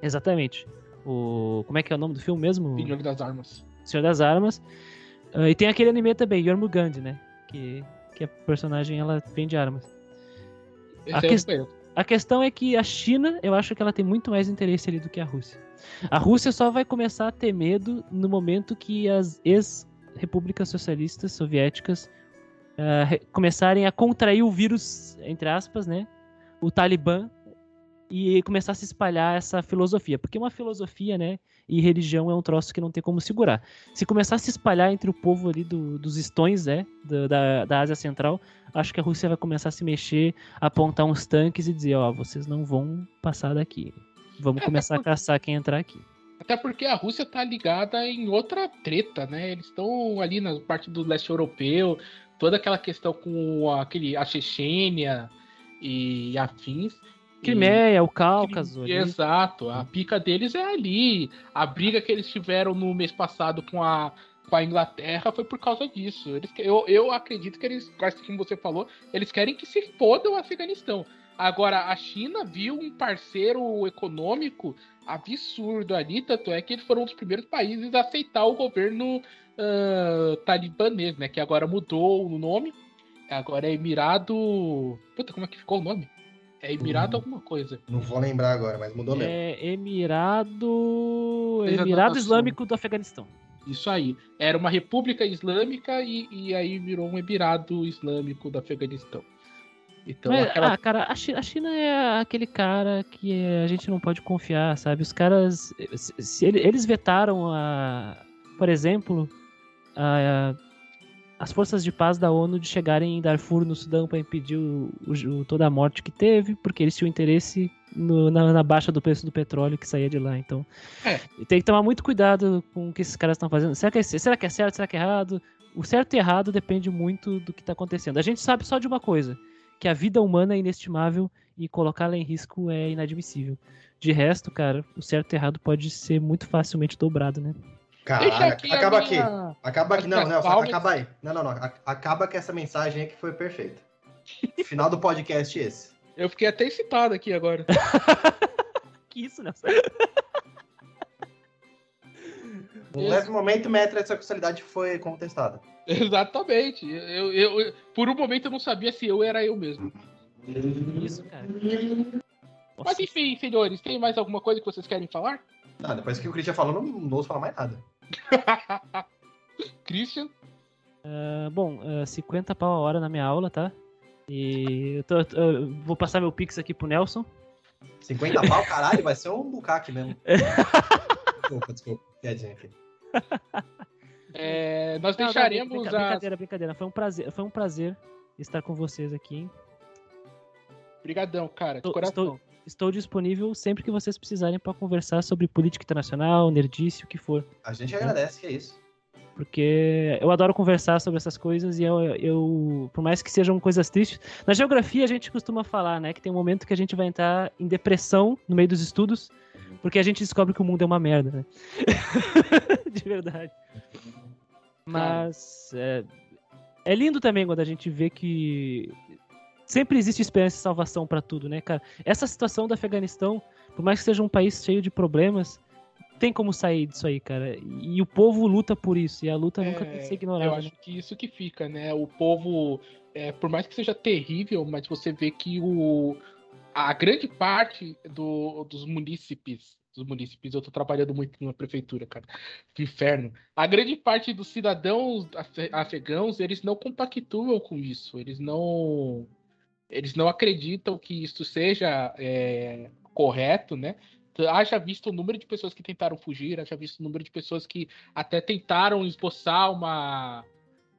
Exatamente. O... Como é que é o nome do filme mesmo? Senhor das Armas. Senhor das Armas. Uh, e tem aquele anime também, Yormugand, né? Que, que a personagem, ela vende armas. A, que... a questão é que a China, eu acho que ela tem muito mais interesse ali do que a Rússia. A Rússia só vai começar a ter medo no momento que as ex-repúblicas socialistas soviéticas uh, re- começarem a contrair o vírus, entre aspas, né? O Talibã, e começar a se espalhar essa filosofia. Porque uma filosofia, né? E religião é um troço que não tem como segurar. Se começar a se espalhar entre o povo ali do, dos estões, né, da, da Ásia Central, acho que a Rússia vai começar a se mexer, apontar uns tanques e dizer, ó, oh, vocês não vão passar daqui. Vamos é, começar porque... a caçar quem entrar aqui. Até porque a Rússia tá ligada em outra treta, né? Eles estão ali na parte do leste europeu, toda aquela questão com aquele, a Chechênia e afins. Crimeia, o Cáucaso. Cri... Exato, a pica deles é ali. A briga que eles tiveram no mês passado com a, com a Inglaterra foi por causa disso. Eles, eu, eu acredito que eles, como você falou, eles querem que se fodam o Afeganistão. Agora, a China viu um parceiro econômico absurdo ali, tanto é que eles foram um dos primeiros países a aceitar o governo uh, talibanês, né? Que agora mudou o nome. Agora é Emirado... Puta, como é que ficou o nome? É Emirado hum, alguma coisa. Não vou lembrar agora, mas mudou é mesmo. É Emirado... Emirado Islâmico do Afeganistão. Isso aí. Era uma república islâmica e, e aí virou um Emirado Islâmico do Afeganistão. Então, mas, aquela... Ah, cara, a China, a China é aquele cara que a gente não pode confiar, sabe? Os caras... Se, eles vetaram, a, por exemplo, a... a as forças de paz da ONU de chegarem em Darfur, no Sudão, para impedir o, o, toda a morte que teve, porque eles tinham interesse no, na, na baixa do preço do petróleo que saía de lá. Então, é. tem que tomar muito cuidado com o que esses caras estão fazendo. Será que, é, será que é certo? Será que é errado? O certo e errado depende muito do que está acontecendo. A gente sabe só de uma coisa, que a vida humana é inestimável e colocá-la em risco é inadmissível. De resto, cara, o certo e errado pode ser muito facilmente dobrado, né? Cara, aqui acaba minha... aqui. Acaba aqui. Não, não, só acaba aí. Não, não, não. Acaba com essa mensagem aí que foi perfeita. Final do podcast esse. Eu fiquei até excitado aqui agora. Que isso, Nelson? No leve momento, minha heterossexualidade foi contestada. Exatamente. Eu, eu, eu, por um momento eu não sabia se eu era eu mesmo. Isso, cara. Mas enfim, senhores, tem mais alguma coisa que vocês querem falar? Ah, depois que o Christian falou, não, não ouço falar mais nada. Christian? Uh, bom, uh, cinquenta pau a hora na minha aula, tá? E eu, tô, eu vou passar meu pix aqui pro Nelson. cinquenta pau, caralho, vai ser um bucaque mesmo. Desculpa, desculpa. Piadinha aqui. É, nós não, deixaremos não, brinca, as... Brincadeira, brincadeira. Foi um prazer, foi um prazer estar com vocês aqui, hein? Obrigadão, cara, de coração. Estou... Estou disponível sempre que vocês precisarem para conversar sobre política internacional, nerdice, o que for. A gente então, agradece, que é isso. Porque eu adoro conversar sobre essas coisas e eu, eu, por mais que sejam coisas tristes... Na geografia a gente costuma falar, né, que tem um momento que a gente vai entrar em depressão no meio dos estudos, porque a gente descobre que o mundo é uma merda, né? De verdade. Mas é, é lindo também quando a gente vê que... Sempre existe esperança e salvação pra tudo, né, cara? Essa situação do Afeganistão, por mais que seja um país cheio de problemas, tem como sair disso aí, cara. E o povo luta por isso, e a luta é, nunca tem que ser ignorada. Eu acho que isso que fica, né? O povo, é, por mais que seja terrível, mas você vê que o, a grande parte do, dos munícipes, dos munícipes, eu tô trabalhando muito numa prefeitura, cara, que inferno. A grande parte dos cidadãos af, afegãos, eles não compactuam com isso, eles não... Eles não acreditam que isso seja é, correto, né? Haja visto o número de pessoas que tentaram fugir, haja visto o número de pessoas que até tentaram esboçar uma,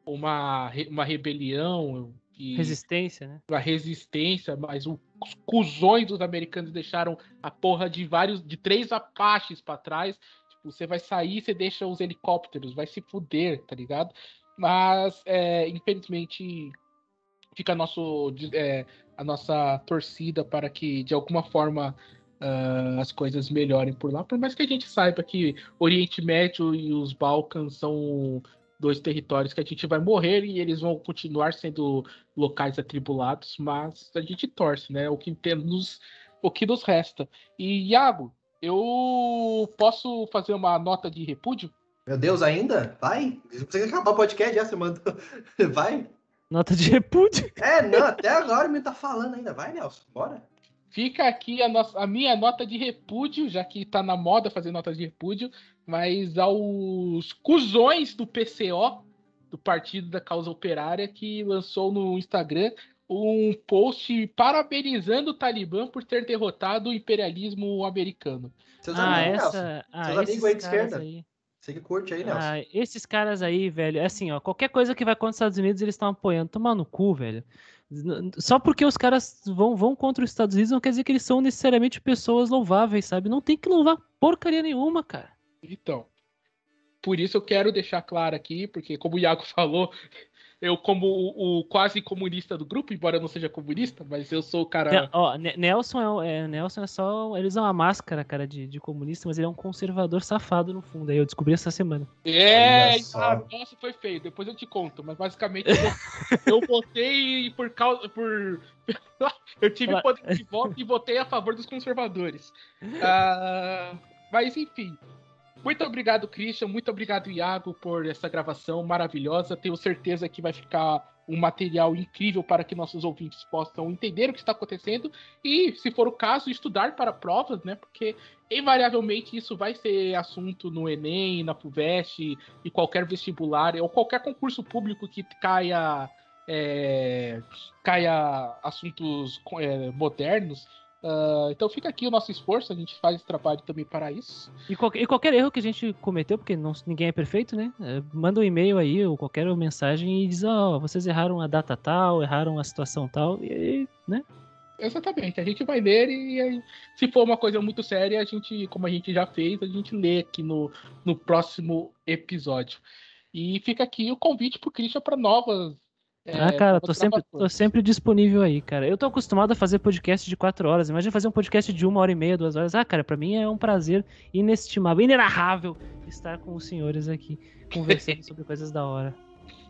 uma, uma rebelião. E resistência, né? Uma resistência, mas os cuzões dos americanos deixaram a porra de vários, de três apaches pra trás. Tipo, você vai sair, você deixa os helicópteros, vai se fuder, tá ligado? Mas, é, infelizmente... Fica a, nosso, é, a nossa torcida para que, de alguma forma, uh, as coisas melhorem por lá. Por mais que a gente saiba que Oriente Médio e os Balcãs são dois territórios que a gente vai morrer e eles vão continuar sendo locais atribulados, mas a gente torce, né? O que temos, o que nos resta. E, Iago, eu posso fazer uma nota de repúdio? Meu Deus, ainda? Vai? Você quer acabar o podcast já, você manda. Vai? Nota de repúdio. É, não, até agora me tá falando ainda. Vai, Nelson, bora. Fica aqui a, nossa, a minha nota de repúdio, já que tá na moda fazer nota de repúdio, mas aos cuzões do P C O, do Partido da Causa Operária, que lançou no Instagram um post parabenizando o Talibã por ter derrotado o imperialismo americano. Seus ah, amigos, essa... Nelson. Ah, seus amigos aí de esquerda. Aí. Você que curte aí, Nelson. Ah, esses caras aí, velho, assim, ó, qualquer coisa que vai contra os Estados Unidos, eles estão apoiando. Tomar no cu, velho. Só porque os caras vão, vão contra os Estados Unidos não quer dizer que eles são necessariamente pessoas louváveis, sabe? Não tem que louvar porcaria nenhuma, cara. Então, por isso eu quero deixar claro aqui, porque como o Iago falou, eu como o, o quase comunista do grupo, embora eu não seja comunista, mas eu sou o cara... N- ó, N- Nelson, é, é, Nelson é só... Eles usam uma máscara, cara, de, de comunista, mas ele é um conservador safado no fundo, aí eu descobri essa semana. É, ah, nossa, foi feio, depois eu te conto, mas basicamente eu votei por causa... Por... eu tive Olá. poder de voto e votei a favor dos conservadores. Ah, mas enfim... Muito obrigado, Christian. Muito obrigado, Iago, por essa gravação maravilhosa. Tenho certeza que vai ficar um material incrível para que nossos ouvintes possam entender o que está acontecendo e, se for o caso, estudar para provas, né? Porque, invariavelmente, isso vai ser assunto no Enem, na FUVEST e qualquer vestibular ou qualquer concurso público que caia, é, caia assuntos é, modernos. Uh, então fica aqui o nosso esforço, a gente faz esse trabalho também para isso. E, qual, e qualquer erro que a gente cometeu, porque não, ninguém é perfeito, né? Manda um e-mail aí ou qualquer mensagem e diz, ó, oh, vocês erraram a data tal, erraram a situação tal, e, né? Exatamente, a gente vai ler e se for uma coisa muito séria, a gente, como a gente já fez, a gente lê aqui no, no próximo episódio. E fica aqui o convite pro Christian para novas. É, ah, cara, tô sempre, tô sempre disponível aí, cara. Eu tô acostumado a fazer podcast de quatro horas. Imagina fazer um podcast de uma hora e meia, duas horas. Ah, cara, pra mim é um prazer inestimável, inenarrável estar com os senhores aqui, conversando sobre coisas da hora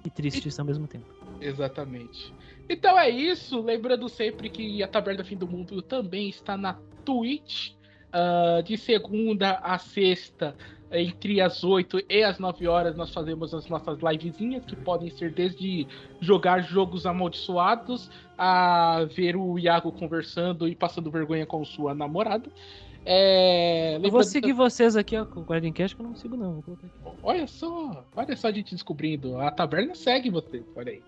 e tristes ao mesmo tempo. Exatamente. Então é isso. Lembrando sempre que a Taberna Fim do Mundo também está na Twitch, uh, de segunda a sexta. Entre as oito e as nove horas nós fazemos as nossas livezinhas, que podem ser desde jogar jogos amaldiçoados a ver o Iago conversando e passando vergonha com sua namorada. É... Eu vou seguir vocês aqui, ó, com o Guardiancast, que eu não sigo não. Olha só, olha só a gente descobrindo. A taberna segue você, olha aí.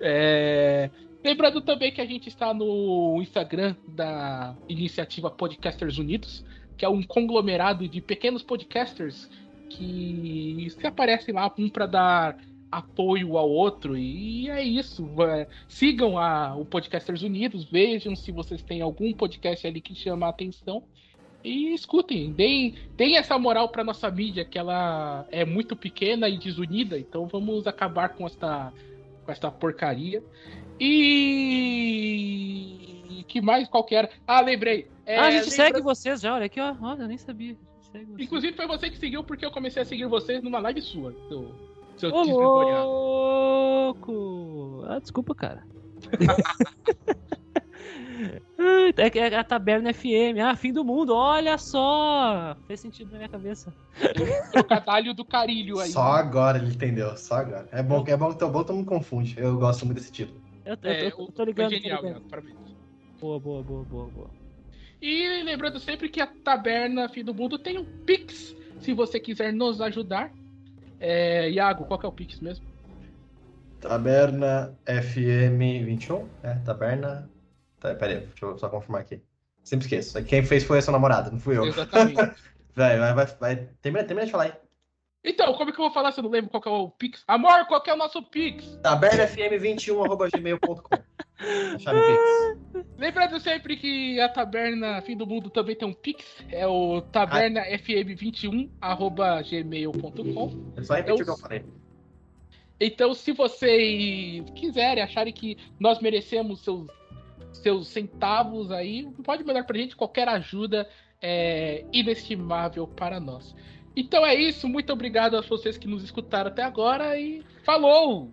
É... Lembrando também que a gente está no Instagram da iniciativa Podcasters Unidos, que é um conglomerado de pequenos podcasters que se aparecem lá, um para dar apoio ao outro, e é isso. Sigam a, o Podcasters Unidos, vejam se vocês têm algum podcast ali que chama a atenção e escutem, deem, deem essa moral para nossa mídia, que ela é muito pequena e desunida, então vamos acabar com esta, com esta porcaria. E que mais qualquer... Ah, lembrei. É, ah, a gente lembra... segue vocês já, olha aqui, ó. Olha, eu nem sabia. Inclusive foi você que seguiu, porque eu comecei a seguir vocês numa live sua. Seu, seu Ô, louco! Ah, desculpa, cara. É a Taberna F M. Ah, fim do mundo, olha só! Fez sentido na minha cabeça. O cadalho do carilho aí. Só agora ele entendeu, só agora. É bom, é bom, bom todo mundo confunde. Eu gosto muito desse título. Eu, eu, é, eu, eu tô ligando, genial, tô ligando. Parabéns. Boa, boa, boa, boa, boa. E lembrando sempre que a Taberna Fim do Mundo tem um Pix, se você quiser nos ajudar. É, Iago, qual que é o Pix mesmo? Taberna F M vinte e um? É, Taberna... Tá, pera aí, deixa eu só confirmar aqui. Sempre esqueço. Quem fez foi a sua namorada, não fui eu. Exatamente. vai, vai, vai, vai. Termina, termina de falar aí. Então, como é que eu vou falar se eu não lembro qual que é o Pix? Amor, qual que é o nosso Pix? taberna f m vinte e um arroba gmail ponto com Lembrando sempre que a Taberna Fim do Mundo também tem um Pix. É o taberna f m vinte e um arroba gmail ponto com É só repetir o que eu falei. Então, se vocês quiserem, acharem que nós merecemos seus, seus centavos aí, pode mandar pra gente, qualquer ajuda é inestimável para nós. Então é isso, muito obrigado a vocês que nos escutaram até agora e falou!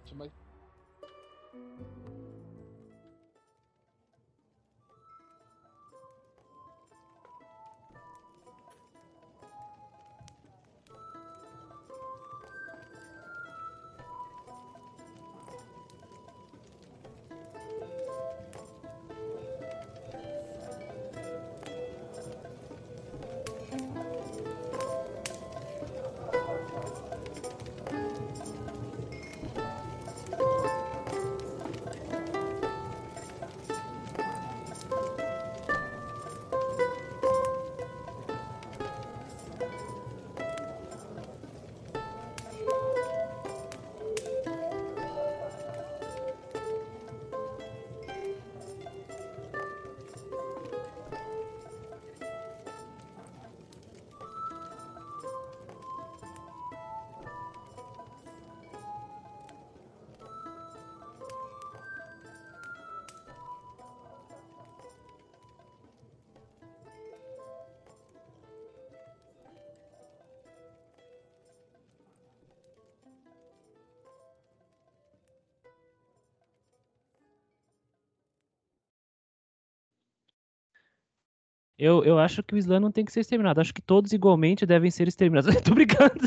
Eu, eu acho que o Islã não tem que ser exterminado. Acho que todos igualmente devem ser exterminados. Tô brincando.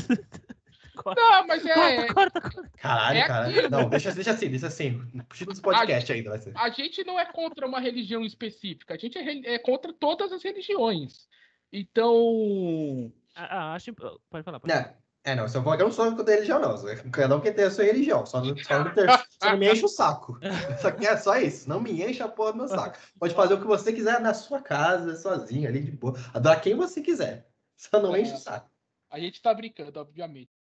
corta. Não, mas é... Corta, corta, corta. Caralho, é caralho. Aquilo. Não, deixa, deixa assim, deixa assim. Puxa nos podcasts ainda, vai ser. A gente não é contra uma religião específica. A gente é, é contra todas as religiões. Então... Ah, acho... Pode falar, pode falar. É, não, eu não sou contra a religião, não. Cada um que tem a sua religião. Só não, só não, ter, só não me enche o saco. Só que é só isso. Não me enche a porra do meu saco. Pode fazer o que você quiser na sua casa, sozinho, ali de boa. Adorar quem você quiser. Só não enche o saco. A gente tá brincando, obviamente.